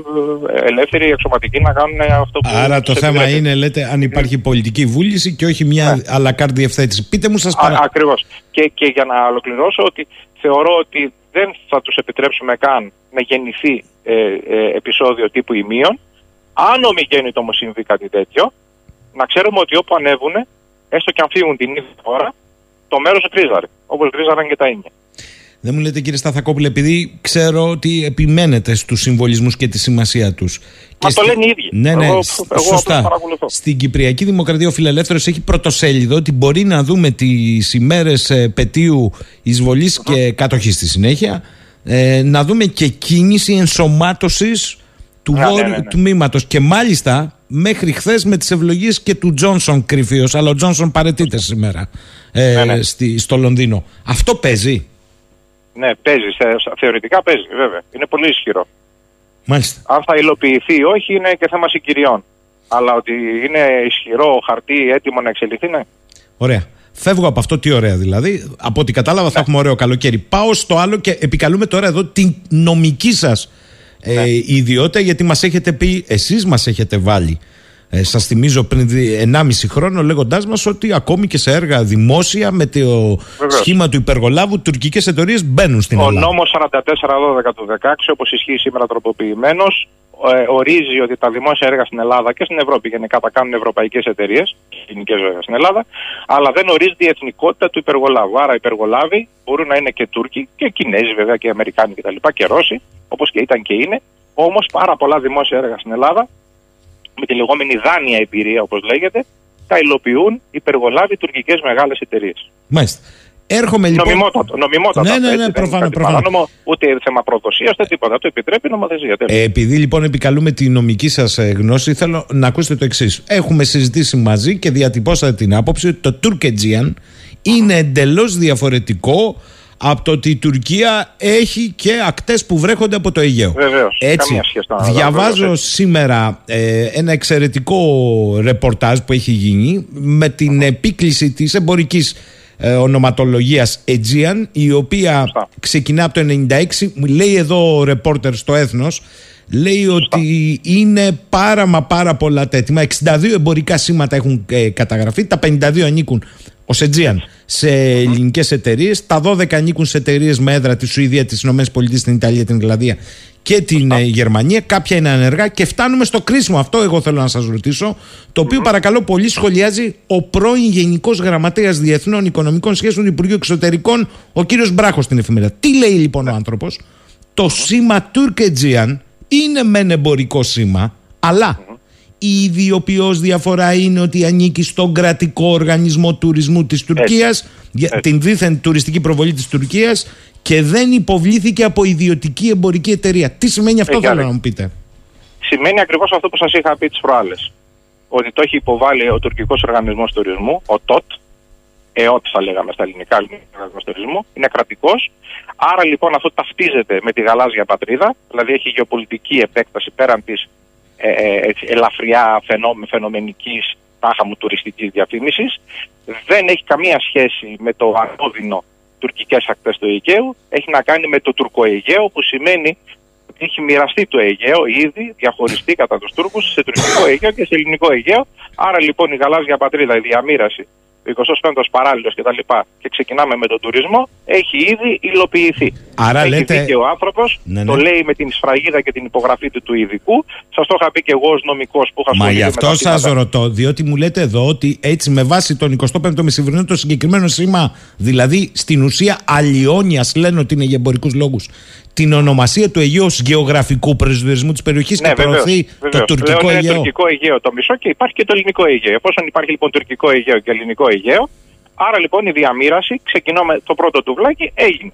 ελεύθεροι οι αξιωματικοί να κάνουν αυτό που... Άρα το θέμα δηλαδή. είναι, λέτε, αν υπάρχει πολιτική βούληση και όχι μια ναι. αλακάρτη ευθέτηση. Πείτε μου σας παρακαλώ. Ακριβώς. Και, και για να ολοκληρώσω ότι θεωρώ ότι δεν θα τους επιτρέψουμε καν να γεννηθεί ε, ε, επεισόδιο τύπου ημείων. Αν ομιγέννητο όμως συμβεί κάτι τέτοιο, να ξέρουμε ότι όπου ανέβουν, έστω και αν φύγουν την ίδια ώρα, το μέρος γκρίζαρε. Όπως γκρίζαραν και τα Ίνια. Δεν μου λέτε, κύριε Σταθακόπουλε, επειδή ξέρω ότι επιμένετε στους συμβολισμούς και τη σημασία τους. Μα το στη... λένε οι ίδιοι. Ναι, ναι, εγώ, σ... εγώ, σωστά. Στην Κυπριακή Δημοκρατία ο Φιλελεύθερος έχει πρωτοσέλιδο ότι μπορεί να δούμε τις ημέρες ε, πετίου εισβολής mm-hmm. και κατοχής στη συνέχεια, ε, να δούμε και κίνηση ενσωμάτωσης του yeah, βόρειου ναι, ναι, ναι. τμήματος. Και μάλιστα μέχρι χθες με τις ευλογίες και του Τζόνσον κρυφίος, αλλά ο Τζόνσον παραιτείται σήμερα ε, ναι, ναι. Στη, στο Λονδίνο. Αυτό παίζει. Ναι, παίζει. Θε, θεωρητικά παίζει, βέβαια. Είναι πολύ ισχυρό. Μάλιστα. Αν θα υλοποιηθεί ή όχι είναι και θέμα συγκυριών. Αλλά ότι είναι ισχυρό χαρτί έτοιμο να εξελιχθεί, ναι. Ωραία. Φεύγω από αυτό, τι ωραία δηλαδή. Από ό,τι κατάλαβα ναι. θα έχουμε ωραίο καλοκαίρι. Πάω στο άλλο και επικαλούμε τώρα εδώ την νομική σας Ε, ναι. η ιδιότητα, γιατί μας έχετε πει, εσείς μας έχετε βάλει, ε, σας θυμίζω πριν ενάμιση χρόνο, λέγοντάς μας ότι ακόμη και σε έργα δημόσια με το Βεβαίως. σχήμα του υπεργολάβου τουρκικές εταιρείες μπαίνουν στην ο Ελλάδα. Ο νόμος σαράντα τέσσερα δώδεκα του δεκαέξι, όπως ισχύει σήμερα τροποποιημένος, ε, ορίζει ότι τα δημόσια έργα στην Ελλάδα και στην Ευρώπη γενικά τα κάνουν ευρωπαϊκές εταιρείες, κοινικές έργα στην Ελλάδα, αλλά δεν ορίζεται η εθνικότητα του υπεργολάβου. Άρα οι υπεργολάβοι μπορούν να είναι και Τούρκοι και Κινέζοι βέβαια και Αμερικάνοι κτλ. Και Ρώσοι. Όπως και ήταν και είναι, όμως πάρα πολλά δημόσια έργα στην Ελλάδα με τη λεγόμενη δάνεια εμπειρία, όπως λέγεται, τα υλοποιούν υπεργολάβοι τουρκικές μεγάλες εταιρείες. Μάλιστα. Έρχομαι λοιπόν. Νομιμότατο. νομιμότατο ναι, ναι, ναι, ναι προφανώς. Παράνομο, ούτε θέμα προδοσίας, ούτε τίποτα. Το επιτρέπει η νομοθεσία. Ε, επειδή λοιπόν επικαλούμε τη νομική σας γνώση, θέλω να ακούσετε το εξής. Έχουμε συζητήσει μαζί και διατυπώσατε την άποψη ότι το Turkegian είναι εντελώς διαφορετικό από το ότι η Τουρκία έχει και ακτές που βρέχονται από το Αιγαίο. Βεβαίως. Έτσι, σχέση, διαβάζω βεβαίως, σήμερα ε, ένα εξαιρετικό ρεπορτάζ που έχει γίνει με την mm. επίκληση της εμπορικής ε, ονοματολογίας Aegean, η οποία Στα. ξεκινά από το χίλια εννιακόσια ενενήντα έξι. Μου λέει εδώ ο ρεπόρτερ στο Έθνος, λέει Στα. ότι είναι πάρα μα πάρα πολλά τέτοιμα. εξήντα δύο εμπορικά σήματα έχουν ε, καταγραφεί, τα πενήντα δύο ανήκουν ως Aegean σε ελληνικές εταιρείες, τα δώδεκα ανήκουν σε εταιρείες με έδρα τη Σουηδία, τις Ηνωμένες Πολιτείες, την Ιταλία, την Ιρλανδία και την Γερμανία, κάποια είναι ανεργά και φτάνουμε στο κρίσιμο αυτό, εγώ θέλω να σας ρωτήσω, το οποίο παρακαλώ πολύ σχολιάζει ο πρώην Γενικός Γραμματέας Διεθνών Οικονομικών Σχέσεων του Υπουργείου Εξωτερικών, ο κύριος Μπράχος, στην εφημερίδα. Τι λέει λοιπόν ο άνθρωπος? Το σήμα Turkegian είναι μεν εμπορικό σήμα, αλλά η ιδιοποιώς διαφορά είναι ότι ανήκει στον κρατικό οργανισμό τουρισμού της Τουρκίας, Έτσι. την δίθεν τουριστική προβολή της Τουρκίας, και δεν υποβλήθηκε από ιδιωτική εμπορική εταιρεία. Τι σημαίνει αυτό, θέλω να μου πείτε? Σημαίνει ακριβώς αυτό που σας είχα πει τις προάλλες. Ότι το έχει υποβάλει ο τουρκικός οργανισμός τουρισμού, ο ΤΟΤ, ΕΟΤ θα λέγαμε στα ελληνικά, οργανισμός τουρισμού, είναι κρατικός. Άρα λοιπόν αυτό ταυτίζεται με τη γαλάζια πατρίδα, δηλαδή έχει γεωπολιτική επέκταση πέραν της Ε, έτσι, ελαφριά φαινο, φαινομενικής τάχα μου τουριστικής διαφήμισης. Δεν έχει καμία σχέση με το ανώδυνο τουρκικές ακτές του Αιγαίου. Έχει να κάνει με το τουρκοαιγαίο, που σημαίνει ότι έχει μοιραστεί το Αιγαίο ήδη, διαχωριστεί κατά τους Τούρκους σε τουρκικό Αιγαίο και σε ελληνικό Αιγαίο. Άρα λοιπόν η γαλάζια πατρίδα, η διαμήραση, ο εικοστός πέμπτος παράλληλος κτλ. Και, και ξεκινάμε με τον τουρισμό, έχει ήδη υλοποιηθεί. Άρα έχει λέτε... δίκαιο ο άνθρωπος, ναι, ναι. το λέει με την σφραγίδα και την υπογραφή του του ειδικού. Σας το είχα πει και εγώ ως νομικός που είχα σχολεί. Μα γι' αυτό σας τα... ρωτώ, διότι μου λέτε εδώ ότι έτσι με βάση τον εικοστό πέμπτο μεσημβρινό το συγκεκριμένο σήμα, δηλαδή στην ουσία αλλοιώνει, ας λένε ότι είναι για εμπορικούς λόγους, την ονομασία του Αιγαίου ως γεωγραφικού προσδιορισμού της περιοχής, ναι, και βεβαίως, προωθεί βεβαίως. το τουρκικό Λέω, Αιγαίο. τουρκικό Αιγαίο το μισό και υπάρχει και το ελληνικό Αιγαίο. Εφόσον υπάρχει λοιπόν τουρκικό Αιγαίο και ελληνικό Αιγαίο, άρα λοιπόν η διαμήραση, ξεκινώ με το πρώτο τουβλάκι, έγινε.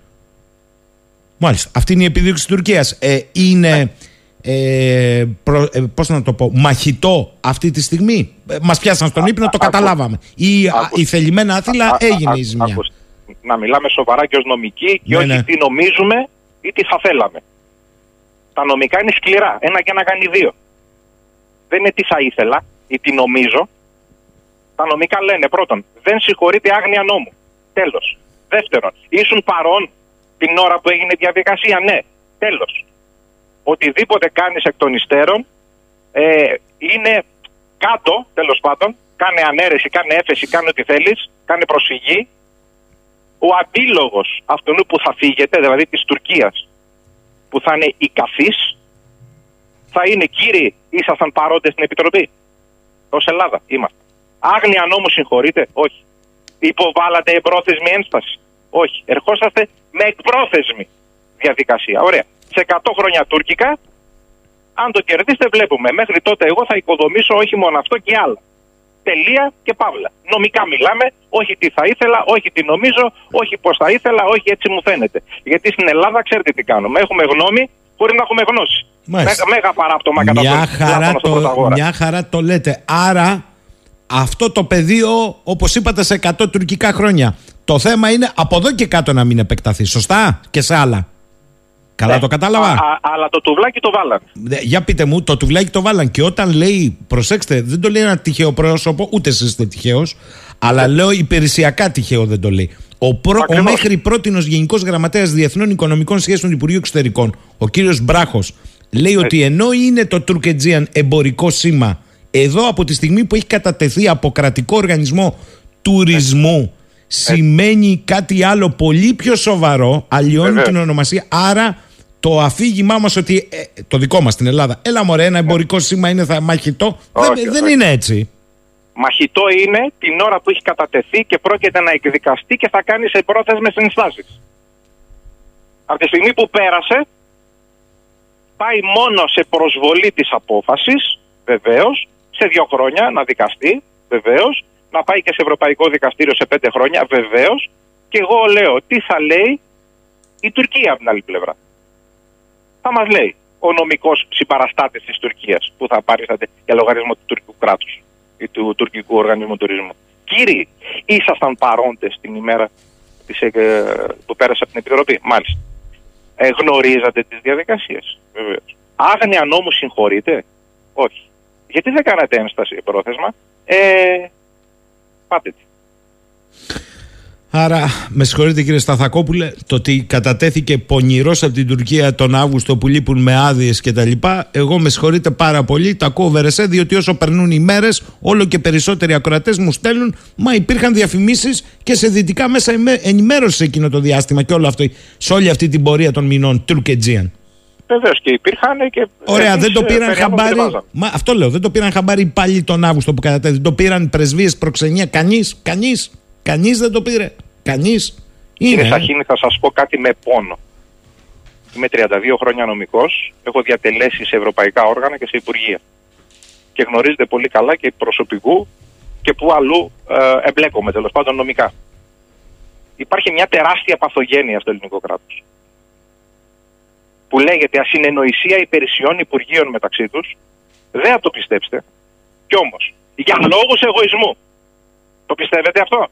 Μάλιστα. Αυτή είναι η επιδίωξη της Τουρκίας. Ε, είναι, ε, προ, ε, πώς να το πω, μαχητό αυτή τη στιγμή. Ε, μας πιάσαν στον α, ύπνο, α, το α, καταλάβαμε. Η, α, η θελημένα άθλα έγινε η ζημιά. Ακούστε. Να μιλάμε σοβαρά και ως νομικοί και ναι, όχι ναι. τι νομίζουμε ή τι θα θέλαμε. Τα νομικά είναι σκληρά. Ένα και ένα κάνει δύο. Δεν είναι τι θα ήθελα ή τι νομίζω. Τα νομικά λένε πρώτον, δεν συγχωρείται άγνοια νόμου. Τέλος. Δεύτερον, ήσουν παρόν την ώρα που έγινε διαδικασία. Ναι. Τέλος. Οτιδήποτε κάνεις εκ των υστέρων ε, είναι κάτω, τέλος πάντων, κάνε ανέρεση, κάνε έφεση, κάνε ό,τι θέλεις, κάνε προσφυγή. Ο αντίλογος αυτού που θα φύγεται, δηλαδή της Τουρκίας, που θα είναι η καφής, θα είναι κύριοι, ήσασταν παρόντες στην Επιτροπή. Ως Ελλάδα είμαστε. Άγνοια νόμου συγχωρείτε? Όχι. Υποβάλλατε εμπρόθεσμη ένσταση? Όχι. Ερχόσαστε με εκπρόθεσμη διαδικασία. Ωραία. Σε εκατό χρόνια τουρκικά, αν το κερδίσετε, βλέπουμε. Μέχρι τότε εγώ θα οικοδομήσω όχι μόνο αυτό και άλλα. Τελεία και παύλα. Νομικά μιλάμε, όχι τι θα ήθελα, όχι τι νομίζω, όχι πώς θα ήθελα, όχι έτσι μου φαίνεται. Γιατί στην Ελλάδα ξέρετε τι κάνουμε. Έχουμε γνώμη χωρίς να έχουμε γνώση. Μέγα, μέγα παράπτωμα κατά το, μια χαρά το λέτε. Άρα αυτό το πεδίο, όπως είπατε, σε εκατό τουρκικά χρόνια. Το θέμα είναι από εδώ και κάτω να μην επεκταθεί. Σωστά, και σε άλλα. Καλά ναι, το κατάλαβα. Α, α, αλλά το τουβλάκι το βάλαν. Για πείτε μου, το τουβλάκι το βάλαν. Και όταν λέει, προσέξτε, δεν το λέει ένα τυχαίο πρόσωπο, ούτε εσείς είστε τυχαίος, αλλά λέω υπηρεσιακά τυχαίο δεν το λέει. Ο, προ, ο μέχρι πρότινος Γενικός Γραμματέας Διεθνών Οικονομικών Σχέσεων του Υπουργείου Εξωτερικών, ο κύριος Μπράχος, λέει ναι. ότι ενώ είναι το Turkegian εμπορικό σήμα, εδώ από τη στιγμή που έχει κατατεθεί από κρατικό οργανισμό τουρισμού, ναι. σημαίνει ναι. κάτι άλλο πολύ πιο σοβαρό, αλλοιώνει ναι. την ονομασία. Άρα το αφήγημά μας ότι ε, το δικό μας στην Ελλάδα, έλα μωρέ, ένα εμπορικό σήμα είναι θα, μαχητό, όχι, δεν, δεν όχι. είναι έτσι. Μαχητό είναι την ώρα που έχει κατατεθεί και πρόκειται να εκδικαστεί και θα κάνει σε πρόθεσμες ενστάσεις. Από τη στιγμή που πέρασε, πάει μόνο σε προσβολή της απόφασης, βεβαίως, σε δύο χρόνια να δικαστεί, βεβαίως, να πάει και σε Ευρωπαϊκό Δικαστήριο σε πέντε χρόνια, βεβαίως, και εγώ λέω τι θα λέει η Τουρκία από την άλλη πλευρά. Θα μας λέει ο νομικός συμπαραστάτης της Τουρκίας που θα παρίσταται για λογαριασμό του τουρκικού κράτους ή του τουρκικού οργανισμού τουρισμού. Κύριοι, ήσασταν παρόντες την ημέρα της, ε, που πέρασε από την Επιτροπή, μάλιστα. Ε, γνωρίζατε τις διαδικασίες, βεβαίως. Άγνοια νόμου συγχωρείτε, όχι. Γιατί δεν κάνατε ένσταση πρόθεσμα, ε, πάτε τι. Άρα, με συγχωρείτε κύριε Σταθακόπουλε, το ότι κατατέθηκε πονηρός από την Τουρκία τον Αύγουστο που λείπουν με άδειες κτλ. Εγώ με συγχωρείτε πάρα πολύ, τα ακούω βερεσέ, διότι όσο περνούν οι μέρες, όλο και περισσότεροι ακροατές μου στέλνουν. Μα υπήρχαν διαφημίσεις και σε δυτικά μέσα ενημέρωση εκείνο το διάστημα και όλο αυτό, σε όλη αυτή την πορεία των μηνών Τουρκετζίαν. Βεβαίως και υπήρχαν και. Ωραία, δεν το πήραν χαμπάρι. Μα, αυτό λέω, δεν το πήραν χαμπάρι πάλι τον Αύγουστο που κατατέθηκε. Το πήραν πρεσβείες, προξενία, κανείς, κανείς. Κανείς δεν το πήρε. Κανείς. Κύριε Σαχίνη, θα σας πω κάτι με πόνο. Είμαι τριάντα δύο χρόνια νομικός. Έχω διατελέσει σε ευρωπαϊκά όργανα και σε υπουργεία. Και γνωρίζετε πολύ καλά και προσωπικού και που αλλού ε, εμπλέκομαι τέλος πάντων νομικά. Υπάρχει μια τεράστια παθογένεια στο ελληνικό κράτος. Που λέγεται ασυνεννοησία υπηρεσιών υπουργείων μεταξύ τους. Δεν θα το πιστέψετε. Κι όμως, για λόγους εγωισμού. Το πιστεύετε αυτό?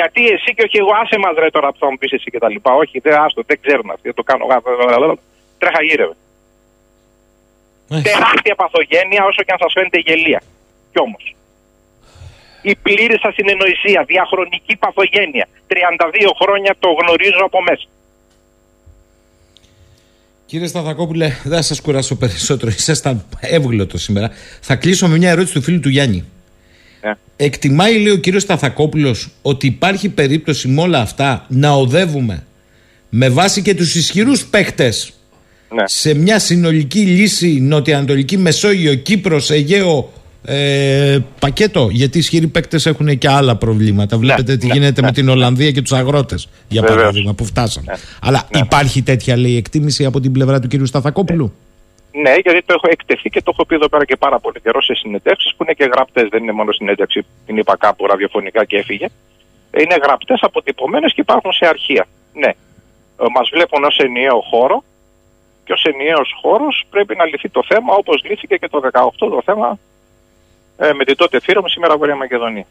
Γιατί εσύ και όχι εγώ, άσε μας ρε τώρα που θα μου πεις εσύ και τα λοιπά. Όχι, δεν άστο, δεν ξέρω να το κάνω. Τρέχα γύρευε. Τεράστια παθογένεια όσο και αν σας φαίνεται γελία. Κι όμως. Η πλήρης ασυνεννοησία, διαχρονική παθογένεια. τριάντα δύο χρόνια το γνωρίζω από μέσα. Κύριε Σταθακόπουλε, δεν σας κουράσω περισσότερο. Ήσασταν εύγλωτο σήμερα. Θα κλείσω με μια ερώτηση του φίλου του Γιάννη. Εκτιμάει, λέει ο κύριος Σταθακόπουλος, ότι υπάρχει περίπτωση με όλα αυτά να οδεύουμε με βάση και τους ισχυρούς παίκτες, ναι, σε μια συνολική λύση νοτιοανατολική Μεσόγειο, Κύπρος, Αιγαίο, ε, πακέτο. Γιατί οι ισχυροί παίκτες έχουν και άλλα προβλήματα. Βλέπετε ναι, τι ναι, γίνεται ναι, με την Ολλανδία και τους αγρότες, για βεβαίως, παράδειγμα, που φτάσαν. Ναι. Αλλά ναι, υπάρχει τέτοια, λέει, εκτίμηση από την πλευρά του κύριου Σταθακόπουλου. Ναι. Ναι, γιατί το έχω εκτεθεί και το έχω πει εδώ πέρα και πάρα πολύ καιρό σε συνεντεύξεις που είναι και γραπτές, δεν είναι μόνο συνέντευξη, την είπα κάπου ραδιοφωνικά και έφυγε. Είναι γραπτές, αποτυπωμένες και υπάρχουν σε αρχεία. Ναι, ε, μας βλέπουν ως ενιαίο χώρο και ως ενιαίος χώρος πρέπει να λυθεί το θέμα όπως λύθηκε και το δεκαοκτώ το θέμα ε, με την τότε Φύρομη, σήμερα Βόρεια Μακεδονία.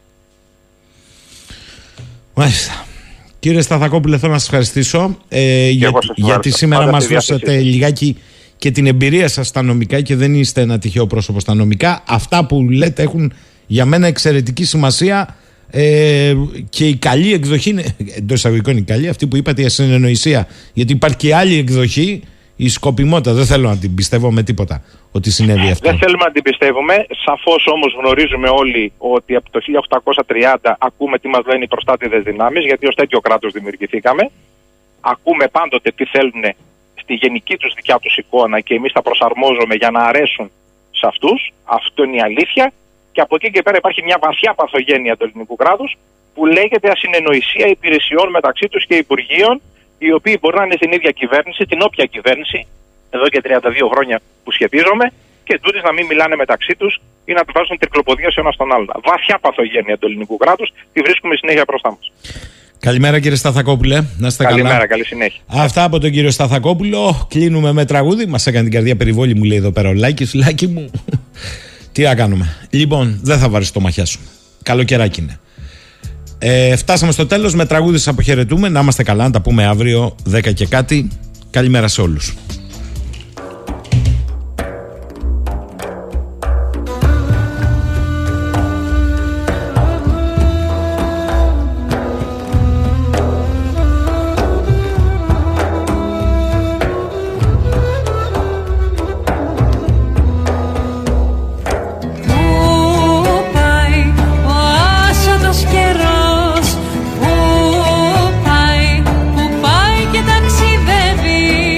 Μάλιστα. Κύριε Σταθακόπουλε, θέλω να σας ευχαριστήσω ε, για, γιατί σήμερα Άντε μας δώσατε λιγάκι και την εμπειρία σας στα νομικά και δεν είστε ένα τυχαίο πρόσωπο στα νομικά. Αυτά που λέτε έχουν για μένα εξαιρετική σημασία ε, και η καλή εκδοχή είναι, εντός εισαγωγικών η καλή, αυτή που είπατε, η ασυνεννοησία. Γιατί υπάρχει και άλλη εκδοχή, η σκοπιμότητα. Δεν θέλω να την πιστεύω με τίποτα ότι συνέβη αυτό. Δεν θέλουμε να την πιστεύουμε. Σαφώς όμως γνωρίζουμε όλοι ότι από το χίλια οκτακόσια τριάντα ακούμε τι μας λένε οι προστάτηδες δυνάμεις, γιατί ως τέτοιο κράτος δημιουργηθήκαμε. Ακούμε πάντοτε τι θέλουν στη γενική τους δικιά τους εικόνα και εμείς τα προσαρμόζουμε για να αρέσουν σε αυτούς. Αυτό είναι η αλήθεια. Και από εκεί και πέρα υπάρχει μια βαθιά παθογένεια του ελληνικού κράτους που λέγεται ασυνεννοησία υπηρεσιών μεταξύ τους και υπουργείων, οι οποίοι μπορεί να είναι στην ίδια κυβέρνηση, την όποια κυβέρνηση, εδώ και τριάντα δύο χρόνια που σχετίζομαι, και τούτες να μην μιλάνε μεταξύ τους ή να του βάζουν τρικλοποδία σε ένα στον άλλον. Βαθιά παθογένεια του ελληνικού κράτους, τη βρίσκουμε συνέχεια μπροστά μας. Καλημέρα κύριε Σταθακόπουλε, να είστε καλά. Καλημέρα, καλή συνέχεια. Αυτά από τον κύριο Σταθακόπουλο. Κλείνουμε με τραγούδι. Μας έκανε την καρδιά περιβόλη, μου λέει εδώ πέρα ο Λάκης. Λάκη μου, τι να κάνουμε. Λοιπόν, δεν θα βαρεστώ μαχιά σου. Καλοκαιράκι είναι. Ε, φτάσαμε στο τέλος. Με τραγούδι σας αποχαιρετούμε. Να είμαστε καλά, να τα πούμε αύριο δέκα και κάτι. Καλημέρα σε όλους. Που πάει και ταξιδεύει.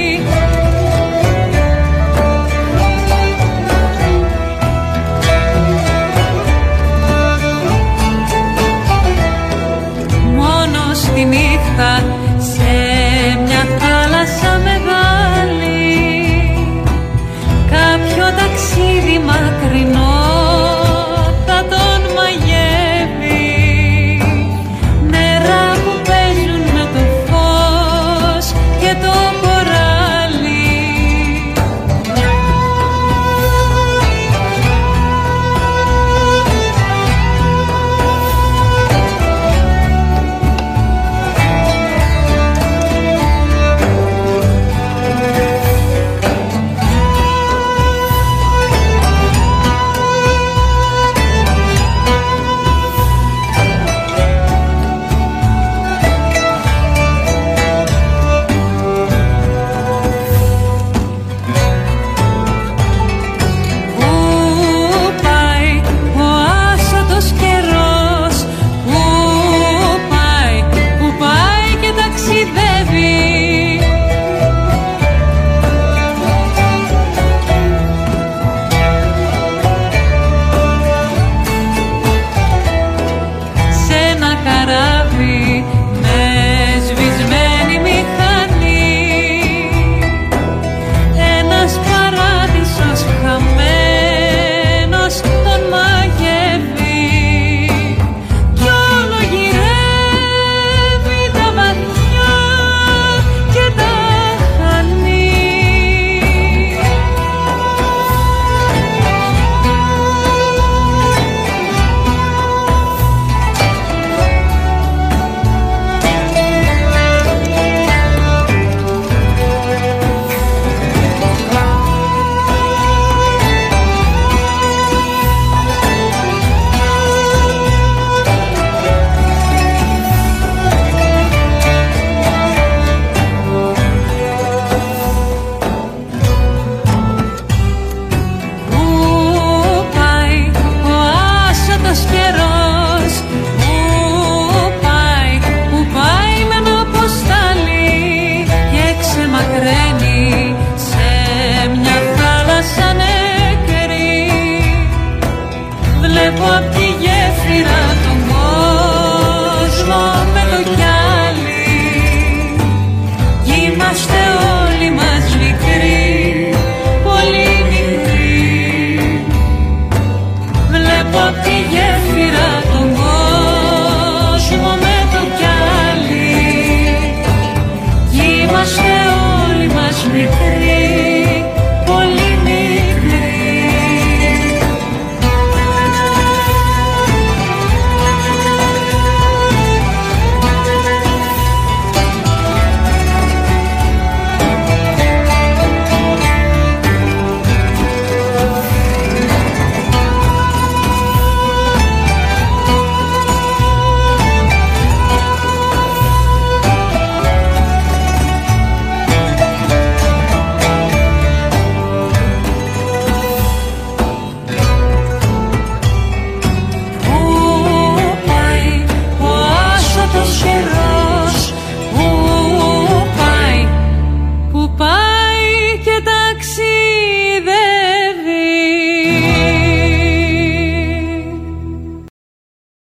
μακριά.